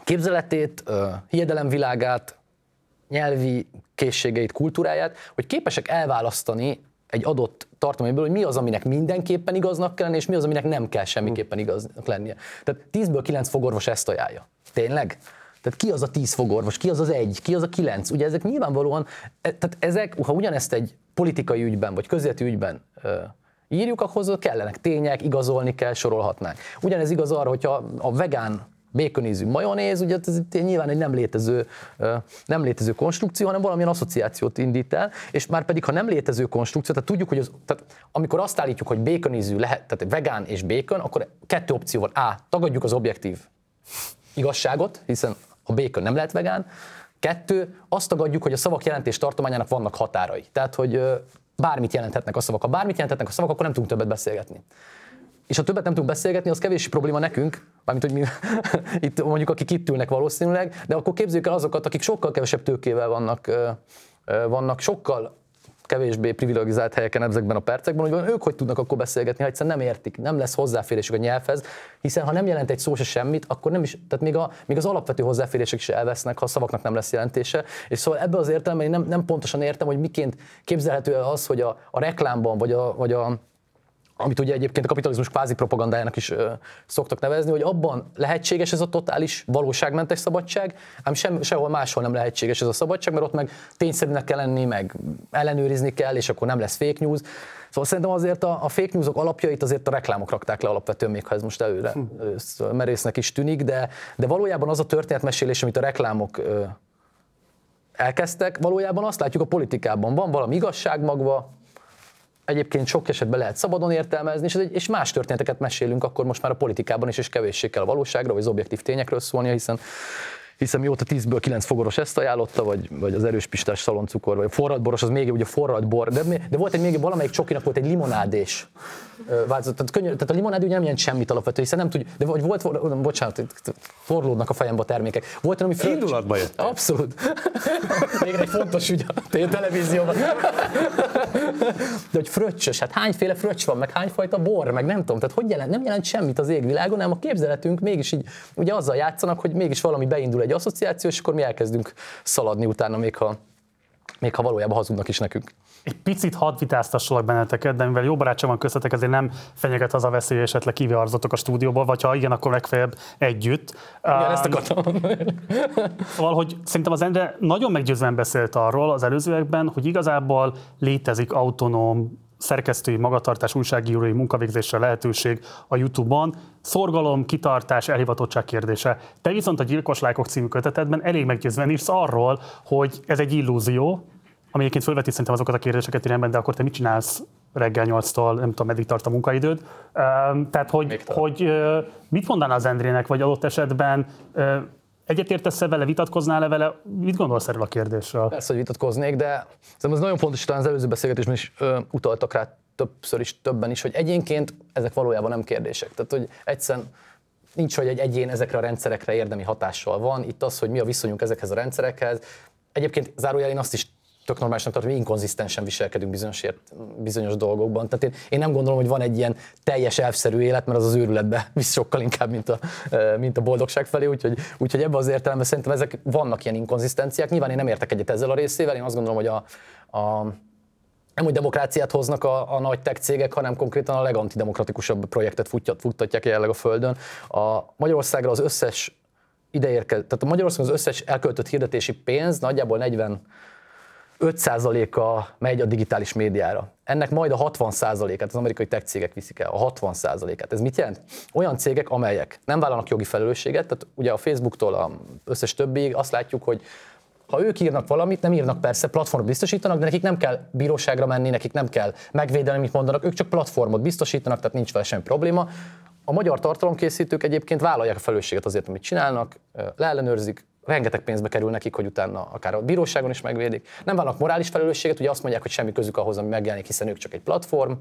képzeletét, hiedelemvilágát, nyelvi készségeit, kultúráját, hogy képesek elválasztani egy adott tartományből, hogy mi az, aminek mindenképpen igaznak kell lennie, és mi az, aminek nem kell semmiképpen igaznak lennie. Tehát tízből kilenc fogorvos ezt ajánlja. Tényleg? Tehát ki az a tíz fogorvos, ki az az egy, ki az a kilenc? Ugye ezek nyilvánvalóan, tehát ezek, ha ugyanezt egy politikai ügyben, vagy közéleti ügyben írjuk, ahhoz kellenek tények, igazolni kell, sorolhatnánk. Ugyanez igaz arra, hogyha a vegán békönízű majonéz, ugye ez nyilván egy nem létező, nem létező konstrukció, hanem valamilyen asszociációt indít el, és már pedig, ha nem létező konstrukció, tehát tudjuk, hogy az, tehát amikor azt állítjuk, hogy békönízű lehet, tehát vegán és békön, akkor kettő opció van. A. Tagadjuk az objektív igazságot, hiszen a békön nem lehet vegán. Kettő, azt tagadjuk, hogy a szavak jelentés tartományának vannak határai. Tehát, hogy bármit jelenthetnek a szavak. Ha bármit jelenthetnek a szavak, akkor nem tudunk többet beszélgetni. És ha többet nem tudunk beszélgetni, az kevés probléma nekünk, mármint, hogy mi itt, mondjuk akik itt ülnek valószínűleg, de akkor képzeljük el azokat, akik sokkal kevesebb tőkével vannak, vannak sokkal kevésbé privilegizált helyeken ezekben a percekben, hogy ők hogy tudnak akkor beszélgetni, ha egyszerűen nem értik, nem lesz hozzáférésük a nyelvhez, hiszen ha nem jelent egy szó se semmit, akkor nem is, tehát még, a, még az alapvető hozzáférések is elvesznek, ha a szavaknak nem lesz jelentése. És szóval ebből az értelemben én nem, nem pontosan értem, hogy miként képzelhető el az, hogy a, a reklámban, vagy a, vagy a amit ugye egyébként a kapitalizmus kvázi propagandájának is ö, szoktak nevezni, hogy abban lehetséges ez a totális valóságmentes szabadság, ám sem, sehol máshol nem lehetséges ez a szabadság, mert ott meg tényszerűnek kell lenni, meg ellenőrizni kell, és akkor nem lesz fake news. Szóval szerintem azért a, a fake newsok alapjait azért a reklámok rakták le alapvetően, még ha ez most előre hm. merésznek is tűnik, de, de valójában az a történetmesélés, amit a reklámok ö, elkezdtek, valójában azt látjuk a politikában. Van valami igazságmagva, egyébként sok esetben lehet szabadon értelmezni, és, egy, és más történeteket mesélünk akkor most már a politikában is, és kevéssé kell a valóságra, vagy az objektív tényekről szólnia, hiszen, hiszen mióta tízből kilenc fogoros ezt ajánlotta, vagy, vagy az erős pistás szaloncukor, vagy a forradtboros, az még ugye forradtbor, de, de volt egy még valamelyik csokinak volt egy limonádés változat, tehát, könnyű, tehát a limonád ugye nem jelent semmit alapvetően, hiszen nem tudja, de vagy volt, bocsánat, forlódnak a fejembe a termékek. Volt valami fröccs. Indulatba jött. Abszolút. Még egy fontos ügy a televízióban. De hogy fröccsös, hát hányféle fröccs van, meg hányfajta bor, meg nem tudom, tehát hogy jelent, nem jelent semmit az égvilágon, hanem a képzeletünk mégis így, ugye azzal játszanak, hogy mégis valami beindul egy asszociáció, és akkor mi elkezdünk szaladni utána, még ha, még ha valójában hazudnak is nekünk. Egy picit hadd vitáztassalak benneteket, de mivel jó barátság van köztetek, ezért nem fenyeget az a veszély, hogy esetleg kiviharzatok a stúdióból, vagy ha igen, akkor legfeljebb együtt. Igen, ezt akartam. Valahogy szerintem az Endre nagyon meggyőzően beszélt arról az előzőekben, hogy igazából létezik autonóm szerkesztői magatartás, újságírói munkavégzésre lehetőség a YouTube-on. Szorgalom, kitartás, elhivatottság kérdése. Te viszont a Gyilkos Lájkok című kötetedben elég meggyőzően írsz arról, hogy ez egy illúzió, ami egyébként fölveti szerintem azokat a kérdéseket irányban, de akkor te mit csinálsz reggel nyolctól, nem tudom, meddig tart a munkaidőd. Tehát, hogy, hogy mit mondanál az Endrének, vagy adott esetben egyetértesz-e vele, vitatkoznál-e vele? Mit gondolsz erről a kérdésről? Persze, hogy vitatkoznék, de szerintem ez nagyon fontos, talán az előző beszélgetésben is ö, utaltak rá többször is, többen is, hogy egyénként ezek valójában nem kérdések. Tehát, hogy egyszerűen nincs, hogy egy egyén ezekre a rendszerekre érdemi hatással van. Itt az, hogy mi a viszonyunk ezekhez a rendszerekhez. Egyébként zárójelén azt is tök normálisnak tartom, hogy inkonzisztensen viselkedünk bizonyos, ért, bizonyos dolgokban. Tehát én, én nem gondolom, hogy van egy ilyen teljes elfszerű élet, mert az az őrületbe visz sokkal inkább, mint a, mint a boldogság felé. Úgyhogy, úgyhogy ebben az értelemben szerintem ezek vannak ilyen inkonzisztenciák. Nyilván én nem értek egyet ezzel a részével. Én azt gondolom, hogy a, a, nem úgy demokráciát hoznak a, a nagy tech cégek, hanem konkrétan a legantidemokratikusabb projektet futjat, futtatják jelenleg a Földön. A Magyarországra az összes ideérkező, tehát a Magyarországon az összes elköltött hirdetési pénz nagyjából negyven öt százaléka megy a digitális médiára. Ennek majd a hatvan százalékát az amerikai tech cégek viszik el, a hatvan százalékát. Ez mit jelent? Olyan cégek, amelyek nem vállalnak jogi felelősséget, tehát ugye a Facebooktól az összes többiig azt látjuk, hogy ha ők írnak valamit, nem írnak persze, platformot biztosítanak, de nekik nem kell bíróságra menni, nekik nem kell megvédeni, mit mondanak, ők csak platformot biztosítanak, tehát nincs vele semmi probléma. A magyar tartalomkészítők egyébként vállalják a felelősséget azért, amit csinálnak, leellenőrzik, rengeteg pénzbe kerül nekik, hogy utána akár a bíróságon is megvédik. Nem vannak morális felelősséget, ugye azt mondják, hogy semmi közük ahhoz, ami megjelenik, hiszen ők csak egy platform.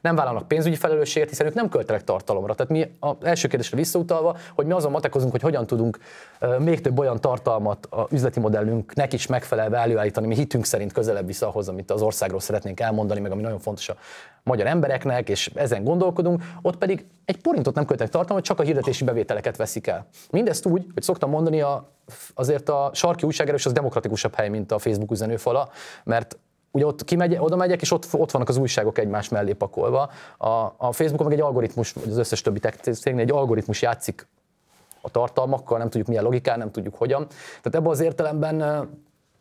Nem vállalnak pénzügyi felelősséget, hiszen ők nem költenek tartalomra. Tehát mi az első kérdésre visszautalva, hogy mi azon matekozunk, hogy hogyan tudunk még több olyan tartalmat a üzleti modellünknek is megfelelve előállítani, mi hitünk szerint közelebb vissza ahhoz, amit az országról szeretnénk elmondani, meg ami nagyon fontos a magyar embereknek, és ezen gondolkodunk, ott pedig egy forintot nem költenek tartalmat, csak a hirdetési bevételeket veszik el. Mindezt úgy, hogy szoktam mondani, a, azért a sarki újságírás az demokratikusabb hely, mint a Facebook üzenőfala, mert ugye ott kimegy, oda megyek, és ott, ott vannak az újságok egymás mellé pakolva. A, a Facebookon meg egy algoritmus, az összes többi cégnél egy algoritmus játszik a tartalmakkal, nem tudjuk milyen logikán, nem tudjuk hogyan. Tehát ebben az értelemben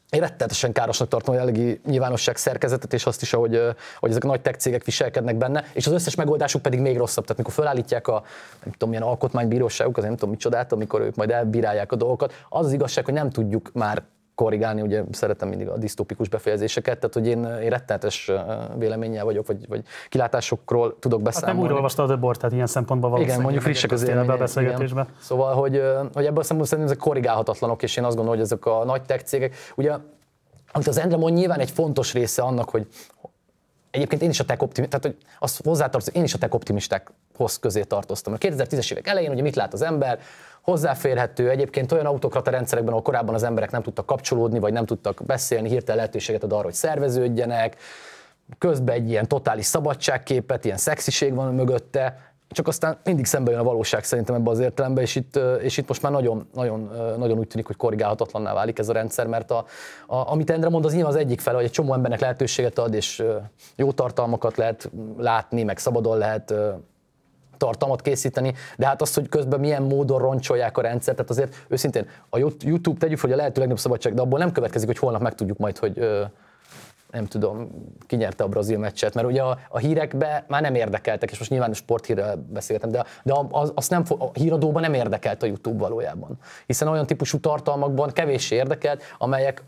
én rettenetesen károsnak tartom a jelenlegi nyilvánosság szerkezetet, és azt is, ahogy, ahogy ezek a nagy tech cégek viselkednek benne, és az összes megoldásuk pedig még rosszabb. Tehát mikor felállítják a, nem tudom, milyen alkotmánybíróságuk, az nem tudom micsodát, amikor ők majd elbírálják a dolgokat, az az igazság, hogy nem tudjuk már korrigálni, ugye szeretem mindig a disztópikus befejezéseket, tehát hogy én, én rettenetes véleménnyel vagyok, vagy, vagy kilátásokról tudok beszámolni. Hát nem újra olvastad a bort, tehát ilyen szempontból valószínűleg. Igen, mondjuk frissek az élmények a beszélgetésben. Szóval, hogy, hogy ebből szempontból szerintem ezek korrigálhatatlanok, és én azt gondolom, hogy ezek a nagy tech cégek, ugye, amit az Endre mond, nyilván egy fontos része annak, hogy egyébként én is a tech optimisták, tehát hogy azt hozzátartozik, én is a tech optimistákhoz közé tartoztam. A kétezer-tízes évek elején ugye mit lát az ember? Hozzáférhető, egyébként olyan autokrata rendszerekben, ahol korábban az emberek nem tudtak kapcsolódni, vagy nem tudtak beszélni, hirtelen lehetőséget ad arra, hogy szerveződjenek, közben egy ilyen totális szabadságképet, ilyen szexiség van mögötte, csak aztán mindig szembe jön a valóság szerintem ebben az értelemben, és itt, és itt most már nagyon, nagyon, nagyon úgy tűnik, hogy korrigálhatatlanná válik ez a rendszer, mert a, a, amit Endre mond, az nyilván az egyik fele, hogy egy csomó embernek lehetőséget ad, és jó tartalmakat lehet látni, meg szabadon lehet tartalmat készíteni, de hát azt, hogy közben milyen módon roncsolják a rendszert, tehát azért őszintén a YouTube tegyük, hogy a lehető legnagyobb szabadság, de abból nem következik, hogy holnap megtudjuk majd, hogy nem tudom, ki nyerte a brazil meccset, mert ugye a, a hírekbe már nem érdekeltek, és most nyilván sporthírrel beszéltem, de, de az, az nem, a híradóban nem érdekelt a YouTube valójában, hiszen olyan típusú tartalmakban kevéssé érdekelt, amelyek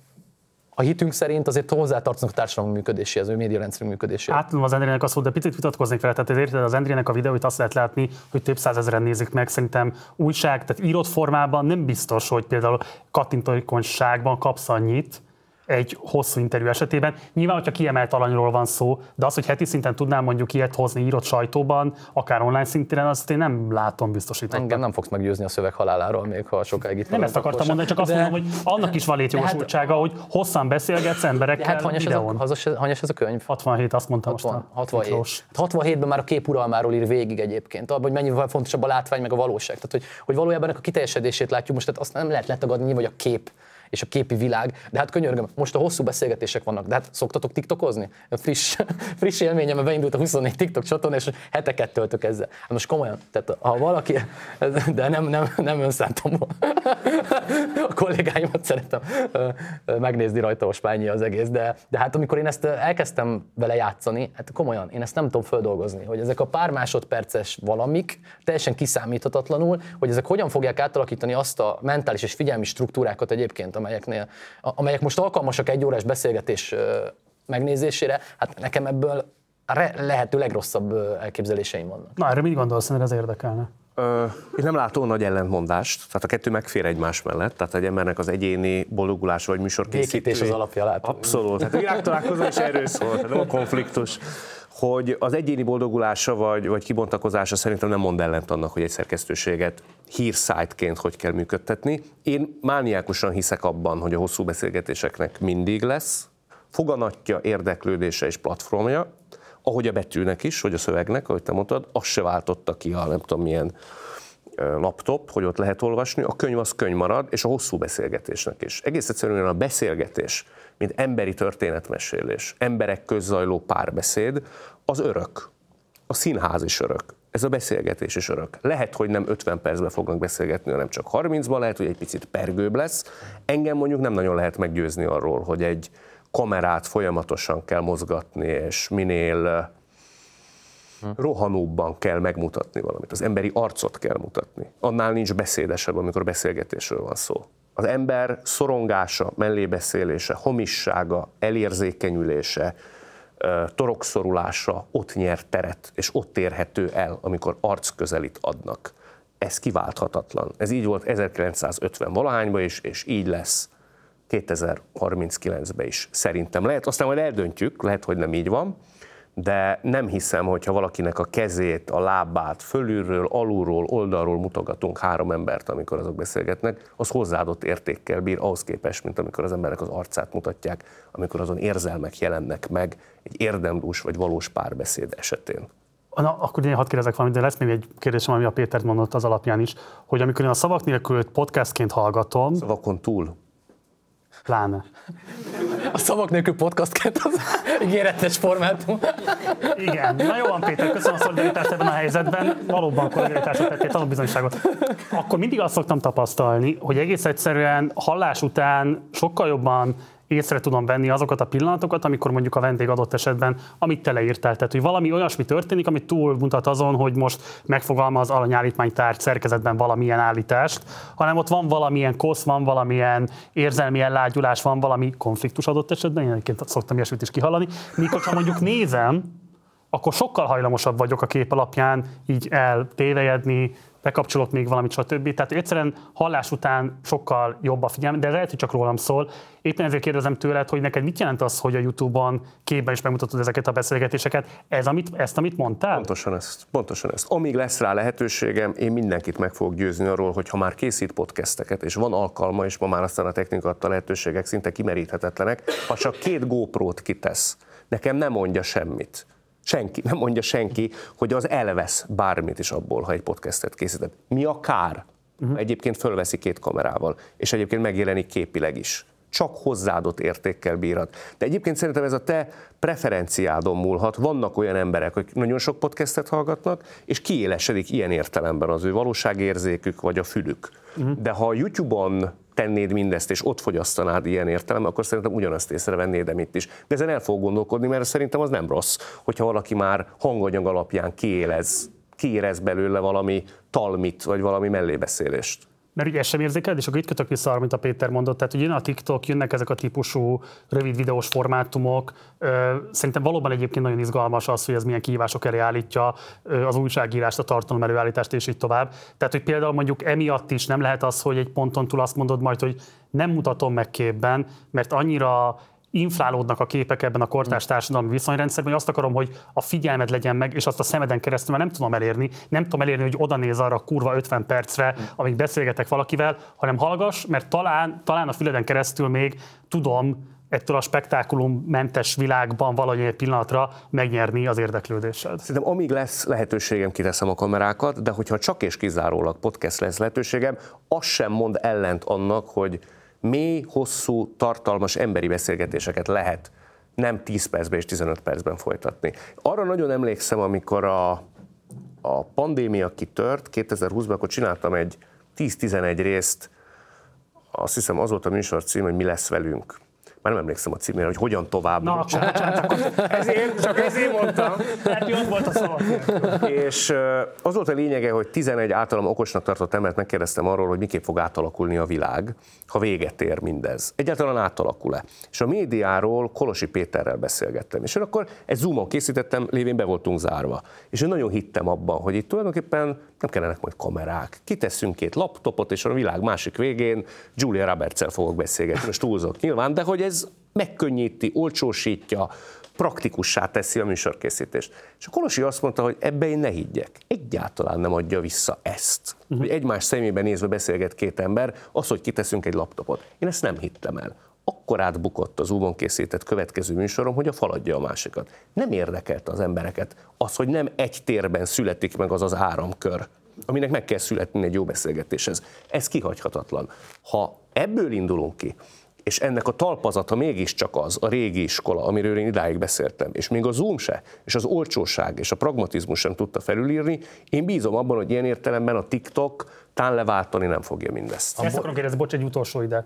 a hitünk szerint azért hozzátartoznak a társadalom működéséhez, a médiarendszerünk működéséhez. Átadom az Endrének a szót, de picit vitatkoznék vele. Tehát azért az Endrének a videóit azt lehet látni, hogy több százezeren nézik meg. Szerintem újság, tehát írott formában nem biztos, hogy például kattintókonyságban kapsz annyit egy hosszú interjú esetében. Nyilván, hogyha kiemelt alanyról van szó, de az, hogy heti szinten tudnám mondjuk ilyet hozni írott sajtóban, akár online szinten, azt én nem látom biztosítottan. Engem nem fogsz meggyőzni a szöveg haláláról, még ha sokáig itt. Nem ezt akartam sem mondani, csak de azt mondom, hogy annak is van létjogosultsága, hát, hogy hosszan beszélgetsz emberekkel. Hát hanyas ez, a, hanyas ez a könyv? hatvanhét, azt mondtam hatvan, most. hatvanhét. hatvanhétben már a kép uralmáról ír végig egyébként, abban, hogy mennyire fontosabb a látvány meg a valóság. Tehát, hogy, hogy valójában ennek a kiteljesedését látjuk most, tehát azt nem lehet letagadni, vagy a kép és a képi világ, de hát könyörgöm, most a hosszú beszélgetések vannak, de hát szoktatok tiktokozni? Friss, friss élményemben beindult a huszonnégy TikTok csatorna, és heteket töltök ezzel. Hát most komolyan, tehát ha valaki, de nem, nem, nem önszántomból, a kollégáimat szeretem megnézni rajta, a spányi az egész, de, de hát amikor én ezt elkezdtem vele játszani, hát komolyan, én ezt nem tudom földolgozni, hogy ezek a pár másodperces valamik, teljesen kiszámíthatatlanul, hogy ezek hogyan fogják átalakítani azt a mentális és figyelmi struktúrákat egyébként, amelyeknél, amelyek most alkalmasak egy órás beszélgetés megnézésére, hát nekem ebből lehető legrosszabb elképzeléseim vannak. Na, erre mit gondolsz, mert ez érdekelne? Ö, én nem látom nagy ellentmondást, tehát a kettő megfér egymás mellett, tehát egy embernek az egyéni boldogulás vagy műsorkészítő. Békítés az alapja, látom. Abszolút, tehát világtalálkozás és erről szól, nem a konfliktus. Hogy az egyéni boldogulása vagy, vagy kibontakozása szerintem nem mond ellent annak, hogy egy szerkesztőséget hírszájtként hogy kell működtetni. Én mániákusan hiszek abban, hogy a hosszú beszélgetéseknek mindig lesz foganatja, érdeklődése és platformja, ahogy a betűnek is, hogy a szövegnek, ahogy te mondtad, azt se váltotta ki a nem tudom milyen laptop, hogy ott lehet olvasni, a könyv az könyv marad, és a hosszú beszélgetésnek is. Egész egyszerűen a beszélgetés, mint emberi történetmesélés, emberek közzajló párbeszéd, az örök. A színház is örök. Ez a beszélgetés is örök. Lehet, hogy nem ötven percben fognak beszélgetni, hanem csak harmincban, lehet, hogy egy picit pergőbb lesz. Engem mondjuk nem nagyon lehet meggyőzni arról, hogy egy kamerát folyamatosan kell mozgatni, és minél rohanóbban kell megmutatni valamit. Az emberi arcot kell mutatni. Annál nincs beszédesebb, amikor beszélgetésről van szó. Az ember szorongása, mellébeszélése, hamissága, elérzékenyülése, torokszorulása ott nyer teret, és ott érhető el, amikor arcközelit adnak. Ez kiválthatatlan. Ez így volt ezerkilencszázötven-valahányban is, és így lesz kétezer-harminckilencben is szerintem. Lehet, aztán majd eldöntjük, lehet, hogy nem így van, de nem hiszem, hogyha valakinek a kezét, a lábát fölülről, alulról, oldalról mutogatunk három embert, amikor azok beszélgetnek, az hozzáadott értékkel bír ahhoz képest, mint amikor az embernek az arcát mutatják, amikor azon érzelmek jelennek meg egy érdemdús vagy valós párbeszéd esetén. Na, akkor én hadd kérdezek valamit, de lesz még egy kérdésem, ami a Péter mondott az alapján is, hogy amikor én a Szavak nélkül podcastként hallgatom... Szavakon túl. Pláne. A Szavak nélkül podcastként az ígéretes formátum. Igen. Na jó van, Péter, köszönöm a szolidaritást ebben a helyzetben. Valóban kollégialitásra tettél tanúbizonyságot. Akkor mindig azt szoktam tapasztalni, hogy egész egyszerűen hallás után sokkal jobban észre tudom venni azokat a pillanatokat, amikor mondjuk a vendég adott esetben, amit te leírtál. Tehát, hogy valami olyasmi történik, ami túlmutat azon, hogy most megfogalmaz alanyállítmánytárgy szerkezetben valamilyen állítást, hanem ott van valamilyen kosz, van valamilyen érzelmi ellágyulás, van valami konfliktus adott esetben, én egyébként szoktam ilyesmit is kihallani. Mikor ha mondjuk nézem, akkor sokkal hajlamosabb vagyok a kép alapján így eltévejedni, bekapcsolok még valamit, stb. Tehát egyszerűen hallás után sokkal jobb a figyelme, de lehet, hogy csak rólam szól. Éppen ezért kérdezem tőled, hogy neked mit jelent az, hogy a YouTube-on képben is megmutatod ezeket a beszélgetéseket, ez, amit, ezt, amit mondtál? Pontosan ezt, pontosan ezt. Amíg lesz rá lehetőségem, én mindenkit meg fogok győzni arról, hogy ha már készít podcasteket, és van alkalma, és ma már aztán a technika adta lehetőségek szinte kimeríthetetlenek, ha csak két GoPro-t kitesz, nekem nem mondja semmit. Senki, nem mondja senki, hogy az elvesz bármit is abból, ha egy podcastet készített. Mi a kár? Uh-huh. Egyébként fölveszi két kamerával, és egyébként megjelenik képileg is. Csak hozzáadott értékkel bírhat. De egyébként szerintem ez a te preferenciádon múlhat. Vannak olyan emberek, hogy nagyon sok podcastet hallgatnak, és kiélesedik ilyen értelemben az ő valóságérzékük vagy a fülük. Uh-huh. De ha a YouTube-on tennéd mindezt, és ott fogyasztanád ilyen értelemben, akkor szerintem ugyanazt észrevennéd, amit is. De ezen el fog gondolkodni, mert szerintem az nem rossz, hogyha valaki már hanganyag alapján kiélez, kiérez belőle valami talmit, vagy valami mellébeszélést. Mert ugye ezt sem érzékeled, és akkor itt kötök vissza arra, mint a Péter mondott, tehát hogy jön a TikTok, jönnek ezek a típusú rövid videós formátumok. Szerintem valóban egyébként nagyon izgalmas az, hogy ez milyen kihívások elé állítja az újságírást, a tartalom előállítást és így tovább. Tehát, hogy például mondjuk emiatt is nem lehet az, hogy egy ponton túl azt mondod majd, hogy nem mutatom meg képben, mert annyira inflálódnak a képek ebben a kortárs társadalmi viszonyrendszerben, hogy azt akarom, hogy a figyelmed legyen meg, és azt a szemeden keresztül már nem tudom elérni. Nem tudom elérni, hogy oda néz arra kurva ötven percre, amíg beszélgetek valakivel, hanem hallgass, mert talán, talán a füleden keresztül még tudom ettől a spektákulummentes világban valahogy egy pillanatra megnyerni az érdeklődéssel. Szerintem amíg lesz lehetőségem, kiteszem a kamerákat, de hogyha csak és kizárólag podcast lesz lehetőségem, az sem mond ellent annak, hogy mély, hosszú, tartalmas emberi beszélgetéseket lehet nem tíz percben és tizenöt percben folytatni. Arra nagyon emlékszem, amikor a, a pandémia kitört, kétezer-húszban, akkor csináltam egy tíz-tizenegy részt, azt hiszem az volt a műsor cím, hogy mi lesz velünk. Már nem emlékszem a címére, hogy hogyan tovább. Na, akkor bocsánat, akkor ezért, csak ezért mondtam. Mert jó volt a szava. És az volt a lényege, hogy tizenegy általam okosnak tartott embert megkérdeztem arról, hogy miképp fog átalakulni a világ, ha véget ér mindez. Egyáltalán átalakul-e? És a médiáról Kolosi Péterrel beszélgettem. És én akkor egy zoomon készítettem, lévén be voltunk zárva. És én nagyon hittem abban, hogy itt tulajdonképpen nem kellenek majd kamerák. Kiteszünk két laptopot, és a világ másik végén Julia Roberts-el fogok beszélgetni. Most túlzok nyilván, de hogy ez megkönnyíti, olcsósítja, praktikussá teszi a műsorkészítést. És a Kolosi azt mondta, hogy ebbe én ne higgyek. Egyáltalán nem adja vissza ezt. Uh-huh. Hogy egymás szemébe nézve beszélget két ember, az, hogy kiteszünk egy laptopot. Én ezt nem hittem el. Akkor átbukott az újban készített következő műsorom, hogy a fal adja a másikat. Nem érdekelte az embereket az, hogy nem egy térben születik meg az az áramkör, aminek meg kell születni egy jó beszélgetéshez. Ez kihagyhatatlan. Ha ebből indulunk ki, és ennek a talpazata mégiscsak az, a régi iskola, amiről én idáig beszéltem, és még a Zoom se, és az olcsóság, és a pragmatizmus sem tudta felülírni, én bízom abban, hogy ilyen értelemben a TikTok tán leváltani nem fogja mindezt. Ezt akarom kérdezni, bocs, egy utolsó ide.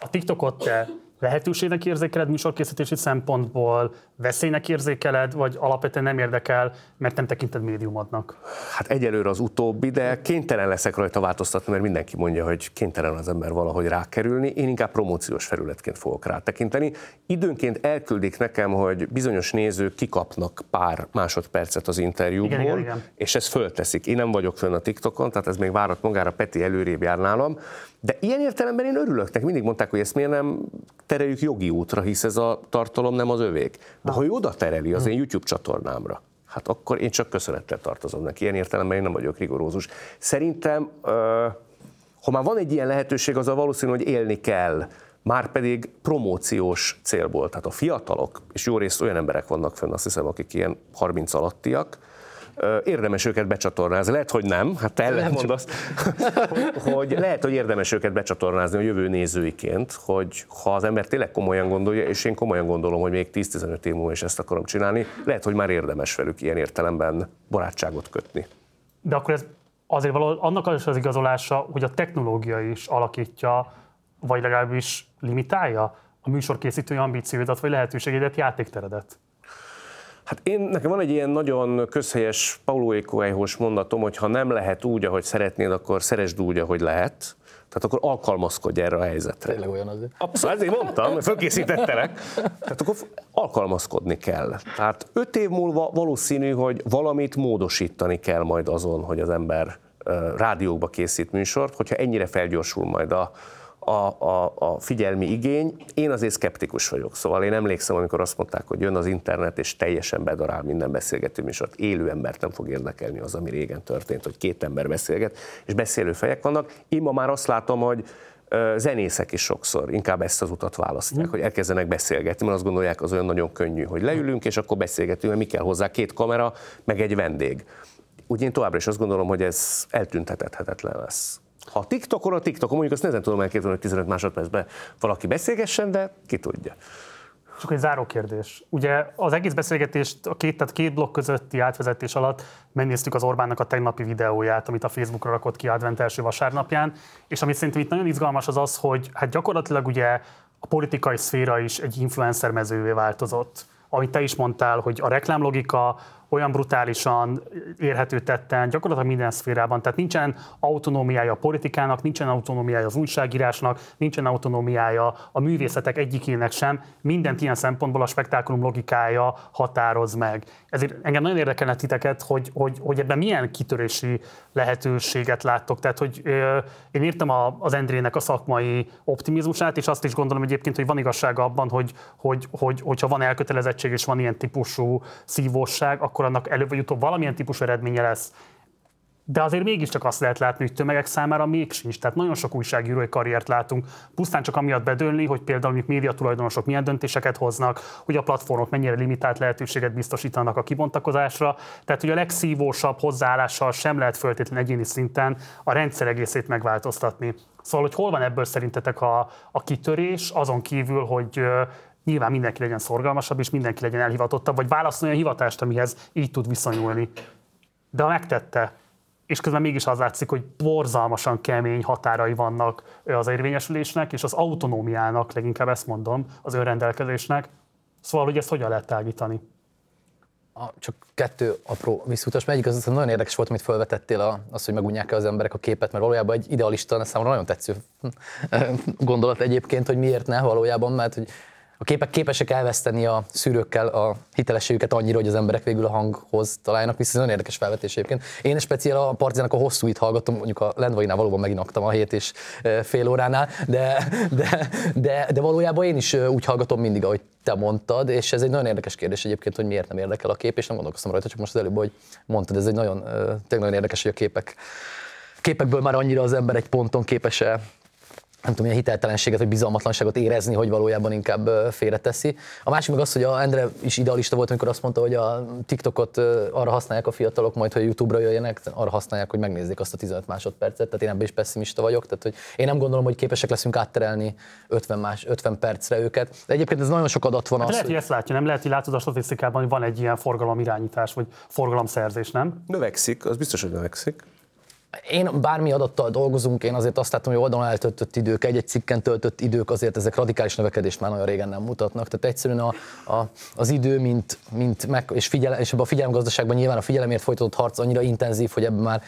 A TikTokot te lehetőségnek érzékeled műsorkészítési szempontból, veszélynek érzékeled, vagy alapvetően nem érdekel, mert nem tekinted médiumadnak? Hát egyelőre az utóbbi, de kénytelen leszek rajta változtatni, mert mindenki mondja, hogy kénytelen az ember valahogy rákerülni. Én inkább promóciós felületként fogok rá tekinteni. Időnként elküldik nekem, hogy bizonyos nézők kikapnak pár másodpercet az interjúból, igen, igen, igen. És ezt fölteszik. Én nem vagyok fönn a TikTokon, tehát ez még várat magára, Peti előrébb jár nálam. De ilyen értelemben én örülök. Mindig mondták, hogy ezt miért nem tereljük jogi útra, hisz ez a tartalom nem az övék. De ha ő oda tereli az én YouTube csatornámra, hát akkor én csak köszönettel tartozom neki. Ilyen értelemben én nem vagyok rigorózus. Szerintem, ha már van egy ilyen lehetőség, az a valószínű, hogy élni kell. Márpedig promóciós célból. Tehát a fiatalok, és jó részt olyan emberek vannak fönn, azt hiszem, akik ilyen harminc alattiak, érdemes őket becsatornázni. Lehet, hogy nem, hát te ellentmondasz, hogy, hogy lehet, hogy érdemes őket becsatornázni a jövő nézőiként, hogy ha az ember tényleg komolyan gondolja, és én komolyan gondolom, hogy még tíz-tizenöt év múlva is ezt akarom csinálni, lehet, hogy már érdemes velük ilyen értelemben barátságot kötni. De akkor ez azért való, annak az az igazolása, hogy a technológia is alakítja, vagy legalábbis limitálja a műsorkészítői ambícióidat, vagy lehetőségedet, játékteredet. Hát én, nekem van egy ilyen nagyon közhelyes Paulo Coelhós mondatom, hogy ha nem lehet úgy, ahogy szeretnéd, akkor szeresd úgy, ahogy lehet. Tehát akkor alkalmazkodj erre a helyzetre. Tényleg olyan azért. Abszolút, ezért mondtam, fölkészítettelek. Tehát akkor alkalmazkodni kell. Tehát öt év múlva valószínű, hogy valamit módosítani kell majd azon, hogy az ember rádiókba készít műsort, hogyha ennyire felgyorsul majd a A, a, a figyelmi igény. Én azért szkeptikus vagyok, szóval én emlékszem, amikor azt mondták, hogy jön az internet, és teljesen bedarál minden beszélgető műsort. Élő embert nem fog érdekelni az, ami régen történt, hogy két ember beszélget, és beszélő fejek vannak. Én ma már azt látom, hogy zenészek is sokszor inkább ezt az utat választják, mm. hogy elkezdenek beszélgetni, mert azt gondolják, az olyan nagyon könnyű, hogy leülünk, és akkor beszélgetünk, mert mi kell hozzá, két kamera, meg egy vendég. Úgy én továbbra is azt gondolom, hogy ez eltüntethetetlen lesz. Ha a TikTokon, a TikTokon, mondjuk azt nehezen tudom elképzelni, hogy tizenöt másodpercben valaki beszélgessen, de ki tudja. Csak egy záró kérdés. Ugye az egész beszélgetést, a két, tehát két blokk közötti átvezetés alatt megnéztük az Orbánnak a tegnapi videóját, amit a Facebookra rakott ki advent első vasárnapján, és amit szerintem itt nagyon izgalmas az az, hogy hát gyakorlatilag ugye a politikai szféra is egy influencer mezővé változott. Amit te is mondtál, hogy a reklámlogika olyan brutálisan érhető tetten, gyakorlatilag minden szférában, tehát nincsen autonómiája a politikának, nincsen autonómiája az újságírásnak, nincsen autonómiája a művészetek egyikének sem, mindent ilyen szempontból a spektákulum logikája határoz meg. Ezért engem nagyon érdekelne titeket, hogy, hogy, hogy ebben milyen kitörési lehetőséget láttok. Tehát, hogy ö, én értem a, az Endrének a szakmai optimizmusát, és azt is gondolom egyébként, hogy van igazsága abban, hogy, hogy, hogy, hogy ha van elkötelezettség és van ilyen típusú szívósság, akkor annak előbb vagy utóbb valamilyen típusú eredménye lesz. De azért mégiscsak azt lehet látni, hogy tömegek számára még sincs. Tehát nagyon sok újságírói karriert látunk, pusztán csak amiatt bedőlni, hogy például média tulajdonosok milyen döntéseket hoznak, hogy a platformok mennyire limitált lehetőséget biztosítanak a kibontakozásra. Tehát ugye a legszívósabb hozzáállással sem lehet föltétlenül egyéni szinten a rendszer egészét megváltoztatni. Szóval, hogy hol van ebből szerintetek a, a kitörés, azon kívül, hogy nyilván mindenki legyen szorgalmasabb, és mindenki legyen elhivatottabb, vagy válaszolja a hivatást, amihez így tud viszonyulni. De ha megtette, és közben mégis az látszik, hogy borzalmasan kemény határai vannak az érvényesülésnek, és az autonómiának, leginkább ezt mondom, az önrendelkezésnek. Szóval, hogy ezt hogyan lehet tágítani? Csak kettő apró visszutas, mert egyik az, hogy nagyon érdekes volt, amit felvetettél, az, hogy megunják-e az emberek a képet, mert valójában egy idealista, számomra nagyon tetsző gondolat egyébként, hogy miért ne valójában, mert hogy a képek képesek elveszteni a szűrőkkel a hitelességüket annyira, hogy az emberek végül a hanghoz találnak vissza. Ez nagyon érdekes felvetés egyébként. Én speciál a Partizának a hosszúit hallgattam, mondjuk a Lendvainál valóban meginaktam a hét és fél óránál, de, de, de, de valójában én is úgy hallgatom mindig, ahogy te mondtad, és ez egy nagyon érdekes kérdés egyébként, hogy miért nem érdekel a kép, és nem gondolkoztam rajta, csak most az előbb, hogy mondtad, ez egy nagyon, tényleg nagyon érdekes, hogy a képek, képekből már annyira az ember egy ponton képes-e nem tudom, ilyen hiteltelenséget vagy bizalmatlanságot érezni, hogy valójában inkább félreteszi. A másik meg az, hogy a Endre is idealista volt, amikor azt mondta, hogy a TikTokot arra használják a fiatalok, majd hogy YouTube-ra jöjjenek, arra használják, hogy megnézzék azt a tizenöt másodpercet, tehát én ebben is pessimista vagyok, tehát hogy én nem gondolom, hogy képesek leszünk átterelni ötven, más, ötven percre őket. De egyébként ez nagyon sok adat van. Hát az, lehet, hogy ezt látja, nem lehet, hogy látod a statisztikában, hogy van egy ilyen forgalomirányítás vagy forgalomszerzés, nem? Növekszik, az biztos, hogy növekszik. Én bármi adattal dolgozunk, én azért azt látom, hogy oldalon eltöltött idők, egy-egy cikken töltött idők, azért ezek radikális növekedést már nagyon régen nem mutatnak. Tehát egyszerűen a, a, az idő, mint, mint meg, és, figyelem, és a figyelemgazdaságban nyilván a figyelemért folytatott harc annyira intenzív, hogy ebben már,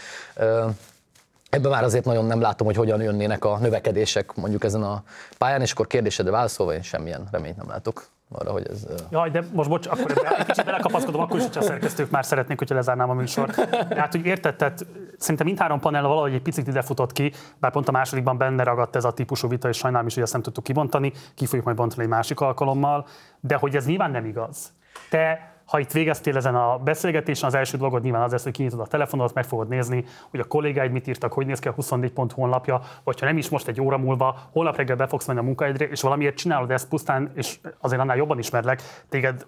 ebben már azért nagyon nem látom, hogy hogyan jönnének a növekedések mondjuk ezen a pályán, és akkor kérdésedre válaszolva én semmilyen reményt nem látok. arra, hogy ez... Jaj, de most bocs, akkor egy kicsit belekapaszkodom, akkor is, hogyha a szerkesztők már szeretnék, hogyha lezárnám a műsort. De hát úgy érted, tehát szerintem mindhárom panel valahogy egy picit ide futott ki, bár pont a másodikban benne ragadt ez a típusú vita, és sajnálom is, hogy ezt nem tudtuk kibontani, ki fogjuk majd bontani egy másik alkalommal, de hogy ez nyilván nem igaz. Te, ha itt végeztél ezen a beszélgetésen, az első dolgod nyilván az lesz, hogy kinyitod a telefonodat, meg fogod nézni, hogy a kollégáid mit írtak, hogy néz ki a huszonnégy pont hu honlapja, vagy ha nem is most egy óra múlva, holnap reggel be fogsz menni a munkahelyedre, és valamiért csinálod ezt pusztán, és azért annál jobban ismerlek, téged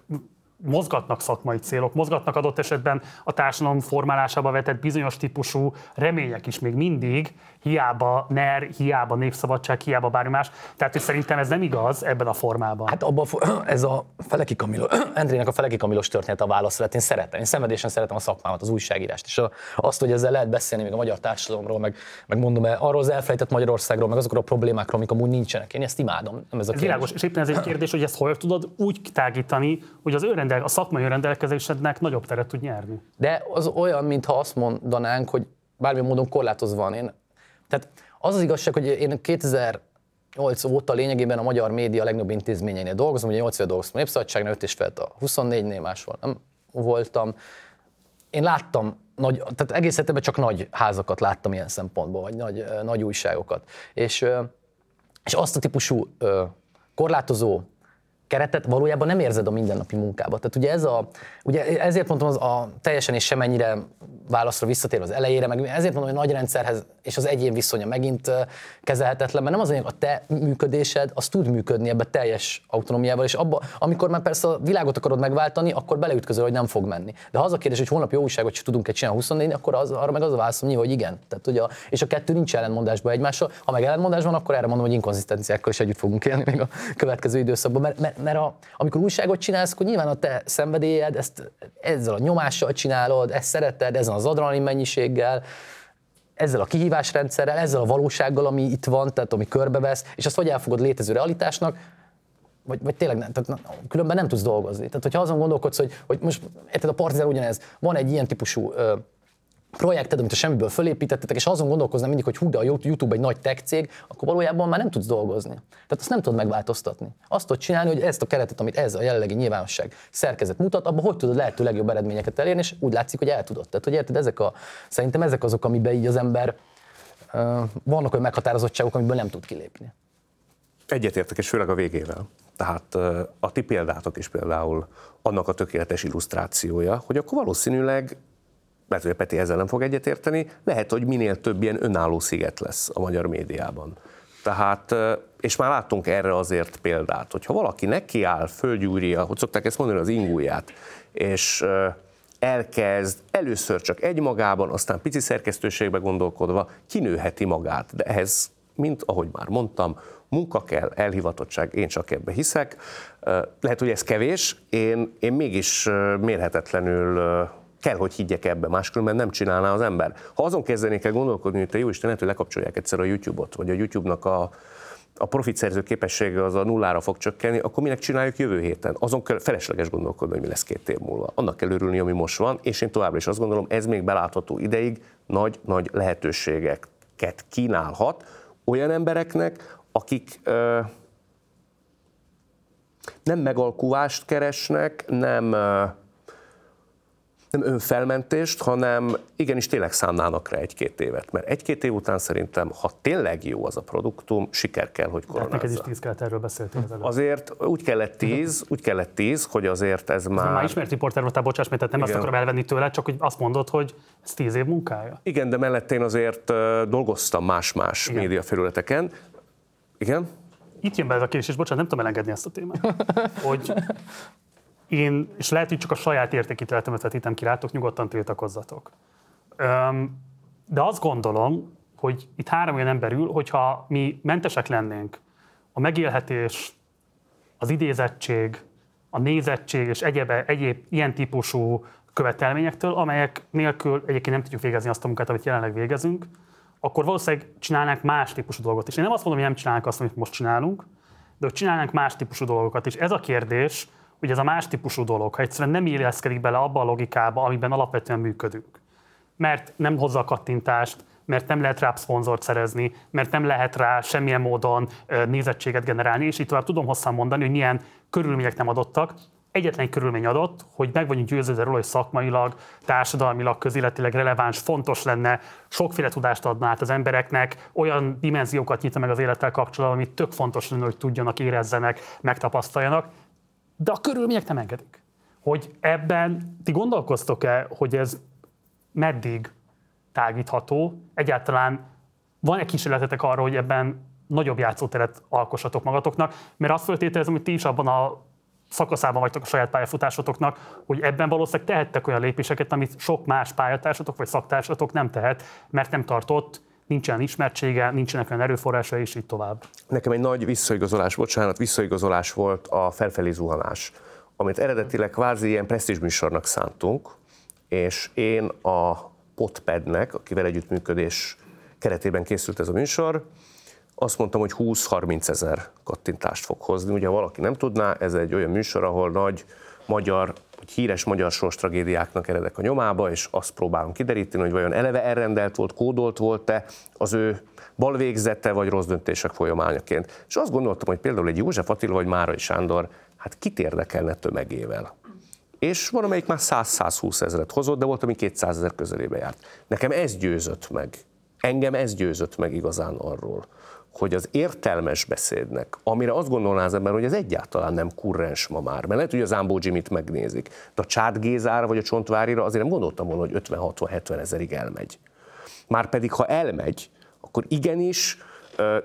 mozgatnak szakmai célok, mozgatnak adott esetben a társadalom formálásába vetett bizonyos típusú remények is még mindig, hiába NER, hiába Népszabadság, hiába bármi más. Tehát hogy szerintem ez nem igaz ebben a formában. Hát abban ez a Feleki Kamilo, Endrének a Feleki Kamilos történet a válasz lett. Én szeretem, én szenvedésen szeretem a szakmámat, az újságírást. És azt, hogy ezzel lehet beszélni még a magyar társadalomról, meg, meg mondom el, arról az elfelejtett Magyarországról, meg azokról a problémákról, amik amúgy nincsenek. Én ezt imádom. Nem ez a ez világos, és éppen ez egy kérdés, hogy ezt hol tudod úgy tágítani, hogy az önrendel- a szakmai rendelkezésednek nagyobb teret tud nyerni. De az olyan, mintha azt mondanánk, hogy bármilyen módon korlátozva van. Én, tehát az az igazság, hogy én kétezer-nyolc óta lényegében a magyar média legnagyobb intézményeinél dolgozom, ugye nyolc éve dolgoztam a Népszabadságnál, öt és fél a huszonnégynél, máshol nem voltam. Én láttam, nagy, tehát egész életemben csak nagy házakat láttam ilyen szempontból, vagy nagy, nagy újságokat. És, és azt a típusú korlátozó keretet valójában nem érzed a mindennapi munkába. Tehát ugye ez a, ugye ezért mondtam az a teljesen és semennyire válaszra visszatérve az elejére, meg ezért mondom, hogy a nagy rendszerhez és az egyén viszonya megint kezelhetetlen, mert nem az, hogy a te működésed, az tud működni ebbe teljes autonómiával, és abba, amikor már persze a világot akarod megváltani, akkor beleütközöl, hogy nem fog menni. De ha az a kérdés, hogy holnap jó újságot sem tudunk-e csinálni huszonnégy, akkor az, arra meg az a válaszom nyilván, hogy igen. Tehát ugye, és a kettő nincs ellentmondásban egymással, ha meg ellentmondás van, akkor erre mondom, hogy inkonzisztenciákkal is együtt fogunk élni még a következő időszakban, mert, mert, mert a, amikor újságot csinálsz, akkor nyilván a te szenvedélyed, ezt ezzel a nyomással csinálod, ezt szereted, ezen az adrenalin mennyiséggel, ezzel a kihívásrendszerrel, ezzel a valósággal, ami itt van, tehát ami körbevesz, és azt vagy elfogod létező realitásnak, vagy, vagy tényleg nem, tehát különben nem tudsz dolgozni. Tehát hogyha azon gondolkodsz, hogy, hogy most érted, a Partizán ugyanez, van egy ilyen típusú ö, projekted, amit a semmiből fölépítettetek, és azon gondolkoznám mindig, hogy hú, de a YouTube egy nagy tech cég, akkor valójában már nem tudsz dolgozni. Tehát azt nem tudod megváltoztatni. Azt tudod csinálni, hogy ezt a keretet, amit ez a jelenlegi nyilvánosság szerkezet mutat, abban hogy tudod lehető legjobb eredményeket elérni, és úgy látszik, hogy el tudod. Tehát, hogy érted, ezek a, szerintem ezek azok, amiben így az ember, uh, vannak olyan meghatározottságok, amiből nem tud kilépni. Egyetértek, és főleg a végével. Tehát uh, a ti példátok is például annak a tökéletes illusztrációja, hogy akkor valószínűleg mert hogy a Peti ezzel nem fog egyetérteni, lehet, hogy minél több ilyen önálló sziget lesz a magyar médiában. Tehát, és már láttunk erre azért példát, hogyha valaki nekiáll, fölgyúrja, hogy szokták ezt mondani, az ingúját, és elkezd először csak egymagában, aztán pici szerkesztőségbe gondolkodva kinőheti magát, de ehhez, mint ahogy már mondtam, munka kell, elhivatottság, én csak ebbe hiszek. Lehet, hogy ez kevés, én, én mégis mérhetetlenül kell, hogy higgyek ebbe, máskülönben nem csinálná az ember. Ha azon kezdenék el gondolkodni, hogy te jó Isten, hogy lekapcsolják egyszer a YouTube-ot, vagy a YouTube-nak a, a profitszerző képessége az a nullára fog csökkenni, akkor minek csináljuk jövő héten? Azon kell felesleges gondolkodni, hogy mi lesz két év múlva. Annak kell örülni, ami most van, és én továbbra is azt gondolom, ez még belátható ideig nagy-nagy lehetőségeket kínálhat olyan embereknek, akik... Ö, nem megalkuvást keresnek, nem... Ö, nem önfelmentést, hanem igenis tényleg számnának rá egy-két évet. Mert egy-két év után szerintem, ha tényleg jó az a produktum, siker kell, hogy koronázza. Hát neked is tíz kellett, erről beszéltél az előbb. Azért úgy kellett tíz, úgy kellett tíz, hogy azért ez már... Már ismert riporter voltál, bocsáss, mert nem igen. Azt akarom elvenni tőle, csak hogy azt mondod, hogy ez tíz év munkája. Igen, de mellett én azért dolgoztam más-más igen. médiafelületeken. Igen? Itt jön be ez a kérdés, és bocsánat, nem tudom elengedni ezt a témát. Hogy... Én, és lehet, hogy csak a saját értékítéletemet vetítem ki rátok, nyugodtan tiltakozzatok. Öm, de azt gondolom, hogy itt három olyan ember ül, hogyha mi mentesek lennénk, a megélhetés, az idézettség, a nézettség és egyéb, egyéb ilyen típusú követelményektől, amelyek nélkül egyébként nem tudjuk végezni azt a munkát, amit jelenleg végezünk, akkor valószínűleg csinálnánk más típusú dolgot is. Én nem azt mondom, hogy nem csinálnánk azt, amit most csinálunk, de hogy csinálnánk más típusú dolgokat is. Ez a kérdés, ugye ez a más típusú dolog, ha egyszerűen nem illeszkedik bele abba a logikába, amiben alapvetően működünk. Mert nem hozza a kattintást, mert nem lehet rá szponzort szerezni, mert nem lehet rá semmilyen módon nézettséget generálni, és így tovább tudom hosszan mondani, hogy milyen körülmények nem adottak. Egyetlen körülmény adott, hogy meg vagyunk győződve róla, hogy szakmailag, társadalmilag, közéletileg releváns, fontos lenne, sokféle tudást adna át az embereknek, olyan dimenziókat nyitna meg az élettel kapcsolatban, amit tök fontos lenne, hogy tudjanak, érezzenek, megtapasztaljanak, de a körülmények nem engedik. Hogy ebben ti gondolkoztok-e, hogy ez meddig tágítható? Egyáltalán van-e kísérletetek arra, hogy ebben nagyobb játszóteret alkossatok magatoknak? Mert azt feltételezem, hogy ti is abban a szakaszában vagytok a saját pályafutásotoknak, hogy ebben valószínűleg tehettek olyan lépéseket, amit sok más pályatársatok vagy szaktársatok nem tehet, mert nem tartott, nincsen ismertsége, nincsenek olyan erőforrása, és így tovább. Nekem egy nagy visszaigazolás, bocsánat, visszaigazolás volt a felfelé zuhanás, amit eredetileg kvázi ilyen presztízsműsornak szántunk, és én a Potpednek, akivel együttműködés keretében készült ez a műsor, azt mondtam, hogy húsz-harminc ezer kattintást fog hozni. Ugye, ha valaki nem tudná, ez egy olyan műsor, ahol nagy magyar, vagy híres magyar sorstragédiáknak eredek a nyomába, és azt próbálom kideríteni, hogy vajon eleve elrendelt volt, kódolt volt-e az ő balvégzete, vagy rossz döntések folyamányaként. És azt gondoltam, hogy például egy József Attila, vagy Márai Sándor, hát kit érdekelne tömegével? És van, amelyik már száz-százhúsz ezeret hozott, de volt, ami kétszáz ezer közelébe járt. Nekem ez győzött meg. Engem ez győzött meg igazán arról, hogy az értelmes beszédnek, amire azt gondolná az ember, hogy ez egyáltalán nem kurrens ma már, mert lehet, hogy az Ámbó Jimmy-t megnézik, de a Csád Gézára vagy a Csontvárira azért nem gondoltam volna, hogy ötven-hatvan-hetven ezerig elmegy. Márpedig, ha elmegy, akkor igenis,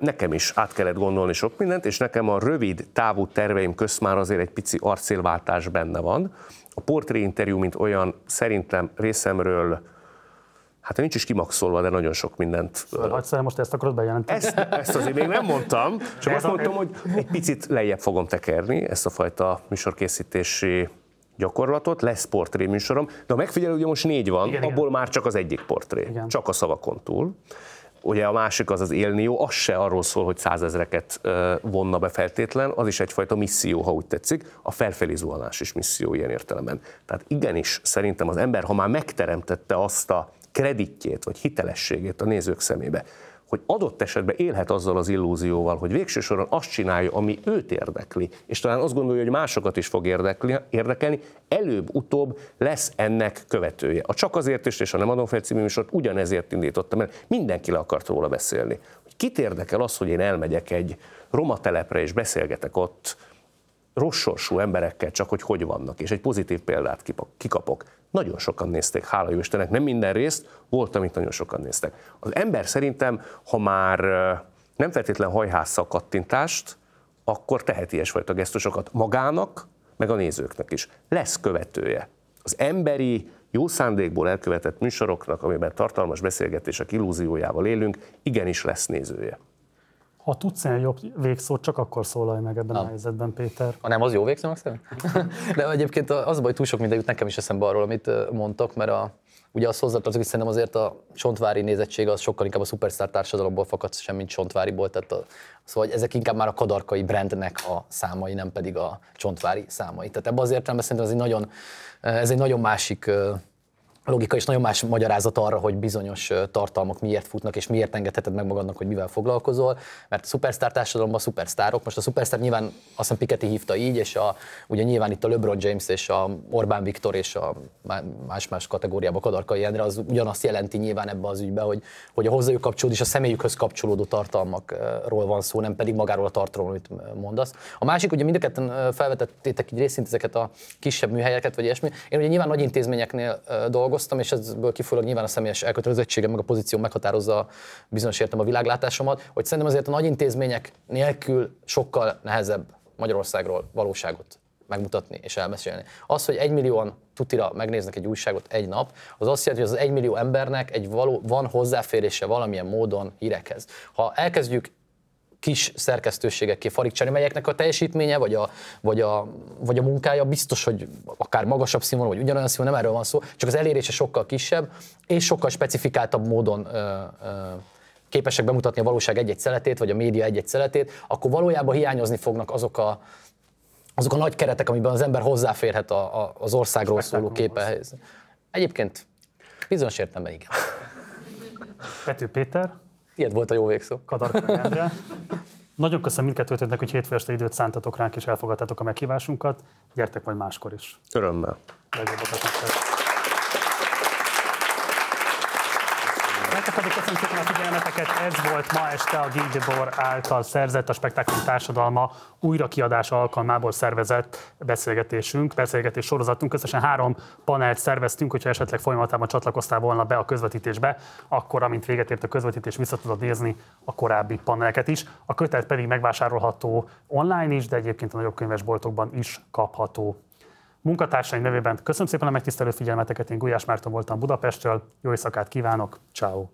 nekem is át kellett gondolni sok mindent, és nekem a rövid távú terveim közt már azért egy pici arcélváltás benne van. A portréinterjú, mint olyan, szerintem részemről, hát nincs is kimaxolva, de nagyon sok mindent. Szóval most ezt akarod bejelenteni? Ezt, ezt azért még nem mondtam, csak azt mondtam, hogy egy picit lejjebb fogom tekerni ezt a fajta műsorkészítési gyakorlatot, lesz portré műsorom, de ha megfigyelő, ugye most négy van, igen, abból igen. Már csak az egyik portré, igen. Csak a szavakon túl. Ugye a másik az az élnió, az se arról szól, hogy százezreket vonna be feltétlen, az is egyfajta misszió, ha úgy tetszik, a felfelé zuhanás is misszió ilyen értelemben. Tehát igenis, szerintem az ember, ha már megteremtette azt a kreditjét vagy hitelességét a nézők szemébe, hogy adott esetben élhet azzal az illúzióval, hogy végső soron azt csinálja, ami őt érdekli, és talán azt gondolja, hogy másokat is fog érdekli, érdekelni, előbb-utóbb lesz ennek követője. A Csak azért is, és a Nem adom fel című műsort ugyanezért indítottam, mert mindenki le akart róla beszélni. Hogy kit érdekel az, hogy én elmegyek egy roma telepre, és beszélgetek ott rossz sorsú emberekkel, csak hogy hogy vannak, és egy pozitív példát kikapok. Nagyon sokan nézték, hála jó Istennek, nem minden részt, volt, amit nagyon sokan néztek. Az ember szerintem, ha már nem feltétlen hajhássza kattintást, akkor tehet ilyesfajta gesztusokat magának, meg a nézőknek is. Lesz követője. Az emberi, jó szándékból elkövetett műsoroknak, amiben tartalmas beszélgetések illúziójával élünk, igenis lesz nézője. Ha tudsz egy jobb végszót, csak akkor szólalj meg ebben ha. a helyzetben, Péter. Ha nem, az jó végszónak szerintem? De egyébként az a baj, túl sok minden jut nekem is eszembe arról, amit mondtak, mert a, ugye azt hozzátartozik, hogy szerintem azért a Csontvári nézettség az sokkal inkább a szupersztár társadalomból fakadsz, sem mint Csontváriból. Tehát a, szóval ezek inkább már a kadarkai brandnek a számai, nem pedig a Csontvári számai. Tehát ebben az értelemben szerintem ez egy nagyon, ez egy nagyon másik logika és nagyon más magyarázat arra, hogy bizonyos tartalmak miért futnak, és miért engedheted meg magadnak, hogy mivel foglalkozol, mert a szupersztár társadalomban a szupersztárok, most a szupersztár nyilván, azt hiszem Piketty hívta így, és a, ugye nyilván itt a LeBron James és a Orbán Viktor és a más-más kategóriában Kadarkai Endre, az ugyanazt jelenti nyilván ebben az ügyben, hogy, hogy a hozzájuk kapcsolódó és a személyükhöz kapcsolódó tartalmakról van szó, nem pedig magáról a tartalomról, amit mondasz. A másik, ugye mind a ketten felvetettétek így részint ezeket a kisebb műhelyeket, vagy ilyesmi. Én ugye nyilván nagy intézményeknél dolgozom, és ezből kifolyólag nyilván a személyes elkötelezettségem, meg a pozíció meghatározza bizonyos értem a világlátásomat, hogy szerintem azért a nagy intézmények nélkül sokkal nehezebb Magyarországról valóságot megmutatni és elbeszélni. Az, hogy egymillióan tutira megnéznek egy újságot egy nap, az azt jelenti, hogy az egymillió embernek egy való, van hozzáférése valamilyen módon hírekhez. Ha elkezdjük kis szerkesztőségekké farigcsálni, melyeknek a teljesítménye, vagy a, vagy, a, vagy a munkája biztos, hogy akár magasabb színvonal, vagy ugyanolyan színvonal, nem erről van szó, csak az elérése sokkal kisebb, és sokkal specifikáltabb módon ö, ö, képesek bemutatni a valóság egy-egy szeletét, vagy a média egy-egy szeletét, akkor valójában hiányozni fognak azok a, azok a nagy keretek, amiben az ember hozzáférhet a, a, az országról szóló képehez. Egyébként bizonyos értelemben igen. Pető Péter. Ilyet volt a jó végszó. Kadarkai Endre. Nagyon köszönöm mindkettőtöknek, hogy hétfő este időt szántatok ránk, és elfogadtátok a meghívásunkat. Gyertek majd máskor is. Örömmel. Köszönöm szépen a figyelmeteket, ez volt ma este a Guy Debord által szerzett, a Spektákulum Társadalma újrakiadása alkalmából szervezett beszélgetésünk, beszélgetés sorozatunk. Összesen három panelt szerveztünk, hogyha esetleg folyamatában csatlakoztál volna be a közvetítésbe, akkor, amint véget ért a közvetítés, vissza tudod nézni a korábbi paneleket is. A kötet pedig megvásárolható online is, de egyébként a nagyobb könyvesboltokban is kapható. Munkatársaim nevében köszönöm szépen a megtisztelő figyelmeteket, én Gulyás Márton voltam Budapestről, jó éjszakát kívánok, ciao.